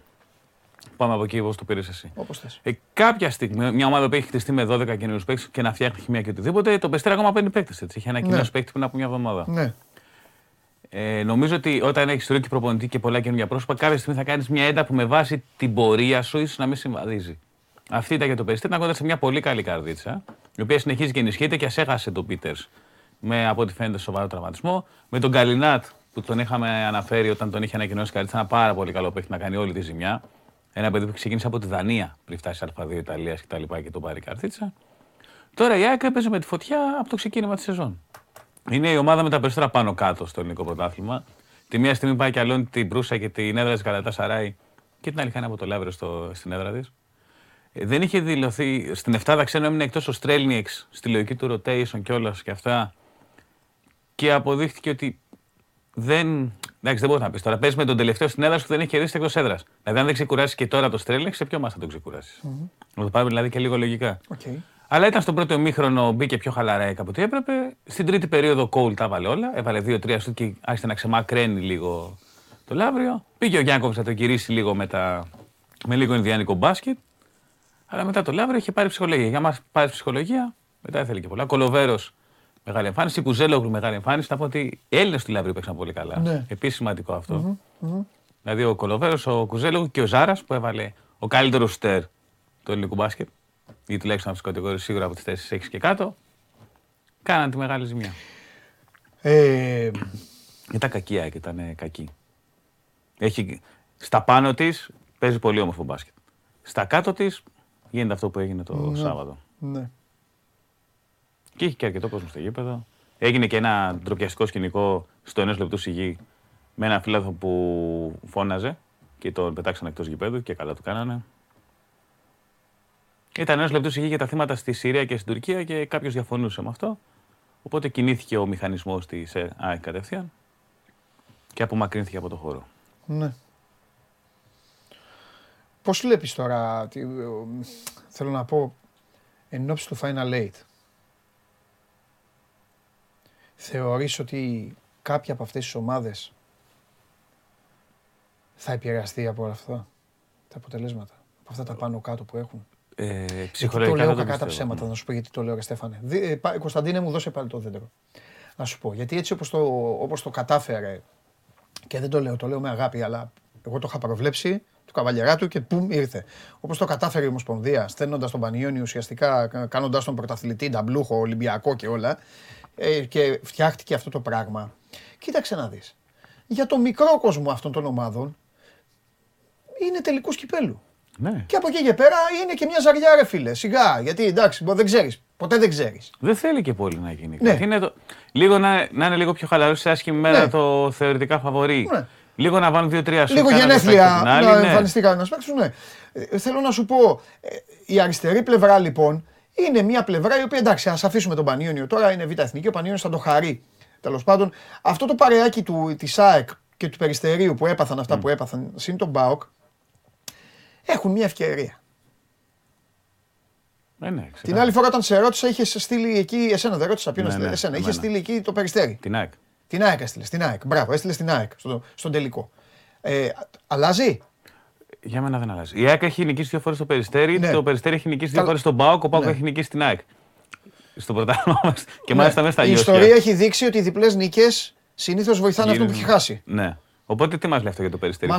Πάμε από εκεί όπως το πήρες εσύ. Όπως θες. Κάποια στιγμή, μια ομάδα που έχει χτιστεί με 12 καινούριους παίκτες και να φτιάχνει χημεία και οτιδήποτε, το Περιστέρι ακόμα παίρνει παίκτες. Έχει ένα κοινό παίκτη πριν από μια εβδομάδα. Ναι. Νομίζω ότι όταν έχεις ρούκι προπονητή και πολλά καινούργια πρόσωπα, κάποια στιγμή θα κάνεις μια έντα που με βάση την πορεία σου ίσως να μην συμβαδίζει. Αυτή ήταν για το Περιστέρι, ήταν κοντά σε μια πολύ καλή καρδίτσα, η οποία συνεχίζει και ενισχύεται και ας έχασε τον Πίτερς με, από ό,τι φαίνεται, σοβαρό τραυματισμό. Με τον Καλινάτ που τον είχαμε αναφέρει όταν τον είχε ανακοινώσει καρδίτσα, ένα πάρα πολύ καλό παίκτη να κάνει όλη τη ζημιά. Ένα παιδί που ξεκίνησε από τη Δανία πριν φτάσει Α2 Ιταλίας κτλ. Και τον πάρει καρδίτσα. Τώρα η ΑΕΚ έπαιζε με τη φωτιά από το ξεκίνημα της σεζόν. Είναι η ομάδα με τα περισσότερα πάνω κάτω στο ελληνικό πρωτάθλημα. Τη μία στιγμή πάει και αλλώνει την Προύσα και την έδρα της Γαλατασαράι και την άλλη χάνει από το Λαύριο στην έδρα της. Δεν είχε δηλωθεί στην 7 ξένο, έμεινε εκτός ο Στρέλνιεξ στη λογική του rotation κιόλας και αυτά. Και αποδείχθηκε ότι δεν. Εντάξει, δεν μπορεί να πει τώρα. Παίζει με τον τελευταίο στην έδρα που δεν έχει κερδίσει εκτός έδρας. Δηλαδή, αν δεν ξεκουράσει και τώρα το Στρέλνιεξ, σε ποιο μα θα τον ξεκουράσει. Να το πάμε δηλαδή και λίγο λογικά. Okay. Αλλά ήταν στον πρώτο ημίχρονο, μπήκε πιο χαλαρά από ό,τι έπρεπε. Στην τρίτη περίοδο ο Κόουλ τα βάλε όλα. Έβαλε 2-3 σουτ και άρχισε να ξεμακραίνει λίγο το Λαύριο. Πήγε ο Γιάνκοβιτς να το κυρίσει λίγο με λίγο Ινδιάνικο μπάσκετ. Αλλά μετά το Λαύριο είχε πάρει ψυχολογία. Για μας πάρει ψυχολογία, μετά ήθελε και πολλά. Κολοβέρος μεγάλη εμφάνιση, Κουζέλογλου μεγάλη εμφάνιση. Θα πω ότι οι Έλληνες του Λαύριου παίξαν πολύ καλά. Ναι. Επίσης σημαντικό αυτό. Δηλαδή ο Κολοβέρος, ο Κουζέλογλου και ο Ζάρας που έβαλε ο καλύτερος σουτέρ του ελληνικού μπάσκετ. Ή τουλάχιστον από τις κατηγορίες σίγουρα από τις θέσεις 6 και κάτω, κάναν τη μεγάλη ζημιά. Ήταν κακία και ήταν κακή. Στα πάνω της παίζει πολύ όμορφο μπάσκετ. Στα κάτω της γίνεται αυτό που έγινε το Σάββατο. Ναι. Και είχε και αρκετό κόσμο στο γήπεδο. Έγινε και ένα ντροπιαστικό σκηνικό στο 1 λεπτού σιγή με έναν φιλάθλο που φώναζε και τον πετάξαν εκτός γηπέδου και καλά του κάνανε. Ήταν ένας λεπτός για τα θύματα στη Συρία και στην Τουρκία και κάποιος διαφωνούσε με αυτό. Οπότε κινήθηκε ο μηχανισμός της ΑΕΚ κατευθείαν και απομακρύνθηκε από το χώρο. Ναι. Πώς βλέπεις τώρα, θέλω να πω, εν ώψη του Final 8. Θεωρείς ότι κάποια από αυτές τις ομάδες θα επηρεαστεί από όλα αυτά τα αποτελέσματα, από αυτά τα πάνω κάτω που έχουν? Ψυχολογικά το λέω κακά τα ψέματα, να σου πω γιατί το λέω, Στέφανε. Κωνσταντίνε μου, δώσε πάλι το δέντρο. Να σου πω, γιατί έτσι όπως το κατάφερε, και δεν το λέω με αγάπη, αλλά εγώ το είχα προβλέψει, του καβαλιερά του και πουμ ήρθε. Όπως το κατάφερε η Ομοσπονδία, στέλνοντας τον Πανιόνι ουσιαστικά, κάνοντας τον πρωταθλητή, νταμπλούχο, Ολυμπιακό και όλα, και φτιάχτηκε αυτό το πράγμα. Κοίταξε να δεις. Για το μικρό κόσμο αυτών των ομάδων, είναι τελικούς κυπέλου. Ναι. Και από εκεί και πέρα είναι και μια ζαριά, ρε φίλε. Σιγά, γιατί εντάξει, δεν ξέρεις. Ποτέ δεν ξέρεις. Δεν θέλει και πολύ να γίνει. Ναι. Είναι λίγο να είναι λίγο πιο χαλαρό σε άσχημη μέρα, ναι, το θεωρητικά φαβορί. Ναι. Λίγο να βάλουν 2-3 σου. Λίγο γενέθλια να εμφανιστεί κανένας παίκτης. Ναι. Θέλω να σου πω, η αριστερή πλευρά λοιπόν είναι μια πλευρά η οποία, εντάξει, ας αφήσουμε τον Πανιόνιο τώρα, είναι Β' Εθνική, ο Πανιόνιος θα το χαρεί. Τέλος πάντων, αυτό το παρεάκι της ΑΕΚ και του Περιστερίου που έπαθαν αυτά που έπαθαν, συν τον ΠΑΟΚ, έχουν μια ευκαιρία. Ναι, την άλλη φορά όταν σε ρώτησα, είχες στείλει εκεί, εσένα δεν ρώτησα, ποιον εσένα, είχες στείλει εκεί το Περιστέρι. Την ΑΕΚ. Την ΑΕΚ έστειλες, την ΑΕΚ, μπράβο, έστειλες την ΑΕΚ στον τελικό. Αλλάζει. Για μένα δεν αλλάζει. Η ΑΕΚ έχει νικήσει δύο φορές στο Περιστέρι, ναι. Το Περιστέρι έχει νικήσει δύο φορές στον ΠΑΟΚ, ο ΠΑΟΚ έχει νικήσει την ΑΕΚ. Στο πρωτάθλημα μας και μάλιστα μέσα στα γήπεδα. Η ιστορία έχει δείξει ότι οι διπλές νίκες συνήθως βοηθάνε αυτόν που έχει χάσει. Ναι. Οπότε τι μας λέει αυτό για το Περιστέρι;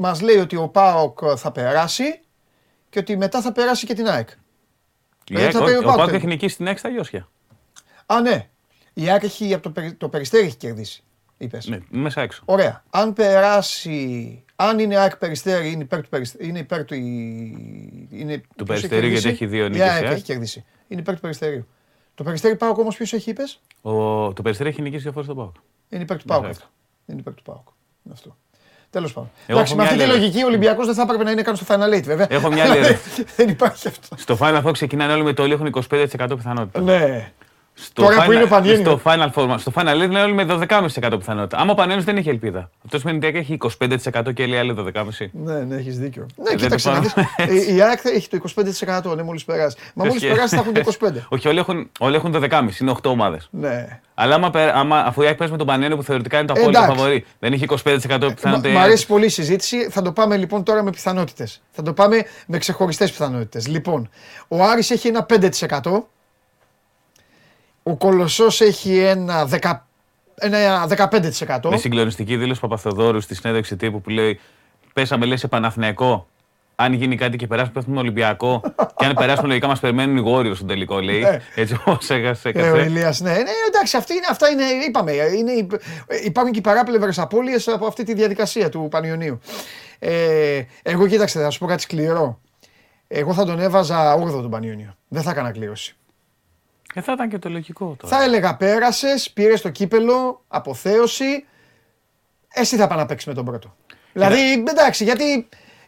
Μας λέει ότι ο ΠΑΟΚ θα περάσει και ότι μετά θα περάσει και την ΑΕΚ. Ο ΠΑΟΚ έχει νικήσει την ΑΕΚ στα Γιώσια. Α, ναι. Η ΑΕΚ έχει το Περιστέρι έχει κερδίσει. Είπες. Ναι, μέσα έξω. Ωραία. Αν περάσει, αν είναι ΑΕΚ Περιστέρι, είναι υπέρ του Περιστέριου γιατί έχει δύο νίκες. Η ΑΕΚ έχει κερδίσει. Είναι υπέρ του Περιστέριου. Το Περιστέρι ΠΑΟΚ όμως ποιος έχει είπες; Το Περιστέρι έχει νικήσει δύο φορές τον ΠΑΟΚ. Είναι υπέρ του ΠΑΟΚ. Είναι υπέρ του ΠΑΟΚ. Είναι αυτό. Τέλος πάντων. Εντάξει, με αυτή τη λογική ο Ολυμπιακός δεν θα έπρεπε να είναι καν στο Final 8 βέβαια. Έχω μια άλλη ερώτηση. Δεν υπάρχει αυτό. Στο Final Four ξεκινάνε όλοι με το όλοι έχουν 25% πιθανότητα. Ναι. Στο Final Four, στο Final 8 είναι όλοι με 12,5% πιθανότητα. Άμα ο Πανένος δεν έχει ελπίδα. Αυτό σημαίνει ότι έχει 25% και λέει άλλη 12,5%. Ναι, έχεις δίκιο. Ναι, κοίταξε. Η ΑΕΚ έχει το 25%, ναι, μόλις περάσει. Μα μόλις περάσει θα έχουν το 25%. Όχι, όλοι έχουν το 12,5%. Είναι 8 ομάδες. Ναι. Αλλά αφού η ΑΕΚ παίζει με τον Πανένο που θεωρητικά είναι το απόλυτο φαβορί, δεν έχει 25% πιθανότητα. Μ' αρέσει πολύ η συζήτηση. Θα το πάμε λοιπόν τώρα με πιθανότητες. Θα το πάμε με ξεχωριστές πιθανότητες. Λοιπόν, ο Άρης έχει ένα 5%. Ο Κολοσσός έχει ένα 15%. Με συγκλονιστική δήλωση Παπαθεοδόρου στη συνέντευξη τύπου που λέει «Πέσαμε, λέει, σε Παναθηναϊκό. Αν γίνει κάτι και περάσουμε, πέφτουμε Ολυμπιακό. Και αν περάσουμε, λογικά μας περιμένουν οι Γόριος στον τελικό», λέει. Έτσι όπως έκασε. Ο Ελίας, ναι. Εντάξει, αυτά είναι, είπαμε. Υπάρχουν και οι παράπλευρες απώλειες από αυτή τη διαδικασία του Πανιωνίου. Εγώ, κοίταξε, θα σου πω κάτι σκληρό. Εγώ θα τον έβαζα 8 τον Πανιωνίο. Δεν θα έκανα κλήρωση. Θα ήταν και το λογικό τώρα. Θα έλεγα πέρασες, πήρες το κύπελο, αποθέωση. Εσύ θα πας να παίξεις με τον πρώτο. Δηλαδή, εντάξει, γιατί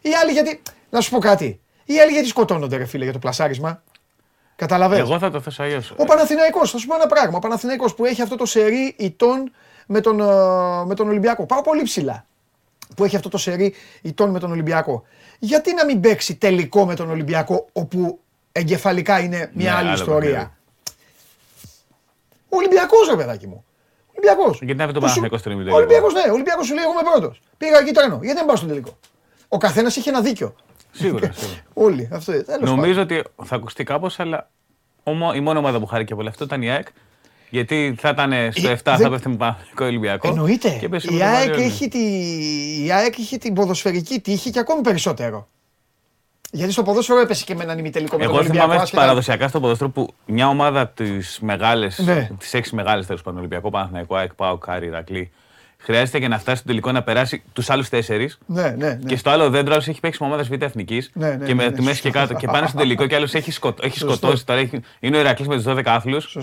οι άλλοι γιατί... Να σου πω κάτι. Οι άλλοι γιατί σκοτώνονται ρε φίλε για το πλασάρισμα. Καταλαβαίνεις. Εγώ θα το θέσω αλλιώς. Ο Παναθηναϊκός, θα σου πω ένα πράγμα. Ο Παναθηναϊκός που έχει αυτό το σερί ητών με τον Ολυμπιακό. Πάω πολύ ψηλά. Που έχει αυτό το σερί ητών με τον Ολυμπιακό. Γιατί να μην παίξει τελικό με τον Ολυμπιακό, όπου εγκεφαλικά είναι μια άλλη ιστορία. Ολυμπιακός ρε παιδάκι μου. Ολυμπιακός. Γιατί να βρει τον Παναθηναϊκό στο ημιτελικό. Ολυμπιακός, ναι. Ολυμπιακός σου λέει: «Εγώ είμαι πρώτος. Πήγα εκεί τρένο. Γιατί δεν πάω στον τελικό». Ο καθένας είχε ένα δίκιο. Σίγουρα. Όλοι. Αυτό είναι. Νομίζω ότι θα ακουστεί κάπως, αλλά η μόνη ομάδα που χάρηκε από αυτό ήταν η ΑΕΚ. Γιατί θα ήταν στο 7, θα πέφτει με Παναθηναϊκό Ολυμπιακό. Εννοείται. Η ΑΕΚ είχε την ποδοσφαιρική τύχη και ακόμη περισσότερο. Γιατί στο ποδόσφαιρο έπεσε και με έναν ημιτελικό με τον Ολυμπιακό. Εγώ θυμάμαι παραδοσιακά στο ποδόσφαιρο που μια ομάδα τις μεγάλες, τις 6 μεγάλες τέλος πάντων, Ολυμπιακό, Παναθηναϊκό, ΑΕΚ, ΠΑΟΚ, Άρη, Ηρακλή, χρειάζεται για να φτάσει στο τελικό να περάσει τους άλλους 4. Ναι. Και στο άλλο δέντρο άλλος έχει παίξει με ομάδες Β' Εθνικής και με τη μέση και κάτω. Και πάνω στο τελικό και άλλος έχει σκοτώσει. Τώρα είναι ο Ηρακλής με τους 12 άθλους.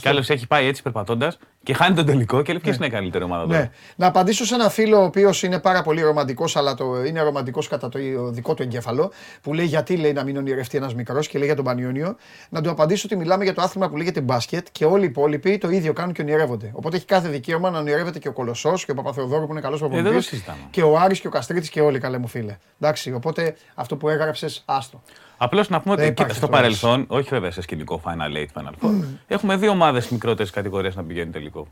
Και άλλος έχει πάει έτσι περπατώντας και χάνει τον τελικό και λέει: «Ποιος είναι η καλύτερη ομάδα?». Να απαντήσω σε ένα φίλο ο οποίος είναι πάρα πολύ ρομαντικός, αλλά είναι ρομαντικός κατά το δικό του εγκέφαλο, που λέει: «Γιατί λέει να μην ονειρευτεί ένας μικρός» και λέει για τον Πανιόνιο. Να του απαντήσω ότι μιλάμε για το άθλημα που λέγεται μπάσκετ και όλοι οι υπόλοιποι το ίδιο κάνουν και ονειρεύονται. Οπότε έχει κάθε δικαίωμα να ονειρεύεται και ο Κολοσσός και ο Παπαθεοδόρου που είναι καλός προπονητής και ο Άρης και ο Καστρίτης και όλοι, καλέ μου φίλε. Εντάξει, οπότε αυτό που έγραψες, άστο. Απλώς να πούμε ότι στο παρελθόν, όχι βέβαια σε σκηνικό Final 8, Final 4, έχουμε δύο ομάδες μικρότερες κατηγορίες να πηγαίνουν τελικό.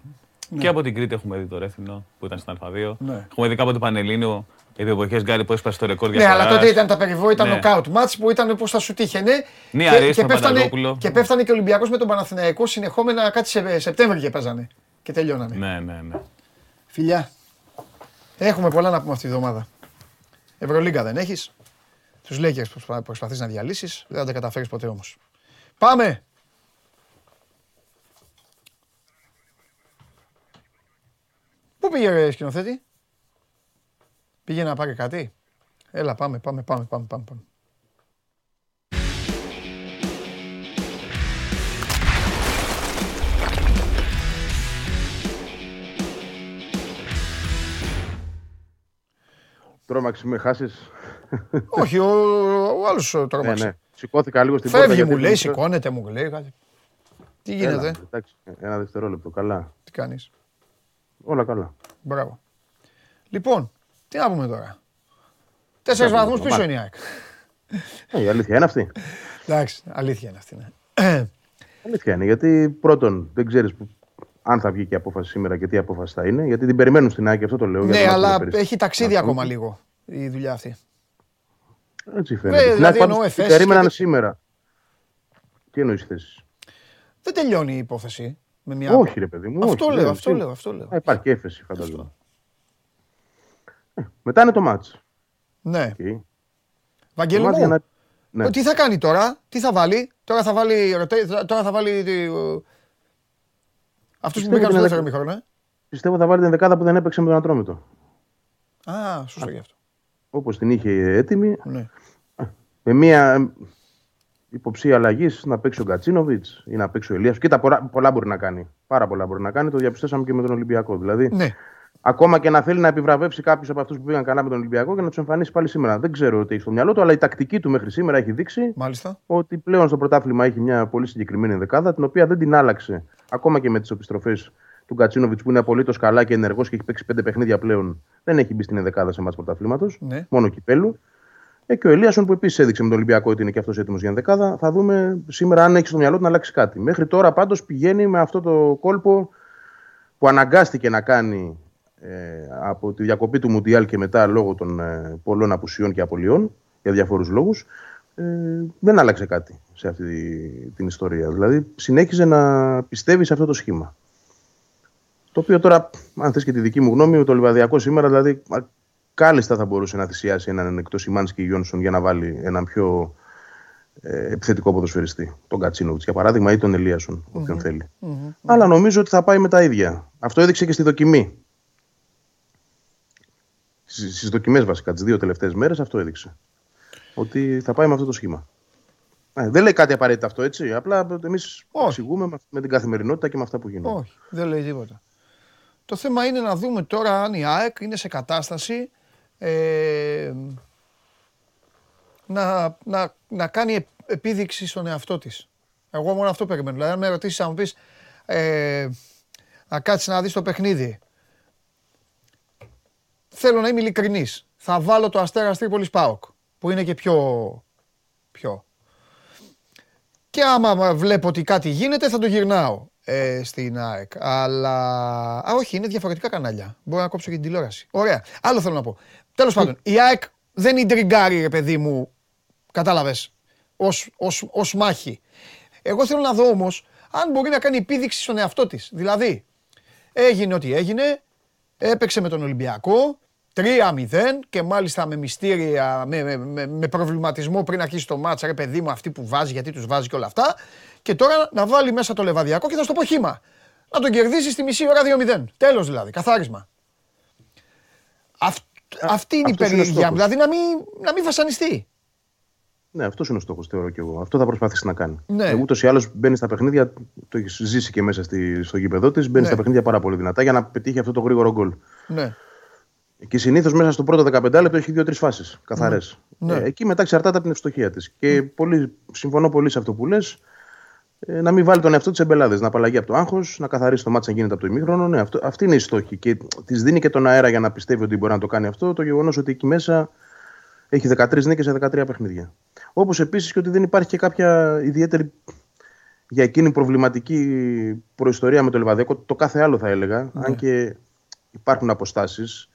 Και από την Κρήτη έχουμε δει το Ρέθινο που ήταν στην Α2, έχουμε δει κάποτε το Πανελλήνιο. Οι εποχές Γκάρι που έσπασε το ρεκόρ για αλλά τότε ήταν τα περιβόητα, ήταν νοκάουτ μάτς που ήταν πώς θα σου τύχαινε. Και πέφτανε και ο Ολυμπιακός με τον Παναθηναϊκό συνεχόμενα, κάτι σε Σεπτέμβριο και παίζανε και τελειώνανε. Ναι. Φιλιά. Έχουμε πολλά να πούμε αυτή τη βδομάδα. Ευρωλίγκα δεν έχεις. Τους Lakers προσπαθείς να διαλύσεις, δεν θα τα καταφέρεις ποτέ όμως. Πάμε! Πού πήγε σκηνοθέτη? Πήγε να πάρει κάτι? Έλα, πάμε. Τρόμαξε, με χάσεις. Όχι, ο άλλος τρόμαξε. Ναι. Σηκώθηκα λίγο στην πόρτα. Φεύγει, μου λέει, σηκώνεται, μου λέει κάτι. Τι γίνεται? Εντάξει, ένα δευτερόλεπτο, καλά. Τι κάνεις? Όλα καλά. Μπράβο. Λοιπόν, τι να πούμε τώρα. 4 βαθμούς πίσω είναι η ΑΕΚ. Η αλήθεια είναι αυτή. Εντάξει, αλήθεια είναι αυτή. Αλήθεια είναι, γιατί πρώτον δεν ξέρεις αν θα βγει και η απόφαση σήμερα και τι απόφαση θα είναι, γιατί την περιμένουν στην ΑΕΚ, αυτό το λέω. Ναι, αλλά έχει ταξίδι ακόμα λίγο η δουλειά αυτή. Έτσι φαίνεται. Την περίμεναν σήμερα. Τι εννοείς θέσεις? Δεν τελειώνει η υπόθεση με μια. Όχι, ρε παιδί μου. Αυτό λέω. Υπάρχει έφεση, φαντάζομαι. Μετά είναι το μάτς. Ναι. Βαγγέλη μου, τι θα κάνει τώρα, τι θα βάλει? Τώρα θα βάλει, αυτούς που μπήκαν στο δεύτερο μήχρονο. Πιστεύω θα βάλει την δεκάδα που δεν έπαιξε με τον Ατρόμητο. Α, σωστό γι' αυτό. Όπως την είχε έτοιμη. Με μια υποψία αλλαγής να παίξει ο Γκατσίνοβιτς ή να παίξει ο Ελίας. Κοίτα, πολλά μπορεί να κάνει. Πάρα πολλά μπορεί να κάνει. Το διαπιστώσαμε και με τον Ολυμπιακό. Δηλαδή, ακόμα και να θέλει να επιβραβεύσει κάποιους από αυτούς που πήγαν καλά με τον Ολυμπιακό και να τους εμφανίσει πάλι σήμερα. Δεν ξέρω τι έχει στο μυαλό του, αλλά η τακτική του μέχρι σήμερα έχει δείξει. Μάλιστα. Ότι πλέον στο πρωτάθλημα έχει μια πολύ συγκεκριμένη δεκάδα, την οποία δεν την άλλαξε ακόμα και με τις επιστροφές του Κατσίνοβιτς, που είναι απολύτως καλά και ενεργός και έχει παίξει 5 παιχνίδια πλέον. Δεν έχει μπει στην δεκάδα σε μάτς πρωταθλήματος, ναι. Μόνο κυπέλου. Και ο Ελίασον που επίσης έδειξε με τον Ολυμπιακό ότι είναι και αυτός έτοιμος για δεκάδα. Θα δούμε σήμερα αν έχει στο μυαλό του να αλλάξει κάτι. Μέχρι τώρα πάντως πηγαίνει με αυτό το κόλπο που αναγκάστηκε να κάνει. Από τη διακοπή του Μουντιάλ και μετά λόγω των πολλών απουσιών και απολειών για διαφόρους λόγους, δεν άλλαξε κάτι σε αυτή την ιστορία. Δηλαδή συνέχιζε να πιστεύει σε αυτό το σχήμα, το οποίο τώρα, αν θες και τη δική μου γνώμη, το Λεβαδιακό σήμερα δηλαδή κάλλιστα θα μπορούσε να θυσιάσει έναν εκτός Ιμάνς και Γιόνσον για να βάλει έναν πιο επιθετικό ποδοσφαιριστή, τον Κατσίνοβιτς για παράδειγμα ή τον Ελίασον, όποιον θέλει. Αλλά νομίζω ότι θα πάει με τα ίδια. Αυτό έδειξε και στη δοκιμή. Στις δοκιμές βασικά, τις δύο τελευταίες μέρες, αυτό έδειξε. Ότι θα πάει με αυτό το σχήμα. Δεν λέει κάτι απαραίτητα αυτό, έτσι. Απλά εμείς εξηγούμε με την καθημερινότητα και με αυτά που γίνονται. Όχι, δεν λέει τίποτα. Το θέμα είναι να δούμε τώρα αν η ΑΕΚ είναι σε κατάσταση να κάνει επίδειξη στον εαυτό της. Εγώ μόνο αυτό περιμένω. Δηλαδή, αν με ρωτήσεις, αν μου πεις να κάτσεις να δεις το παιχνίδι. Θέλω να είμαι ειλικρινής. Θα βάλω το Αστέρας Τρίπολης ΠΑΟΚ, που είναι και πιο. Και άμα βλέπω ότι κάτι γίνεται, θα το γυρνάω στην ΑΕΚ. Αλλά. Α, όχι, είναι διαφορετικά κανάλια. Μπορώ να κόψω και την τηλεόραση. Ωραία. Άλλο θέλω να πω. Τέλος πάντων, η ΑΕΚ δεν ιντριγκάρει, ρε παιδί μου. Κατάλαβες. Ως μάχη. Εγώ θέλω να δω όμως αν μπορεί να κάνει επίδειξη στον εαυτό της. Δηλαδή, έγινε ό,τι έγινε. Έπαιξε με τον Ολυμπιακό 3-0 και μάλιστα με μυστήρια, με προβληματισμό πριν αρχίσει το μάτς. Ρε παιδί μου, αυτοί που βάζει, γιατί τους βάζει και όλα αυτά. Και τώρα να βάλει μέσα το Λεβαδιακό και θα στο πω χήμα. Να τον κερδίσει στη μισή ώρα 2-0. Τέλος δηλαδή, καθάρισμα. Αυτή είναι η περιέργεια, δηλαδή να μην βασανιστεί. Ναι, αυτός είναι ο στόχος, θεωρώ και εγώ. Αυτό θα προσπαθήσει να κάνει. Ναι. Ούτως ή άλλως μπαίνει στα παιχνίδια, το έχει ζήσει και μέσα στο γήπεδό της, μπαίνει στα παιχνίδια πάρα πολύ δυνατά για να πετύχει αυτό το γρήγορο γκολ. Ναι. Και συνήθως μέσα στο πρώτο 15 λεπτό έχει 2-3 φάσεις καθαρές. Ναι. Εκεί μετά εξαρτάται από την ευστοχία της. Και συμφωνώ πολύ σε αυτό που λες, να μην βάλει τον εαυτό της εμπελάδες, να απαλλαγεί από το άγχος, να καθαρίσει το μάτς αν γίνεται από το ημίχρονο. Ναι, αυτή είναι η στόχη. Και της δίνει και τον αέρα για να πιστεύει ότι μπορεί να το κάνει αυτό, το γεγονός ότι εκεί μέσα. Έχει 13 νίκες σε 13 παιχνίδια. Όπως επίσης και ότι δεν υπάρχει και κάποια ιδιαίτερη για εκείνη προβληματική προϊστορία με το Λεβαδιακό. Το κάθε άλλο θα έλεγα, αν και υπάρχουν αποστάσεις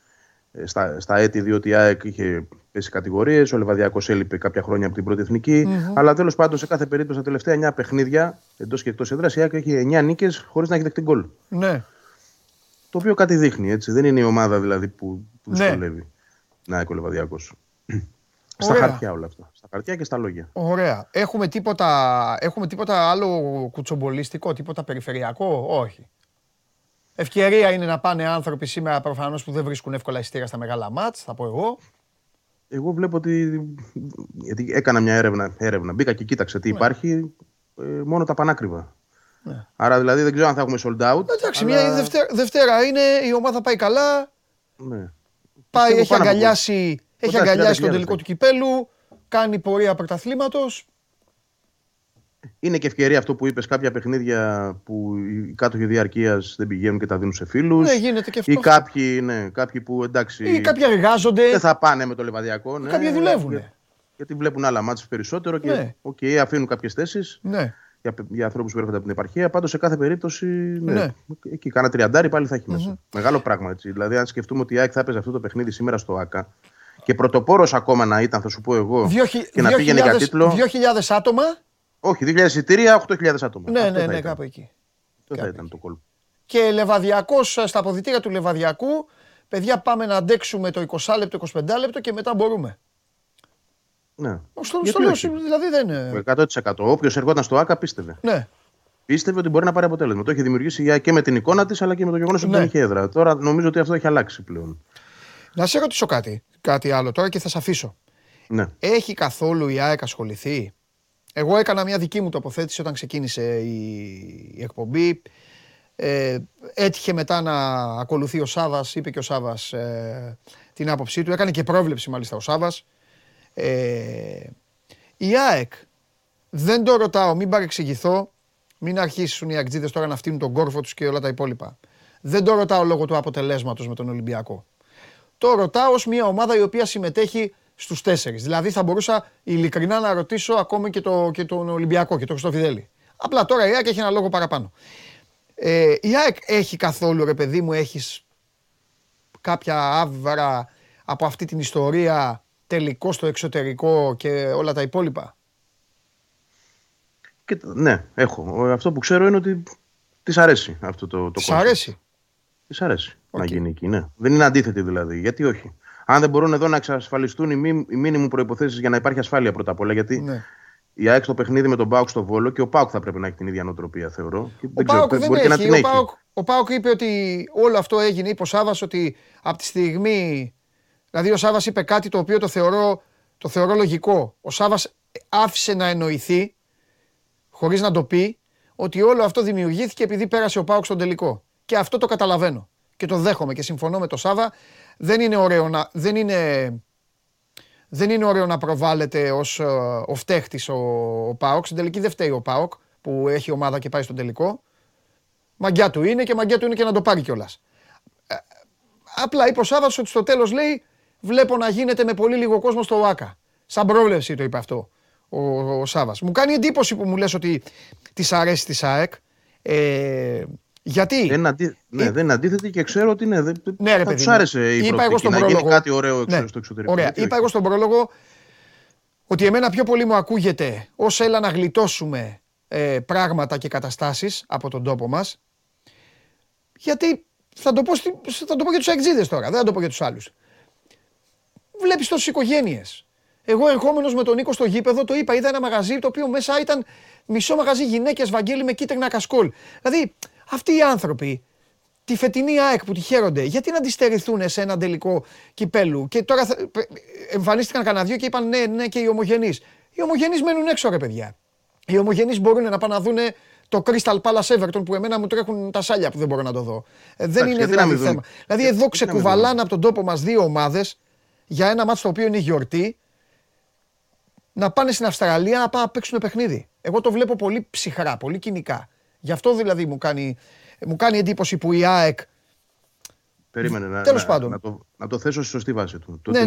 στα έτη, διότι η ΑΕΚ είχε πέσει κατηγορίες, ο Λεβαδιακός έλειπε κάποια χρόνια από την πρώτη εθνική. Αλλά τέλος πάντων, σε κάθε περίπτωση, τα τελευταία 9 παιχνίδια εντός και εκτός έδρας, η ΑΕΚ έχει 9 νίκες χωρίς να έχει δεχτεί γκολ. Ναι. Το οποίο κάτι δείχνει, έτσι. Δεν είναι η ομάδα δηλαδή που δυσκολεύει να είναι ο Λεβαδιακός. Στα χαρτιά όλα αυτά. Στα χαρτιά και στα λόγια. Ωραία. Έχουμε τίποτα άλλο κουτσομπολιστικό, τίποτα περιφερειακό? Όχι. Ευκαιρία είναι να πάνε άνθρωποι σήμερα προφανώς που δεν βρίσκουν εύκολα εισιτήρια στα μεγάλα μάτς, θα πω εγώ. Εγώ βλέπω ότι. Γιατί έκανα μια έρευνα. Μπήκα και κοίταξα τι υπάρχει. Μόνο τα πανάκριβα. Ναι. Άρα δηλαδή δεν ξέρω αν θα έχουμε sold out. Εντάξει, αλλά μια Δευτέρα είναι, η ομάδα πάει καλά. Ναι. Έχει αγκαλιάσει. Έχει αγκαλιάσει τον τελικό του κυπέλου, κάνει πορεία πρωταθλήματος. Είναι και ευκαιρία αυτό που είπες, κάποια παιχνίδια που οι κάτοχοι διαρκείας δεν πηγαίνουν και τα δίνουν σε φίλους. Ναι, γίνεται και αυτό. Ή κάποιοι, ναι, κάποιοι που εντάξει. Ή κάποιοι εργάζονται. Δεν θα πάνε με το Λεβαδιακό. Ναι, κάποιοι δουλεύουν. Γιατί βλέπουν άλλα μάτς περισσότερο και ναι. Okay, αφήνουν κάποιες θέσεις. Ναι. Για ανθρώπους που έρχονται από την επαρχία. Πάντως σε κάθε περίπτωση. Ναι. Ναι. Εκεί κάνα τριαντάρι πάλι θα έχει μέσα. Mm-hmm. Μεγάλο πράγμα έτσι. Δηλαδή, αν σκεφτούμε ότι η ΑΕΚ θα έπαιζε αυτό το παιχνίδι σήμερα στο ΑΚΑ και πρωτοπόρος ακόμα να ήταν, θα σου πω εγώ, και να πήγαινε για τίτλο. 2.000 άτομα. Όχι, 2.000 εισιτήρια, 8.000 άτομα. Ναι, αυτό ναι, κάπου εκεί. Αυτό θα ήταν το κόλπο. Και Λεβαδιακός, στα αποδυτήρια του Λεβαδιακού, παιδιά, πάμε να αντέξουμε το 20 λεπτό, 25 λεπτό και μετά μπορούμε. Ναι. Στο λέω, δηλαδή δεν είναι. 100%. Όποιος ερχόταν στο ΆΚΑ πίστευε. Ναι. Πίστευε ότι μπορεί να πάρει αποτέλεσμα. Το έχει δημιουργήσει και με την εικόνα της, αλλά και με το γεγονός ότι δεν είχε έδρα. Τώρα νομίζω ότι αυτό έχει αλλάξει πλέον. Να σε ρωτήσω κάτι άλλο τώρα και θα σε αφήσω. Ναι. Έχει καθόλου η ΑΕΚ ασχοληθεί? Εγώ έκανα μια δική μου τοποθέτηση όταν ξεκίνησε η εκπομπή. Έτυχε μετά να ακολουθεί ο Σάβας, είπε και ο Σάβας την άποψή του. Έκανε και πρόβλεψη μάλιστα ο Σάβας. Η ΑΕΚ, δεν το ρωτάω, μην παρεξηγηθώ, μην αρχίσουν οι ΑΚΤΖΙΔΕΣ τώρα να φτύνουν τον κόρφο τους και όλα τα υπόλοιπα. Δεν το ρωτάω λόγω του αποτελέσματος με τον Ολυμπιακό. Το ρωτάω ως μια ομάδα η οποία συμμετέχει στους 4. Δηλαδή θα μπορούσα ειλικρινά να ρωτήσω ακόμα και τον Ολυμπιακό και τον Χριστόφιδέλη. Απλά τώρα η ΑΕΚ έχει ένα λόγο παραπάνω. Η ΑΕΚ έχει καθόλου, ρε παιδί μου, έχεις κάποια άβρα από αυτή την ιστορία, τελικό στο εξωτερικό και όλα τα υπόλοιπα? Και, ναι, έχω. Αυτό που ξέρω είναι ότι της αρέσει αυτό το κόμμα. Της αρέσει. Της αρέσει να γίνει εκεί, ναι. Δεν είναι αντίθετη δηλαδή, γιατί όχι. Αν δεν μπορούν εδώ να εξασφαλιστούν οι μίνιμουμ προϋποθέσεις για να υπάρχει ασφάλεια πρώτα απ' όλα. Γιατί η ΑΕΚ το παιχνίδι με τον ΠΑΟΚ στο Βόλο και ο ΠΑΟΚ θα πρέπει να έχει την ίδια νοοτροπία, θεωρώ. Και δεν ξέρω, δεν μπορεί έχει. Και να την έχει. Ο ΠΑΟΚ είπε ότι όλο αυτό έγινε, είπε ο Σάβας, ότι από τη στιγμή. Δηλαδή, ο Σάβας είπε κάτι το οποίο το θεωρώ λογικό. Ο Σάβας άφησε να εννοηθεί, χωρίς να το πει, ότι όλο αυτό δημιουργήθηκε επειδή πέρασε ο ΠΑΟΚ στον τελικό. Και αυτό το καταλαβαίνω. Και το δέχομαι και συμφωνώ με τον Σάβα. Δεν είναι ωραίο να προβάλλεται ως ο φταίχτης ο ΠΑΟΚ. Στην τελική δεν φταίει ο ΠΑΟΚ που έχει ομάδα και πάει στον τελικό. Μαγκιά του είναι και μαγκιά του είναι και να το πάρει κιόλας. Απλά είπε ο Σάββας ότι στο τέλος λέει βλέπω να γίνεται με πολύ λίγο κόσμο στο ΟΑΚΑ. Σαν πρόβλεψη το είπε αυτό ο Σάββας. Μου κάνει εντύπωση που μου λες ότι της αρέσει της ΑΕΚ. Γιατί. Δεν είναι αντίθετη και ξέρω ότι είναι. Ναι, ρε παιδί. Τους άρεσε η προοπτική να γίνει κάτι ωραίο στο εξωτερικό. Ωραία. Είπα εγώ στον πρόλογο ότι εμένα πιο πολύ μου ακούγεται ως έλα να γλιτώσουμε πράγματα και καταστάσεις από τον τόπο μας. Γιατί θα το πω για τους ΑΚΤΖΙΔΕΣ τώρα, δεν θα το πω για τους άλλους. Βλέπεις τόσες οικογένειες. Εγώ ερχόμενος με τον Νίκο στο γήπεδο, το είπα, είδα ένα μαγαζί το οποίο μέσα ήταν μισό μαγαζί γυναίκες, Βαγγέλη, με κίτρινα κασκόλ. Δηλαδή, αυτοί οι άνθρωποι, τη φετινή ΑΕΚ που τη χαίρονται, γιατί να αντιστερηθούν σε έναν τελικό κυπέλου? Και τώρα εμφανίστηκαν κανένα δύο και είπαν ναι, και οι ομογενείς. Οι ομογενείς μένουν έξω, ρε παιδιά. Οι ομογενείς μπορούν να πάνε να δουν το Crystal Palace Everton που εμένα μου τρέχουν τα σάλια που δεν μπορώ να το δω. Δεν είναι δυνατό θέμα. Δηλαδή, εδώ ξεκουβαλάνε από τον τόπο μας δύο ομάδες για ένα μάτς το οποίο είναι γιορτή. Να πάνε στην Αυστραλία να πάνε να παίξουν παιχνίδι. Εγώ το βλέπω πολύ ψυχρά, πολύ κοινικά. Γι' αυτό δηλαδή μου κάνει εντύπωση που η ΑΕΚ. Περίμενε να το θέσω στη σωστή βάση του. Το ότι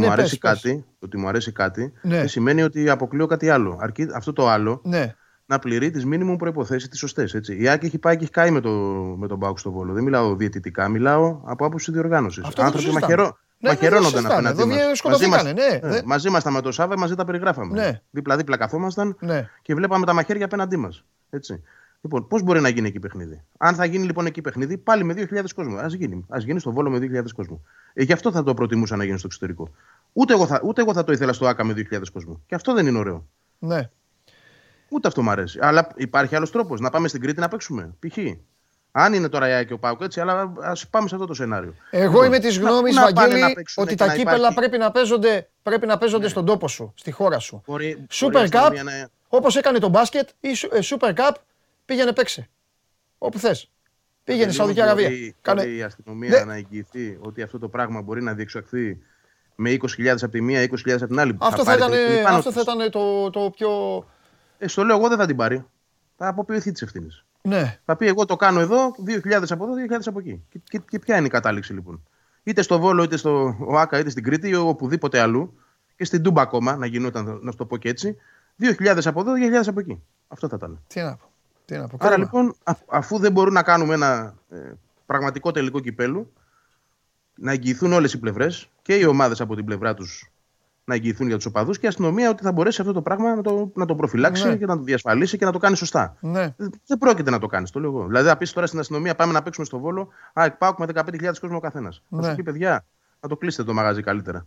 μου αρέσει κάτι δεν σημαίνει ότι αποκλείω κάτι άλλο. Αρκεί αυτό το άλλο να πληρεί τις μίνιμουμ προϋποθέσεις, τις σωστές. Η ΑΕΚ έχει πάει και έχει καεί με τον ΠΑΟΚ στο Βόλο. Δεν μιλάω διαιτητικά, μιλάω από άποψη διοργάνωσης. Άνθρωποι μαχαιρώνονταν απέναντι μας. Μαζί ήμασταν με τον Σάβα, μαζί τα περιγράφαμε. Δίπλα-δίπλα καθόμασταν και βλέπαμε τα μαχαίρια απέναντί μας. Λοιπόν, πώς μπορεί να γίνει εκεί παιχνίδι? Αν θα γίνει λοιπόν εκεί παιχνίδι, πάλι με 2.000 κόσμο. Ας γίνει στο Βόλο με 2.000 κόσμο. Γι' αυτό θα το προτιμούσα να γίνει στο εξωτερικό. Ούτε εγώ θα το ήθελα στο ΆΚΑ με 2.000 κόσμο. Και αυτό δεν είναι ωραίο. Ναι. Ούτε αυτό μου αρέσει. Αλλά υπάρχει άλλος τρόπος. Να πάμε στην Κρήτη να παίξουμε. Π.χ. Αν είναι τώρα η ΑΕΚ και ο ΠΑΟΚ έτσι, αλλά ας πάμε σε αυτό το σενάριο. Εγώ είμαι της γνώμης, Βαγγέλη, ότι τα κύπελα πρέπει να παίζονται στον τόπο σου, στη χώρα σου. Super Cup, όπως έκανε το μπάσκετ, ή Super Cup. Πήγαινε παίξε. Όπου θες. Πήγαινε Σαουδική Αραβία. Η αστυνομία να εγγυηθεί ότι αυτό το πράγμα μπορεί να διεξαχθεί με 20.000 από τη μία, 20.000 από την άλλη. Αυτό θα ήταν το πιο. Στο λέω εγώ δεν θα την πάρει. θα αποποιηθεί τη ευθύνη. Ναι. Θα πει: εγώ το κάνω εδώ, 2.000 από εδώ, 2.000 από εκεί. Και ποια είναι η κατάληξη λοιπόν. Είτε στο Βόλο, είτε στο ΟΑΚΑ, είτε στην Κρήτη, ή οπουδήποτε αλλού. Και στην Τούμπα ακόμα, να γινόταν, να το πω και έτσι. 2.000 από εδώ, 2.000 από εκεί. Αυτό θα ήταν. Τι να πω. Άρα κρίμα. Λοιπόν, αφού δεν μπορούν να κάνουμε ένα πραγματικό τελικό κυπέλου, να εγγυηθούν όλες οι πλευρές και οι ομάδες από την πλευρά τους να εγγυηθούν για τους οπαδούς και η αστυνομία ότι θα μπορέσει αυτό το πράγμα να το προφυλάξει, ναι, και να το διασφαλίσει και να το κάνει σωστά. Ναι. Δεν πρόκειται να το κάνει, το λέω εγώ. Δηλαδή, να πει τώρα στην αστυνομία: πάμε να παίξουμε στο Βόλο, ΑΕΚ ΠΑΟΚ με 15.000 κόσμο ο καθένας. Ναι. Θα σου πει: παιδιά, να το κλείσετε το μαγαζί καλύτερα.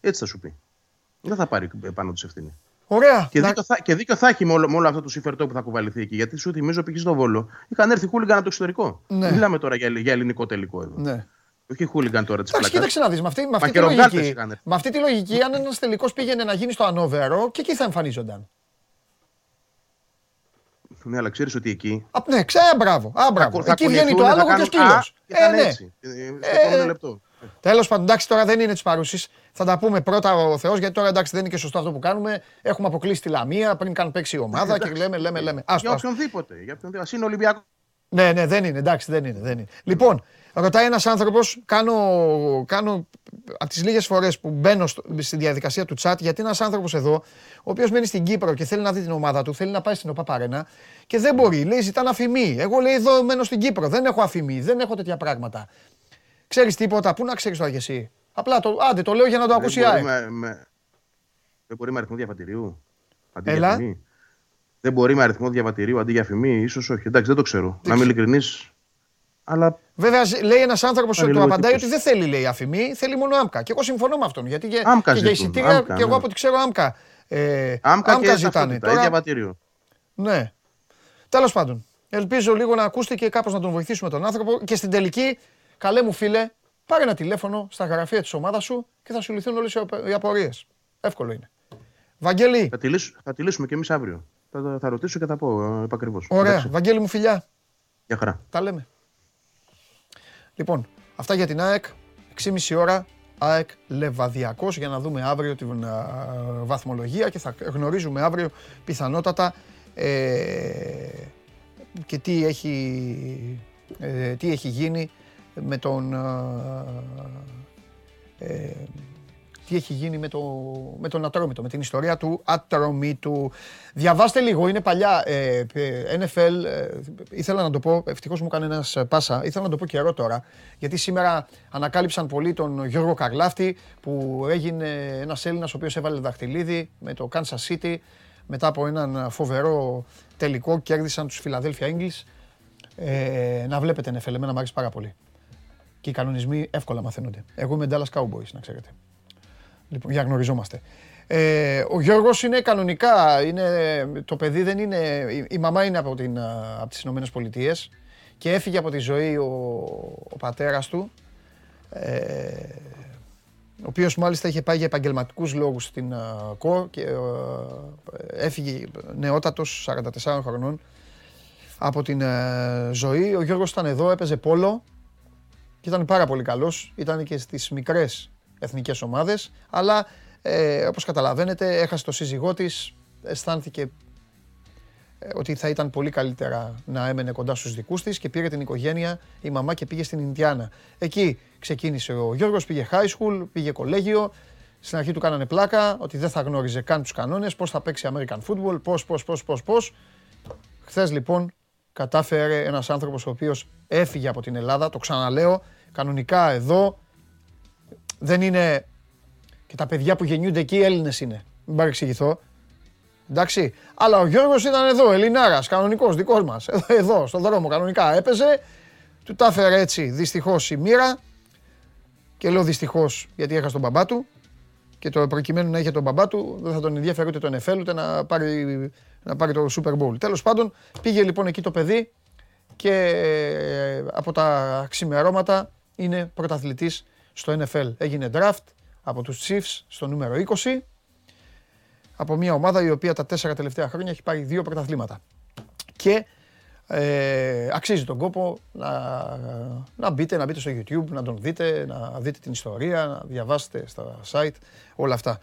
Έτσι θα σου πει. Δεν θα πάρει πάνω του ευθύνη. Ωραία. Και δίκιο θα έχει με όλο αυτό το συμφερτό που θα κουβαληθεί εκεί. Γιατί σου θυμίζω π.χ. στο Βόλο είχαν έρθει χούλιγκαν από το εξωτερικό. Ναι. Μιλάμε τώρα για ελληνικό τελικό εδώ. Ναι. Όχι χούλιγκαν τώρα τη πλάκα. Κοίταξε να δει με αυτή τη λογική. Αν ένα τελικό πήγαινε να γίνει στο Ανόβερο και εκεί θα εμφανίζονταν. Ναι, αλλά ξέρει ότι εκεί. Ναι, μπράβο. Εκεί βγαίνει το άλογο και ο σκύλο. Ναι. Τέλος πάντων, εντάξει, τώρα δεν είναι της παρούσης. Θα τα πούμε πρώτα ο Θεός, γιατί τώρα εντάξει δεν είναι και σωστό αυτό που κάνουμε. Έχουμε αποκλείσει τη Λαμία πριν καν παίξει η ομάδα και λέμε. Για οποιονδήποτε. Ας είναι Ολυμπιακός. Ναι, δεν είναι. Λοιπόν, ρωτάει ένας άνθρωπος, κάνω από τις λίγες φορές που μπαίνω στη διαδικασία του chat, γιατί ένας άνθρωπος εδώ, ο οποίος μένει στην Κύπρο και θέλει να δει την ομάδα του, θέλει να πάει στην ΟΠΑΠ Αρένα και δεν μπορεί. Λέει, ζητάνε αφημί. Εγώ λέει, εδώ μένω στην Κύπρο. Δεν έχω αφημί, δεν έχω τέτοια πράγματα. Ξέρεις τίποτα, πού να ξέρεις τώρα εσύ. Απλά το λέω για να το ακούσει η ΑΕΚ. Δεν μπορεί με αριθμό διαβατηρίου αντί για αφημί. Δεν μπορεί με αριθμό διαβατηρίου αντί για αφημί, ίσως όχι. Εντάξει, δεν το ξέρω. Να είμαι ειλικρινής. Αλλά... Βέβαια, λέει ένας άνθρωπος που του απαντάει ότι δεν θέλει, λέει, αφημί, θέλει μόνο άμκα. Και εγώ συμφωνώ με αυτόν. Γιατί για εισιτήρια, και εγώ από ό,τι ξέρω, άμκα ζητάνε. Τώρα διαβατήριο. Ναι. Τέλος πάντων, ελπίζω λίγο να ακούστε και κάπως να τον βοηθήσουμε τον άνθρωπο και στην τελική. Καλέ μου φίλε, πάρε ένα τηλέφωνο στα γραφεία της ομάδας σου και θα σου λυθούν όλες οι απορίες. Εύκολο είναι. Βαγγέλη. Θα τη λύσουμε και εμείς αύριο. Θα ρωτήσω και θα πω επακριβώς. Ωραία. Εντάξει. Βαγγέλη μου φιλιά. Γεια χαρά. Τα λέμε. Λοιπόν, αυτά για την ΑΕΚ. 6,5 ώρα ΑΕΚ Λεβαδιακός για να δούμε αύριο την βαθμολογία και θα γνωρίζουμε αύριο πιθανότατα και τι έχει γίνει με τον τι έχει γίνει με τον Ατρόμητο, με την ιστορία του Ατρόμητου. Διαβάστε λίγο, είναι παλιά NFL, ήθελα να το πω, ευτυχώς μου έκανε ένας πάσα, ήθελα να το πω καιρό τώρα, γιατί σήμερα ανακάλυψαν πολύ τον Γιώργο Καρλάφτη, που έγινε ένας Έλληνας ο οποίος έβαλε δαχτυλίδι με το Kansas City, μετά από έναν φοβερό τελικό, κέρδισαν τους Philadelphia Eagles. Να βλέπετε NFL, εμένα μου αρέσει πάρα πολύ. Και οι κανονισμοί εύκολα μαθαίνονται. Εγώ είμαι Dallas Cowboys, να ξέρετε. Λοιπόν, για γνωριζόμαστε. Ο Γιώργος είναι κανονικά, το παιδί δεν είναι... Η μαμά είναι από τις Ηνωμένες Πολιτείες και έφυγε από τη ζωή ο πατέρας του, ο οποίος μάλιστα είχε πάει για επαγγελματικούς λόγους στην ΚΟ και έφυγε νεότατος, 44 χρονών, από την ζωή. Ο Γιώργος ήταν εδώ, έπαιζε πόλο. Και ήταν πάρα πολύ καλός, ήταν και στις μικρές εθνικές ομάδες, αλλά όπως καταλαβαίνετε έχασε το σύζυγό της, αισθάνθηκε ότι θα ήταν πολύ καλύτερα να έμενε κοντά στους δικούς της και πήρε την οικογένεια η μαμά και πήγε στην Ινδιάνα. Εκεί ξεκίνησε ο Γιώργος, πήγε high school, πήγε κολέγιο, στην αρχή του κάνανε πλάκα, ότι δεν θα γνώριζε καν τους κανόνες, πώς θα παίξει American football, πώς. Χθες λοιπόν κατάφερε ένας άνθρωπος ο οποίος έφυγε από την Ελλάδα, το ξαναλέω, κανονικά εδώ δεν είναι και τα παιδιά που γεννιούνται εκεί Έλληνες είναι, μην παρεξηγηθώ, εντάξει, αλλά ο Γιώργος ήταν εδώ, Ελληνάρας, κανονικός δικός μας, εδώ στον δρόμο κανονικά έπαιζε, του τα έφερε έτσι δυστυχώς η μοίρα και λέω δυστυχώς γιατί έχασε τον μπαμπά του και το προκειμένου να είχε τον μπαμπά του δεν θα τον ενδιαφέρει ούτε τον NFL ούτε να πάρει το Super Bowl. Τέλος πάντων, πήγε λοιπόν εκεί το παιδί και από τα ξημερώματα είναι πρωταθλητής στο NFL. Έγινε draft από τους Chiefs στο νούμερο 20, από μια ομάδα η οποία τα 4 τελευταία χρόνια έχει πάρει 2 πρωταθλήματα. Και αξίζει τον κόπο να μπείτε στο YouTube, να τον δείτε, να δείτε την ιστορία, να διαβάσετε στα site, όλα αυτά.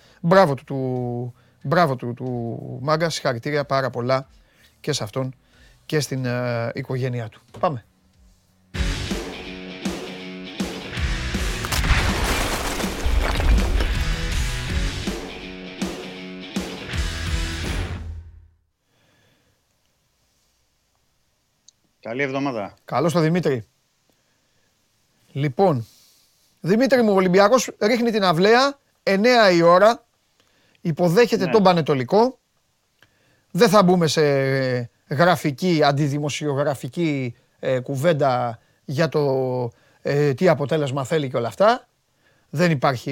Μπράβο του μάγκα, συγχαρητήρια πάρα πολλά και σε αυτόν και στην οικογένειά του. Πάμε. Καλή εβδομάδα. Καλώς το Δημήτρη. Λοιπόν, Δημήτρη μου, ο Ολυμπιακός ρίχνει την αυλαία, 9 η ώρα, υποδέχεται τον Πανετολικό. Δεν θα μπούμε σε γραφική, αντιδημοσιογραφική κουβέντα για το τι αποτέλεσμα θέλει και όλα αυτά. Δεν υπάρχει,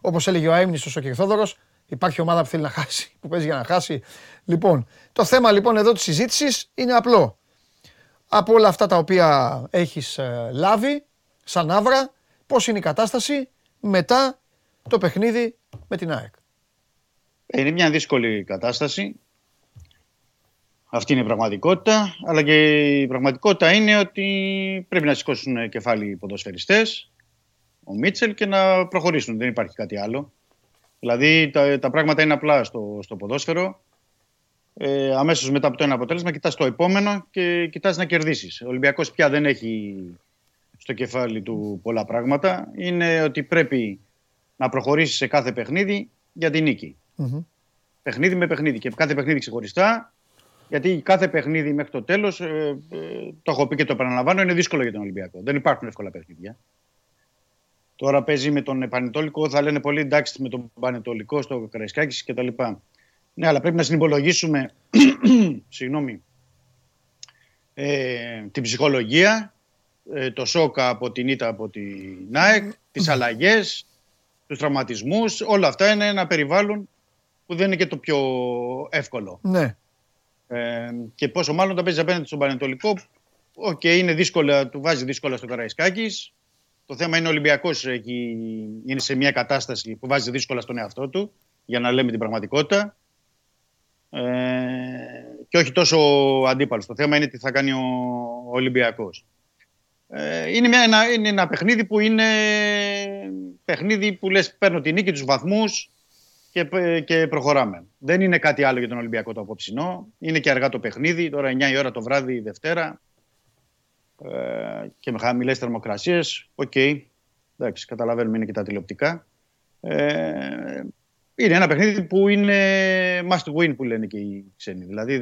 όπως έλεγε ο αείμνηστος ο κ. Θεόδωρος, υπάρχει ομάδα που θέλει να χάσει, που παίζει για να χάσει. Λοιπόν, το θέμα λοιπόν εδώ της συζήτησης είναι απλό. Από όλα αυτά τα οποία έχεις λάβει, σαν άβρα, πώς είναι η κατάσταση μετά το παιχνίδι με την ΑΕΚ? Είναι μια δύσκολη κατάσταση. Αυτή είναι η πραγματικότητα. Αλλά και η πραγματικότητα είναι ότι πρέπει να σηκώσουν κεφάλι οι ποδοσφαιριστές, ο Μίτσελ, και να προχωρήσουν. Δεν υπάρχει κάτι άλλο. Δηλαδή τα πράγματα είναι απλά στο ποδόσφαιρο. Αμέσως μετά από το ένα αποτέλεσμα κοιτάς το επόμενο και κοιτάς να κερδίσεις. Ο Ολυμπιακός πια δεν έχει στο κεφάλι του πολλά πράγματα. Είναι ότι πρέπει να προχωρήσεις σε κάθε παιχνίδι για την νίκη. Mm-hmm. Παιχνίδι με παιχνίδι και κάθε παιχνίδι ξεχωριστά. Γιατί κάθε παιχνίδι μέχρι το τέλος, το έχω πει και το επαναλαμβάνω, είναι δύσκολο για τον Ολυμπιακό. Δεν υπάρχουν εύκολα παιχνίδια. Τώρα παίζει με τον Πανετολικό, θα λένε πολύ εντάξει με τον Πανετολικό στο Καραϊσκάκη κτλ. Ναι, αλλά πρέπει να συνυπολογίσουμε την ψυχολογία, το σοκ από την ήττα από την ΑΕΚ, τις αλλαγές, τους τραυματισμούς. Όλα αυτά είναι ένα περιβάλλον που δεν είναι και το πιο εύκολο. Ναι. Και πόσο μάλλον τα παίζει απέναντι στον Πανετολικό. Οκ, είναι δύσκολα, του βάζει δύσκολα στο Καραϊσκάκης. Το θέμα είναι ο Ολυμπιακός εκεί, είναι σε μια κατάσταση που βάζει δύσκολα στον εαυτό του, για να λέμε την πραγματικότητα. Και όχι τόσο αντίπαλος. Το θέμα είναι τι θα κάνει ο Ολυμπιακός. Είναι ένα παιχνίδι που είναι παιχνίδι που λες παίρνω την νίκη, τους βαθμούς και προχωράμε. Δεν είναι κάτι άλλο για τον Ολυμπιακό το απόψινό. Είναι και αργά το παιχνίδι. Τώρα 9 η ώρα το βράδυ Δευτέρα και με χαμηλές θερμοκρασίες. Οκ. Εντάξει, καταλαβαίνουμε, είναι και τα τηλεοπτικά. Είναι ένα παιχνίδι που είναι must win που λένε και οι ξένοι. Δηλαδή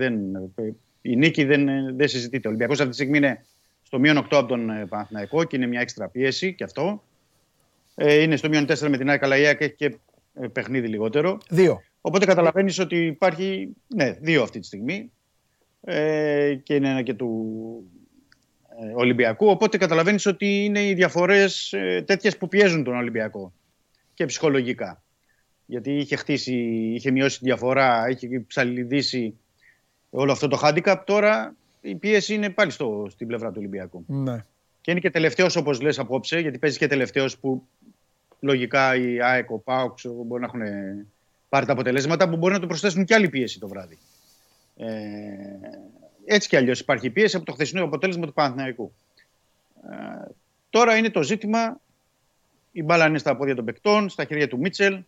η νίκη δεν συζητείται. Ο Ολυμπιακός αυτή τη στιγμή είναι στο μείον 8 από τον Παναθηναϊκό και είναι μια έξτρα πίεση και αυτό. Είναι στο μείον 4 με την ΑΕΚ, αλλά η ΑΕΚ έχει και παιχνίδι λιγότερο. Δύο. Οπότε καταλαβαίνεις ότι υπάρχει, ναι, δύο αυτή τη στιγμή. Και είναι ένα και του Ολυμπιακού. Οπότε καταλαβαίνεις ότι είναι οι διαφορές τέτοιες που πιέζουν τον Ολυμπιακό και ψυχολογικά. Γιατί είχε μειώσει τη διαφορά, είχε ψαλιδίσει όλο αυτό το handicap. Τώρα η πίεση είναι πάλι στην πλευρά του Ολυμπιακού. Ναι. Και είναι και τελευταίος, όπως λες απόψε, γιατί παίζει και τελευταίος που λογικά η ΑΕΚ, ο ΠΑΟΚ μπορεί να έχουν πάρει τα αποτελέσματα που μπορεί να του προσθέσουν και άλλη πίεση το βράδυ. Έτσι κι αλλιώς υπάρχει πίεση από το χθεσινό αποτέλεσμα του Παναθηναϊκού. Τώρα είναι το ζήτημα, η μπάλα είναι στα πόδια των παικτών, στα χέρια του Μίτσελ.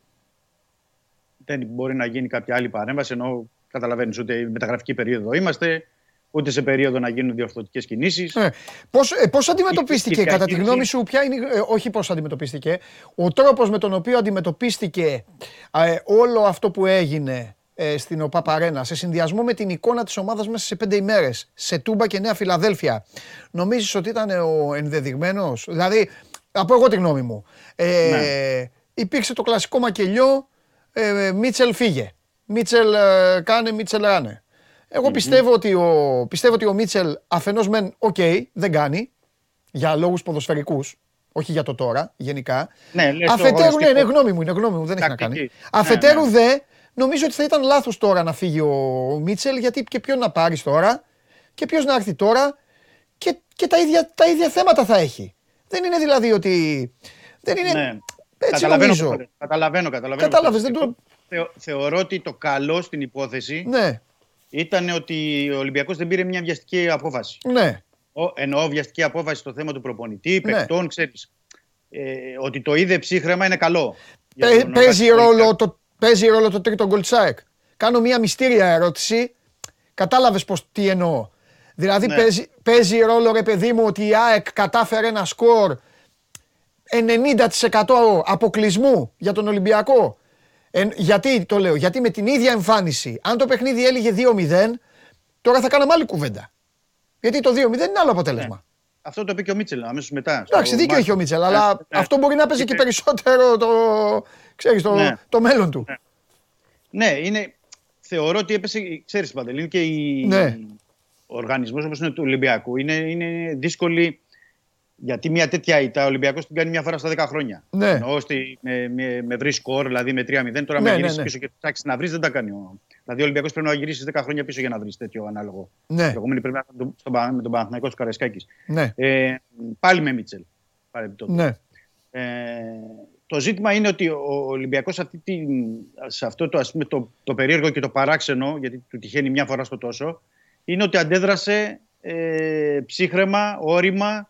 Δεν μπορεί να γίνει κάποια άλλη παρέμβαση, ενώ καταλαβαίνεις ούτε μεταγραφική περίοδο είμαστε, ούτε σε περίοδο να γίνουν διορθωτικές κινήσεις. Πώς αντιμετωπίστηκε, κατά τη γνώμη σου, ποια είναι, όχι πώς αντιμετωπίστηκε, ο τρόπος με τον οποίο αντιμετωπίστηκε όλο αυτό που έγινε στην ΟΠΑΠ Αρένα, σε συνδυασμό με την εικόνα της ομάδας μέσα σε 5 ημέρες, σε Τούμπα και Νέα Φιλαδέλφια, νομίζεις ότι ήταν ο ενδεδειγμένος? Δηλαδή, από εγώ τη γνώμη μου, υπήρξε το κλασικό μακελιό. Μίτσελ φύγε, Μίτσελ κάνε, Μίτσελ ράνε. Εγώ πιστεύω ότι ο Μίτσελ αφενός μεν δεν κάνει, για λόγους ποδοσφαιρικούς, όχι για το τώρα, γενικά. Ναι, αφετέρου, ναι, γνώμη μου, δεν έχει να κάνει. Αφετέρου δε, νομίζω ότι θα ήταν λάθος τώρα να φύγει ο Μίτσελ, γιατί και ποιον να πάρεις τώρα, και ποιος να έρθει τώρα, και τα ίδια θέματα θα έχει. Δεν είναι δηλαδή ότι... Δεν είναι... Ναι. Καταλαβαίνω. Κατάλαβες, δεν το... Θεωρώ ότι το καλό στην υπόθεση ήταν ότι ο Ολυμπιακός δεν πήρε μια βιαστική απόφαση. Ναι. Εννοώ βιαστική απόφαση στο θέμα του προπονητή, παικτών, ξέρεις. Ότι το είδε ψύχρεμα είναι καλό. Παίζει ρόλο το τρίτο γκολ της ΑΕΚ. Κάνω μια μυστήρια ερώτηση. Κατάλαβες τι εννοώ. Δηλαδή παίζει ρόλο, ρε παιδί μου, ότι η ΑΕΚ κατάφερε ένα σκορ 90% αποκλεισμού για τον Ολυμπιακό. Γιατί το λέω, γιατί με την ίδια εμφάνιση, αν το παιχνίδι έλεγε 2-0, τώρα θα κάναμε άλλη κουβέντα. Γιατί το 2-0 είναι άλλο αποτέλεσμα. Αυτό το είπε και ο Μίτσελ αμέσως μετά. Εντάξει, δίκιο έχει ο Μίτσελ, αλλά αυτό μπορεί να παίζει και περισσότερο το μέλλον του. Ναι, είναι. Θεωρώ ότι έπεσε, ξέρεις Παντελή, και ο οργανισμός όπως είναι του Ολυμπιακού είναι δύσκολη, γιατί μια τέτοια ήττα ο Ολυμπιακός την κάνει μια φορά στα 10 χρόνια. Ναι. Ενώ με βρει σκορ, δηλαδή με 3-0, τώρα με γυρίσει πίσω και ψάξει να βρει, δεν τα κάνει. Δηλαδή ο Ολυμπιακός πρέπει να γυρίσει 10 χρόνια πίσω για να βρει τέτοιο ανάλογο. Ναι. Προηγούμενη πρέπει να ήταν με τον Παναθηναϊκό του Καραϊσκάκη. Ναι. Πάλι με Μίτσελ. Ναι. Το ζήτημα είναι ότι ο Ολυμπιακός σε αυτό το, ας πούμε, το περίεργο και το παράξενο, γιατί του τυχαίνει μια φορά στο τόσο, είναι ότι αντέδρασε ψύχρεμα, όρημα,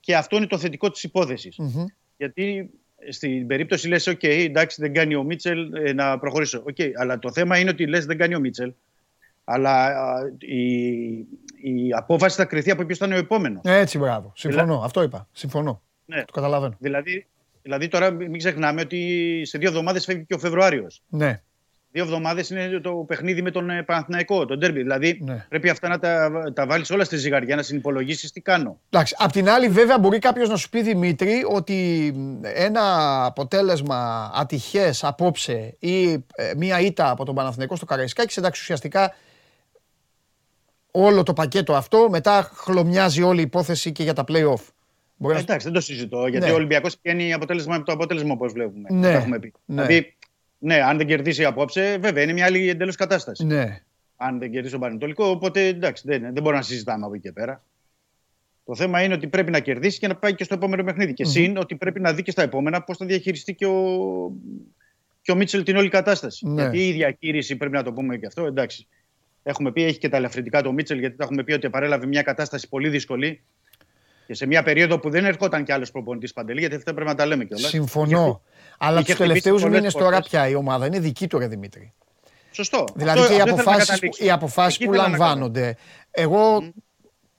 και αυτό είναι το θετικό της υπόθεσης. Mm-hmm. Γιατί στην περίπτωση λες, οκ, εντάξει, δεν κάνει ο Μίτσελ, να προχωρήσω. Οκ, αλλά το θέμα είναι ότι λες, δεν κάνει ο Μίτσελ, αλλά η απόφαση θα κριθεί από ποιος θα είναι ο επόμενος. Έτσι, μπράβο. Συμφωνώ. Αυτό είπα. Συμφωνώ. Ναι. Το καταλαβαίνω. Δηλαδή τώρα μην ξεχνάμε ότι σε 2 εβδομάδες φεύγει και ο Φεβρουάριος. Ναι. 2 εβδομάδες είναι το παιχνίδι με τον Παναθηναϊκό, τον ντέρμπι. Δηλαδή πρέπει αυτά να τα βάλεις όλα στη ζυγαριά, να συνυπολογίσεις τι κάνω. Εντάξει. Απ' την άλλη, βέβαια, μπορεί κάποιος να σου πει, Δημήτρη, ότι ένα αποτέλεσμα ατυχές απόψε ή μία ήττα από τον Παναθηναϊκό στο Καραϊσκάκη, εντάξει, ουσιαστικά όλο το πακέτο αυτό μετά χλωμιάζει όλη η υπόθεση και για τα play-off. Εντάξει, δεν το συζητώ, γιατί ο Ολυμπιακός πιάνει αποτέλεσμα με το αποτέλεσμα, όπως βλέπουμε. Ναι. Το έχουμε πει. Ναι. Δηλαδή, ναι, αν δεν κερδίσει απόψε, βέβαια είναι μια άλλη εντελώς κατάσταση. Ναι. Αν δεν κερδίσει τον Πανετολικό, οπότε εντάξει, δεν μπορούμε να συζητάμε από εκεί και πέρα. Το θέμα είναι ότι πρέπει να κερδίσει και να πάει και στο επόμενο παιχνίδι. Και συν ότι πρέπει να δει και στα επόμενα πώς θα διαχειριστεί και ο Μίτσελ την όλη κατάσταση. Ναι. Γιατί η διαχείριση, πρέπει να το πούμε και αυτό, εντάξει. Έχουμε πει, έχει και τα ελαφρυντικά το Μίτσελ, γιατί τα έχουμε πει ότι παρέλαβε μια κατάσταση πολύ δύσκολη. Και σε μια περίοδο που δεν ερχόταν κι άλλος προπονητής, Παντελή, γιατί αυτά πρέπει να τα λέμε κιόλας. Συμφωνώ. Αλλά τους τελευταίους μήνες τώρα πια η ομάδα είναι δική του, ρε Δημήτρη. Σωστό. Δηλαδή αυτό, και οι αποφάσεις που λαμβάνονται. Εγώ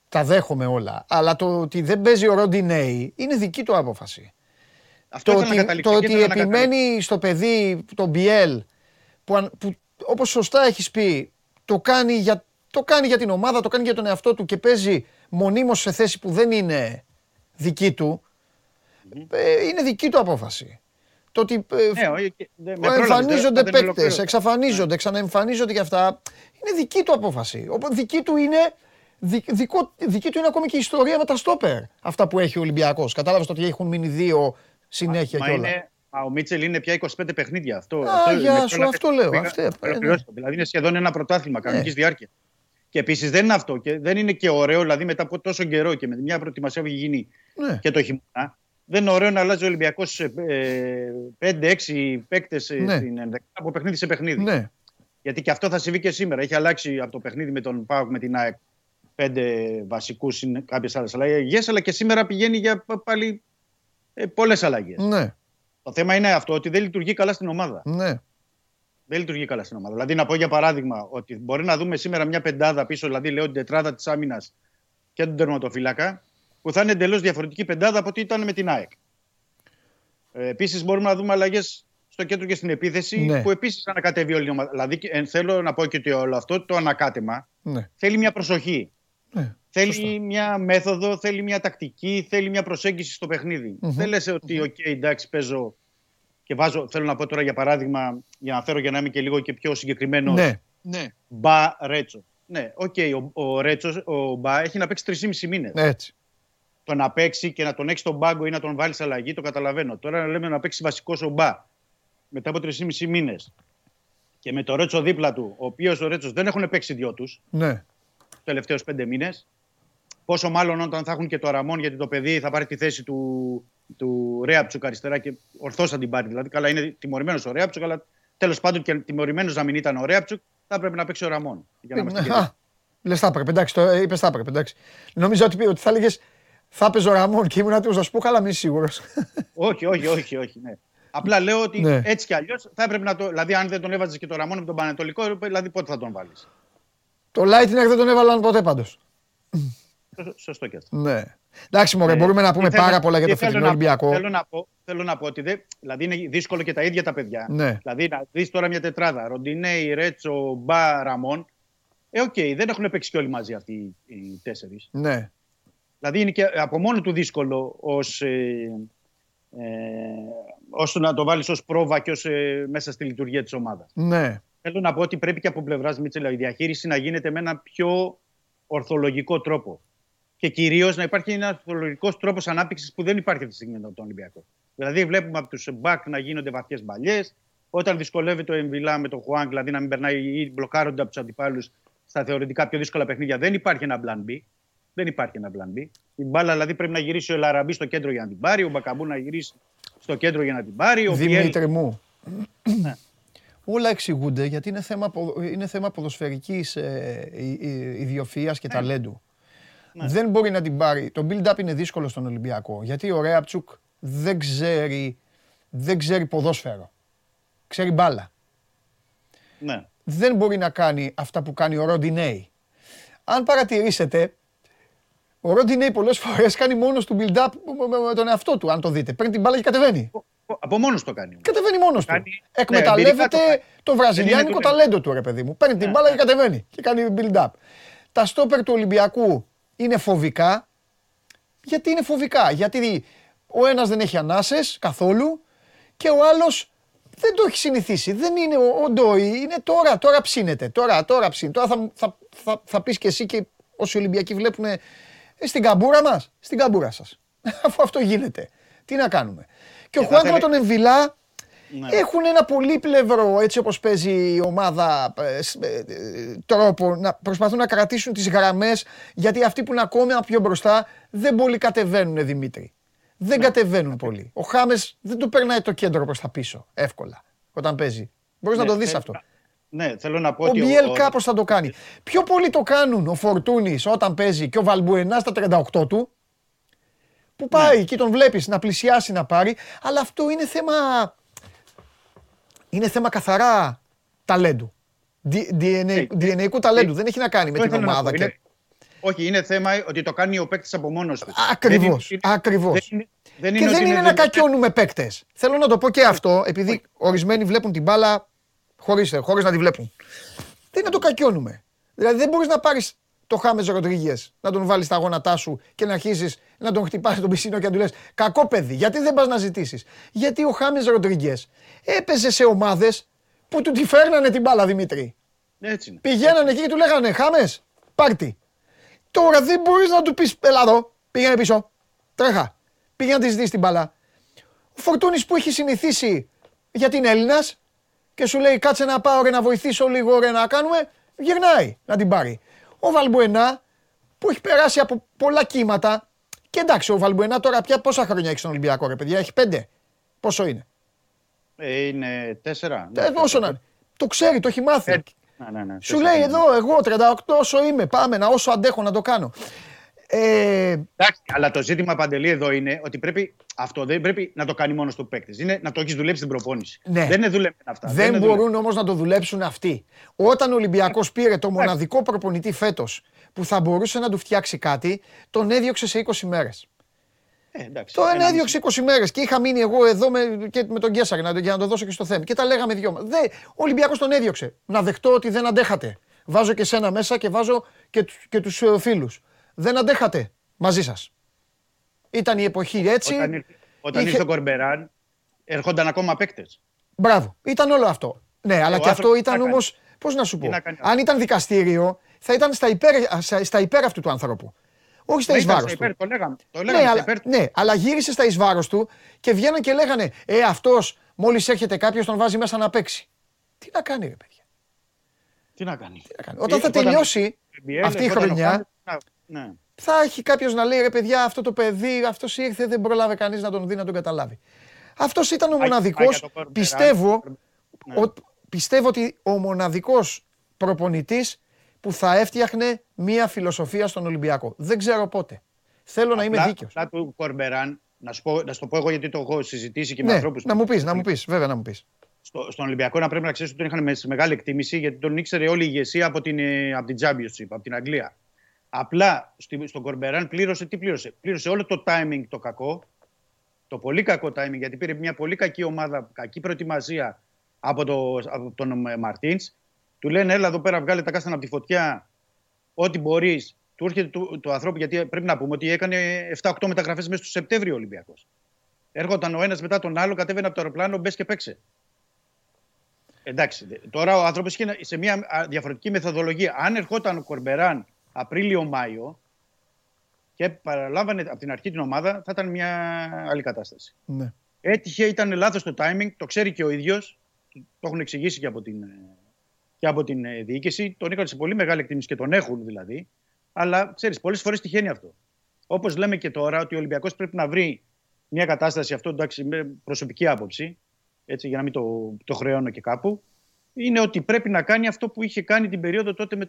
τα δέχομαι όλα. Αλλά το ότι δεν παίζει ο Ροντινέι είναι δική του απόφαση. Αυτό το ότι επιμένει στο παιδί τον BL, που όπως σωστά έχεις πει, το κάνει για την ομάδα, το κάνει για τον εαυτό του και παίζει μονίμως σε θέση που δεν είναι δική του, είναι δική του απόφαση. Το ότι εμφανίζονται παίκτες, εξαφανίζονται, ξαναεμφανίζονται και αυτά, είναι δική του απόφαση. Οπότε δική του είναι ακόμη και η ιστορία με τα στόπερ, αυτά που έχει ο Ολυμπιακός. Κατάλαβες ότι έχουν μείνει 2 συνέχεια και όλα. Ο Μίτσελ είναι πια 25 παιχνίδια. Αυτό λέω. Δηλαδή είναι σχεδόν ένα πρωτάθλημα κανονικής διάρκειας. Και επίσης δεν είναι αυτό και δεν είναι και ωραίο, δηλαδή μετά από τόσο καιρό και με μια προετοιμασία που έχει γίνει και το χειμώνα, δεν είναι ωραίο να αλλάζει ο Ολυμπιακός 5-6 παίκτες από παιχνίδι σε παιχνίδι. Ναι. Γιατί και αυτό θα συμβεί και σήμερα. Έχει αλλάξει από το παιχνίδι με τον ΠΑΟΚ με την ΑΕΚ 5 βασικούς, κάποιες άλλες αλλαγές, αλλά και σήμερα πηγαίνει για πάλι πολλές αλλαγές. Ναι. Το θέμα είναι αυτό, ότι δεν λειτουργεί καλά στην ομάδα. Ναι. Δεν λειτουργεί καλά στην ομάδα. Δηλαδή, να πω για παράδειγμα ότι μπορεί να δούμε σήμερα μια πεντάδα πίσω, δηλαδή λέω την τετράδα της άμυνας και τον τερματοφύλακα, που θα είναι εντελώς διαφορετική πεντάδα από ό,τι ήταν με την ΑΕΚ. Επίσης, μπορούμε να δούμε αλλαγές στο κέντρο και στην επίθεση, που επίσης ανακατεύει όλη η ομάδα. Δηλαδή, θέλω να πω και ότι όλο αυτό το ανακάτεμα θέλει μια προσοχή. Ναι, θέλει μια μέθοδο, θέλει μια τακτική, θέλει μια προσέγγιση στο παιχνίδι. Δεν λες ότι, εντάξει, παίζω. Και βάζω, θέλω να πω τώρα για παράδειγμα, για να φέρω για να είμαι και λίγο και πιο συγκεκριμένος, Μπα Ρέτσο. Ναι, ο Ρέτσο, ο Μπα, έχει να παίξει 3,5 μήνες. Έτσι. Το να παίξει και να τον έχεις στον πάγκο ή να τον βάλεις αλλαγή, το καταλαβαίνω. Τώρα λέμε να παίξει βασικός ο Μπα μετά από 3,5 μήνες. Και με το Ρέτσο δίπλα του, ο Ρέτσο δεν έχουν παίξει δυο τους τους τελευταίους 5 μήνες. Πόσο μάλλον όταν θα έχουν και το Ραμόν, γιατί το παιδί θα πάρει τη θέση του Ρέαπτσουκ αριστερά και ορθώς θα την πάρει. Δηλαδή, καλά, είναι τιμωρημένος ο Ρέαπτσουκ, αλλά τέλος πάντων και τιμωρημένος να μην ήταν ο Ρέαπτσουκ, θα πρέπει να παίξει ο Ραμόν. Λες, θα έπρεπε, εντάξει, το είπες, θα έπρεπε, εντάξει. Νομίζω ότι θα έλεγες θα παίζει ο Ραμόν και ήμουν έτοιμος να σου πω, καλά, μη σίγουρος. Όχι. Ναι. Απλά λέω ότι έτσι κι αλλιώς θα έπρεπε να το. Δηλαδή, αν δεν τον έβαζες και το Ραμόν με τον Πανετολικό, δηλαδή πότε θα τον βάλεις. Το Lightning δεν τον έβαλαν ποτέ πάντως. Σωστό και αυτό. Ναι. Εντάξει, μωρέ, μπορούμε να πούμε πάρα πολλά για το φετινό Ολυμπιακό. Θέλω να πω ότι δηλαδή είναι δύσκολο και τα ίδια τα παιδιά. Ναι. Δηλαδή να δεις τώρα μια τετράδα. Ροντινέι, Ρέτσο, Μπα, Ραμόν. Οκ, δεν έχουν παίξει και όλοι μαζί αυτοί οι τέσσερις. Ναι. Δηλαδή είναι και από μόνο του δύσκολο ώστε να το βάλεις ως πρόβα και ως μέσα στη λειτουργία της ομάδας. Ναι. Θέλω να πω ότι πρέπει και από πλευράς Μίτσελ η διαχείριση να γίνεται με ένα πιο ορθολογικό τρόπο. Και κυρίως να υπάρχει ένα ορθολογικός τρόπος ανάπτυξης που δεν υπάρχει αυτή τη στιγμή με τον Ολυμπιακό. Δηλαδή, βλέπουμε από τους μπακ να γίνονται βαθιές μπαλιές, όταν δυσκολεύεται ο Εμβιλά με τον Χουάνκ, δηλαδή να μην περνάει ή μπλοκάρονται από τους αντιπάλους στα θεωρητικά πιο δύσκολα παιχνίδια, δεν υπάρχει ένα plan B. Δεν υπάρχει ένα plan B. Η μπάλα δηλαδή πρέπει να γυρίσει ο Λαραμπή στο κέντρο για να την πάρει, ο Μπακαμπού να γυρίσει στο κέντρο για να την πάρει. Δημήτρη μου. Ναι. Όλα εξηγούνται γιατί είναι θέμα ποδοσφαιρικής ιδιοφυΐας και ταλέντου. Ναι. Δεν μπορεί να την πάρει. Το build-up είναι δύσκολο στον Ολυμπιακό. Γιατί ο Ρέαπτσουκ δεν ξέρει ποδόσφαιρο. Ξέρει μπάλα. Ναι. Δεν μπορεί να κάνει αυτά που κάνει ο Ροντινέι. Αν παρατηρήσετε, ο Ροντινέι πολλές φορές κάνει μόνος του build-up με τον εαυτό του. Αν το δείτε, παίρνει την μπάλα και κατεβαίνει. Από μόνος το κάνει. Κατεβαίνει μόνος του. Εκμεταλλεύεται το βραζιλιάνικο ταλέντο του, ρε παιδί μου. Παίρνει την μπάλα και κατεβαίνει και κάνει build-up. Τα στόπερ του Ολυμπιακού είναι φοβικά. Γιατί είναι φοβικά? Γιατί ο ένας δεν έχει ανάσες καθόλου και ο άλλος δεν το έχει συνηθίσει. Δεν είναι ο Ντόι, είναι τώρα ψήνεται. Τώρα ψήνεται. Τώρα θα πεις και εσύ και όσοι Ολυμπιακοί βλέπουν στην καμπούρα μας, στην καμπούρα σας. Αφού αυτό γίνεται. Τι να κάνουμε. Και ο Χουάνκαρ με τον Εμβιλά έχουν ένα πολύπλευρο, έτσι όπως παίζει η ομάδα, τρόπο να προσπαθούν να κρατήσουν τις γραμμές, γιατί αυτοί που είναι ακόμα πιο μπροστά δεν πολύ κατεβαίνουν, Δημήτρη. Δεν κατεβαίνουν πολύ. Ο Χάμες δεν του περνάει το κέντρο προς τα πίσω εύκολα όταν παίζει. Μπορείς να το δεις αυτό. Ναι, θέλω να πω ότι ο Μπιέλ κάπως θα το κάνει. Πιο πολύ το κάνουν ο Φορτούνης όταν παίζει και ο Βαλμπουενά στα 38 του. Που πάει και τον βλέπεις να πλησιάσει να πάρει, αλλά αυτό είναι θέμα. Είναι θέμα καθαρά ταλέντου. DNA-κου ταλέντου. Δεν έχει να κάνει με την ομάδα. Όχι, είναι θέμα ότι το κάνει ο παίκτης από μόνος του. Ακριβώς. Και δεν είναι να κακιώνουμε παίκτες. Θέλω να το πω και αυτό, επειδή ορισμένοι βλέπουν την μπάλα χωρίς να τη βλέπουν. Δεν είναι να το κακιώνουμε. Δηλαδή δεν μπορείς να πάρεις το Χάμες Ροντρίγκες, να τον βάλεις στα γόνατά σου και να αρχίσεις να τον χτυπάς τον πισίνο και να του λες «Κακό παιδί, γιατί δεν πας να ζητήσεις?» Γιατί ο Χάμες Ροντρίγκες έπαιζε σε ομάδες που του τη φέρνανε την μπάλα, Δημήτρη. Έτσι. Πηγαίνανε εκεί και του λέγανε «Χάμες, πάρτι». Τώρα δεν μπορείς να του πεις «Έλα εδώ, πήγαινε πίσω, τρέχα, πήγαινε να τη ζητήσεις την μπάλα». Ο Φορτούνης που έχει συνηθίσει γιατί είναι Έλληνας και σου λέει «Κάτσε να πάω ρε, να βοηθήσω λίγο ρε, να κάνουμε», γυρνάει να την πάρει. Ο Βαλμπουενά που έχει περάσει από πολλά κύματα. Και εντάξει, ο Βαλμπουενά τώρα πια πόσα χρόνια έχει στον Ολυμπιακό, ρε παιδιά? Έχει 5. Πόσο είναι? Είναι 4. Όσο να είναι. Το ξέρει, το έχει μάθει. Ναι, σου λέει εδώ, εγώ 38 όσο είμαι, πάμε να όσο αντέχω να το κάνω. Εντάξει, αλλά το ζήτημα, Παντελή, εδώ είναι ότι πρέπει, αυτό δεν πρέπει να το κάνει μόνο του παίκτη. Είναι να το έχει δουλέψει την προπόνηση. Ναι. Δεν είναι δουλεμένα αυτά. Δεν μπορούν όμως να το δουλέψουν αυτοί. Όταν ο Ολυμπιακός πήρε το μοναδικό προπονητή φέτος που θα μπορούσε να του φτιάξει κάτι, τον έδιωξε σε 20 μέρες. Τον έδιωξε 20 μέρες και είχα μείνει εγώ εδώ με τον Κέσσαρ για να το δώσω και στο θέμα. Και τα λέγαμε δυο μας. Ο Ολυμπιακός τον έδιωξε. Να δεχτώ ότι δεν αντέχατε. Βάζω και σένα μέσα και βάζω και τους φίλους. Δεν αντέχατε μαζί σας. Ήταν η εποχή έτσι. Όταν ήρθε ο Κορμπεράν, έρχονταν ακόμα παίκτες. Μπράβο. Ήταν όλο αυτό. Ναι, αλλά και αυτό ήταν όμως. Πώς να σου πω. Αν ήταν δικαστήριο, θα ήταν στα υπέρ αυτού του ανθρώπου. Όχι στα εις βάρος του. Ναι, αλλά γύρισε στα εις βάρος του και βγαίναν και λέγανε αυτός μόλις έρχεται κάποιος τον βάζει μέσα να παίξει. Τι να κάνει, ρε παιδιά. Τι να κάνει. Όταν θα τελειώσει αυτή η χρονιά. Ναι. Θα έχει κάποιος να λέει ρε παιδιά, αυτό το παιδί, αυτός ήρθε, δεν προλάβε κανείς να τον δει, να τον καταλάβει. Αυτός ήταν ο μοναδικός, πιστεύω ότι ο μοναδικός προπονητής που θα έφτιαχνε μία φιλοσοφία στον Ολυμπιακό. Δεν ξέρω πότε. Θέλω να είμαι δίκαιος. Απλά του Κορμπεράν, να σου το πω εγώ γιατί το έχω συζητήσει και με ανθρώπους. Να μου πεις. Στον Ολυμπιακό να πρέπει να ξέρεις ότι τον είχαν μεγάλη εκτίμηση γιατί τον ήξερε όλη η ηγεσία από την Championship, από την Αγγλία. Απλά στον Κορμπεράν πλήρωσε τι πλήρωσε. Πλήρωσε όλο το timing το κακό, το πολύ κακό timing, γιατί πήρε μια πολύ κακή ομάδα, κακή προετοιμασία από τον Μαρτίνς. Του λένε έλα εδώ πέρα, βγάλε τα κάστανα από τη φωτιά, ό,τι μπορείς. Του έρχεται το ανθρώπου, γιατί πρέπει να πούμε ότι έκανε 7-8 μεταγραφές μέσα στο Σεπτέμβριο ο Ολυμπιακός. Έρχονταν ο ένας μετά τον άλλο, κατέβαινε από το αεροπλάνο, μπες και παίξε. Εντάξει, τώρα ο άνθρωπος είχε σε μια διαφορετική μεθοδολογία. Αν ερχόταν ο Κορμπεράν Απρίλιο-Μάιο και παραλάβανε από την αρχή την ομάδα, θα ήταν μια άλλη κατάσταση. Ναι. Έτυχε, ήταν λάθος το timing, το ξέρει και ο ίδιος, το έχουν εξηγήσει και από την διοίκηση. Τον είχαν σε πολύ μεγάλη εκτίμηση και τον έχουν δηλαδή. Αλλά ξέρεις, πολλές φορές τυχαίνει αυτό. Όπως λέμε και τώρα, ότι ο Ολυμπιακός πρέπει να βρει μια κατάσταση, αυτό εντάξει, με προσωπική άποψη, έτσι, για να μην το χρεώνω και κάπου, είναι ότι πρέπει να κάνει αυτό που είχε κάνει την περίοδο τότε με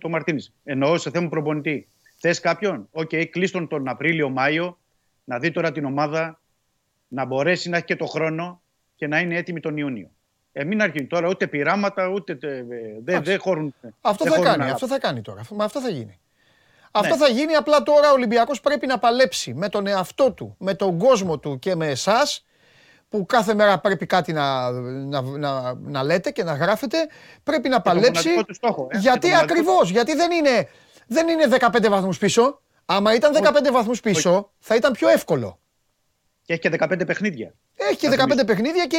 το Μαρτίνης. Εννοώ σε θέμα προπονητή. Θες κάποιον, okay, κλείστον τον Απρίλιο-Μάιο, να δει τώρα την ομάδα, να μπορέσει να έχει και το χρόνο και να είναι έτοιμη τον Ιούνιο. Μην αρχίζουν τώρα ούτε πειράματα, ούτε. Δεν χωρούν. Αυτό θα κάνει τώρα. Αυτό θα γίνει. Αυτό ναι. Θα γίνει, απλά τώρα ο Ολυμπιακός πρέπει να παλέψει με τον εαυτό του, με τον κόσμο του και με εσάς, που κάθε μέρα πρέπει κάτι να λέτε και να γράφετε. Πρέπει να παλέψει. Στόχο, γιατί ακριβώς, γιατί δεν είναι 15 βαθμούς πίσω. Άμα ήταν 15 βαθμούς πίσω, θα ήταν πιο εύκολο. Και έχει και 15 παιχνίδια. Έχει και 15 παιχνίδια και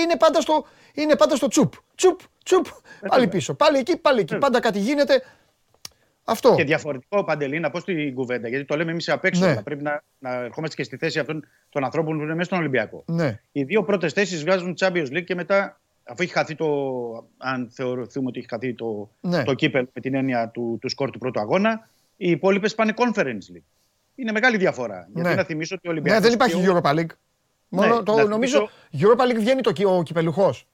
είναι πάντα στο τσουπ. Τσουπ, τσουπ, πάλι πίσω. Πάλι εκεί, πάλι εκεί. Πάντα κάτι γίνεται. Αυτό. Και διαφορετικό, Παντελή, να πω στην κουβέντα, γιατί το λέμε εμείς απ' έξω. Ναι. Πρέπει να ερχόμαστε και στη θέση αυτών των ανθρώπων που είναι μέσα στον Ολυμπιακό. Ναι. Οι δύο πρώτες θέσεις βγάζουν Champions League και μετά, αφού έχει χαθεί αν θεωρούμε ότι έχει χαθεί το κύπελο με την έννοια του σκορ του πρώτου αγώνα, οι υπόλοιπες πάνε Conference League. Είναι μεγάλη διαφορά. Γιατί ναι. Να θυμίσω ότι ο Ολυμπιακός. Ναι, δεν υπάρχει Europa League. Μόνο ναι, νομίζω Europa League βγαίνει ο κυπελουχός.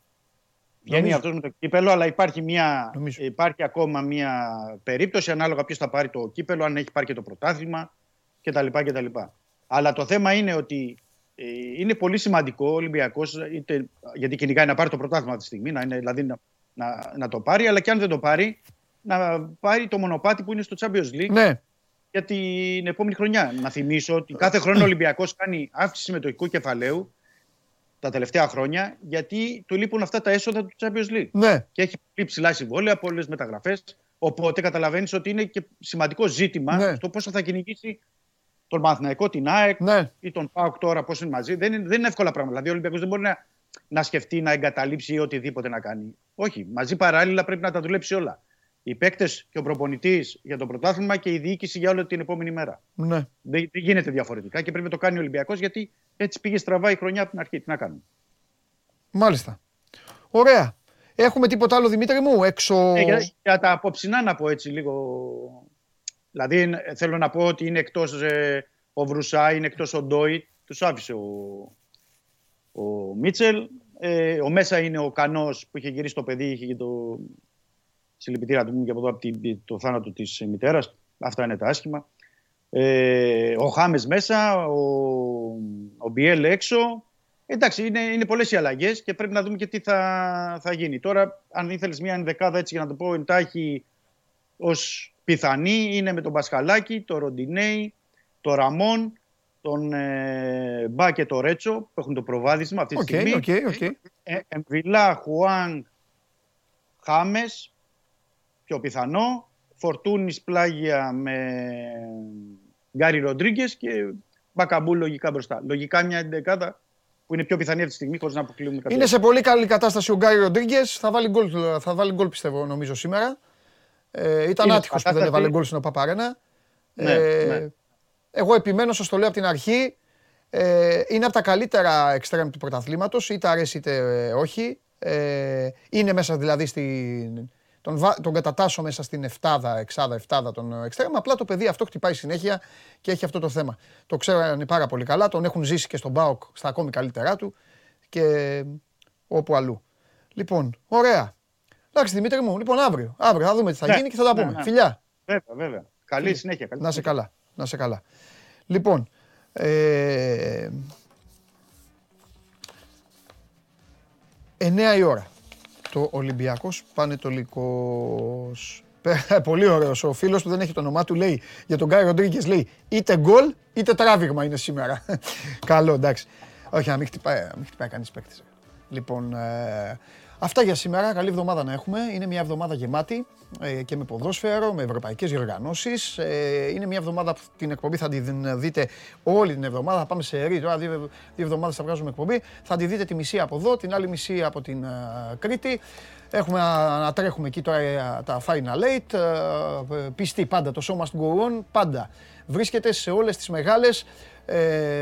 Βγαίνει αυτός με το κύπελο, αλλά υπάρχει ακόμα μια περίπτωση ανάλογα ποιος θα πάρει το κύπελο, αν έχει πάρει και το πρωτάθλημα κτλ. Αλλά το θέμα είναι ότι είναι πολύ σημαντικό ο Ολυμπιακός, γιατί κυνηγάει να πάρει το πρωτάθλημα αυτή τη στιγμή, να το πάρει, αλλά και αν δεν το πάρει, να πάρει το μονοπάτι που είναι στο Champions League ναι. Για την επόμενη χρονιά. Να θυμίσω ότι κάθε χρόνο ο Ολυμπιακός κάνει αύξηση συμμετοχικού κεφαλαίου τα τελευταία χρόνια, γιατί του λείπουν αυτά τα έσοδα του Champions League. Ναι. Και έχει πολύ ψηλά συμβόλαια, πολλές μεταγραφές. Οπότε καταλαβαίνεις ότι είναι και σημαντικό ζήτημα ναι. Στο πόσο θα κυνηγήσει τον Παναθηναϊκό, την ΑΕΚ ναι. Ή τον ΠΑΟΚ τώρα, πώς είναι μαζί. Δεν είναι εύκολα πράγματα. Δηλαδή, ο Ολυμπιακός δεν μπορεί να σκεφτεί, να εγκαταλείψει ή οτιδήποτε να κάνει. Όχι. Μαζί παράλληλα πρέπει να τα δουλέψει όλα. Οι παίκτες και ο προπονητής για το πρωτάθλημα και η διοίκηση για όλη την επόμενη μέρα. Ναι. Δεν γίνεται διαφορετικά και πρέπει να το κάνει ο Ολυμπιακός, γιατί έτσι πήγε στραβά η χρονιά από την αρχή. Τι να κάνουμε. Μάλιστα. Ωραία. Έχουμε τίποτα άλλο, Δημήτρη μου, έξω. Για τα απόψινά να πω έτσι λίγο. Δηλαδή θέλω να πω ότι είναι εκτός ο Βρουσά, είναι εκτός ο Ντόι. Τους άφησε ο Μίτσελ. Ο μέσα είναι ο Κανός που είχε γυρίσει το παιδί, είχε και το. Συλληπιτήρα του μου και από εδώ από το θάνατο της μητέρας. Αυτά είναι τα άσχημα. Ο Χάμες μέσα, ο Μπιέλ έξω. Εντάξει, είναι πολλές οι αλλαγές και πρέπει να δούμε και τι θα γίνει. Τώρα, αν ήθελες μια ενδεκάδα έτσι για να το πω εντάχει ως πιθανή, είναι με τον Πασχαλάκη, τον Ροντινέη, τον Ραμόν, τον Μπά και τον Ρέτσο που έχουν το προβάδισμα αυτή τη στιγμή. Εμβιλά, Χουάνκ, Χάμες. Πιο πιθανό, Φορτούνης Πλάγια με Γκάρι Ροντρίγκες και Μπακαμπού λογικά μπροστά. Λογικά μια εντεκάδα που είναι πιο πιθανή αυτή τη στιγμή, χωρίς να αποκλείουμε κάτι. Είναι σε πολύ καλή κατάσταση ο Γκάρι Ροντρίγκες, θα βάλει γκολ πιστεύω νομίζω σήμερα. Ήταν άτυχος που δεν έβαλε γκολ στην Παπαρένα. Ναι. Εγώ επιμένω, σας το λέω από την αρχή, είναι από τα καλύτερα εξτρέμ του πρωταθλήματος, είτε αρέσει είτε όχι. Είναι μέσα δηλαδή τον κατατάσσω μέσα στην εξάδα τον εξτρέμ, απλά το παιδί αυτό χτυπάει συνέχεια και έχει αυτό το θέμα. Το ξέρανε πάρα πολύ καλά, τον έχουν ζήσει και στον ΠΑΟΚ στα ακόμη καλύτερά του και όπου αλλού. Λοιπόν, ωραία. Εντάξει Δημήτρη μου, λοιπόν αύριο θα δούμε τι θα γίνει και θα τα πούμε. Φιλιά. Βέβαια. Καλή συνέχεια. Να σε καλά, να σε καλά. Λοιπόν, εννέα η ώρα. Το Ολυμπιακός Πανετολικός. Πολύ ωραίος. Ο φίλος που δεν έχει το όνομά του λέει για τον Γκάι Ροντρίγκες, λέει είτε γκολ είτε τράβηγμα είναι σήμερα. Καλό, εντάξει. Όχι, να μην χτυπάει κανείς παίκτης. Λοιπόν, αυτά για σήμερα. Καλή εβδομάδα να έχουμε. Είναι μια εβδομάδα γεμάτη και με ποδόσφαιρο, με ευρωπαϊκές διοργανώσεις. Είναι μια εβδομάδα που την εκπομπή θα την δείτε όλη την εβδομάδα. Θα πάμε σε ρί. Τώρα δύο εβδομάδες θα βγάζουμε εκπομπή. Θα τη δείτε τη μισή από εδώ, την άλλη μισή από την Κρήτη. Έχουμε να τρέχουμε εκεί τώρα τα Final 8. Πιστή πάντα, το show must go on. Πάντα βρίσκεται σε όλες τις μεγάλες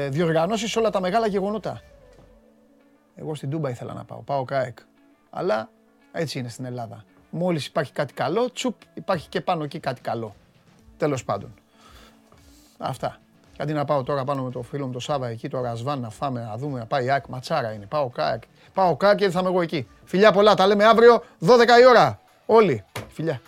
διοργανώσεις, όλα τα μεγάλα γεγονότα. Εγώ στην Ντούμπα ήθελα να πάω. Πάω ΑΕΚ. Αλλά έτσι είναι στην Ελλάδα. Μόλις υπάρχει κάτι καλό, τσουπ, υπάρχει και πάνω εκεί κάτι καλό. Τέλος πάντων. Αυτά. Αντί να πάω τώρα πάνω με το φίλο μου τον Σάβα εκεί, το Ρασβάν, να φάμε, να δούμε, να πάει ΑΕΚ, ματσάρα είναι. Πάω ΑΕΚ. Πάω ΑΕΚ και θα είμαι εγώ εκεί. Φιλιά πολλά, τα λέμε αύριο, 12 η ώρα. Όλοι. Φιλιά.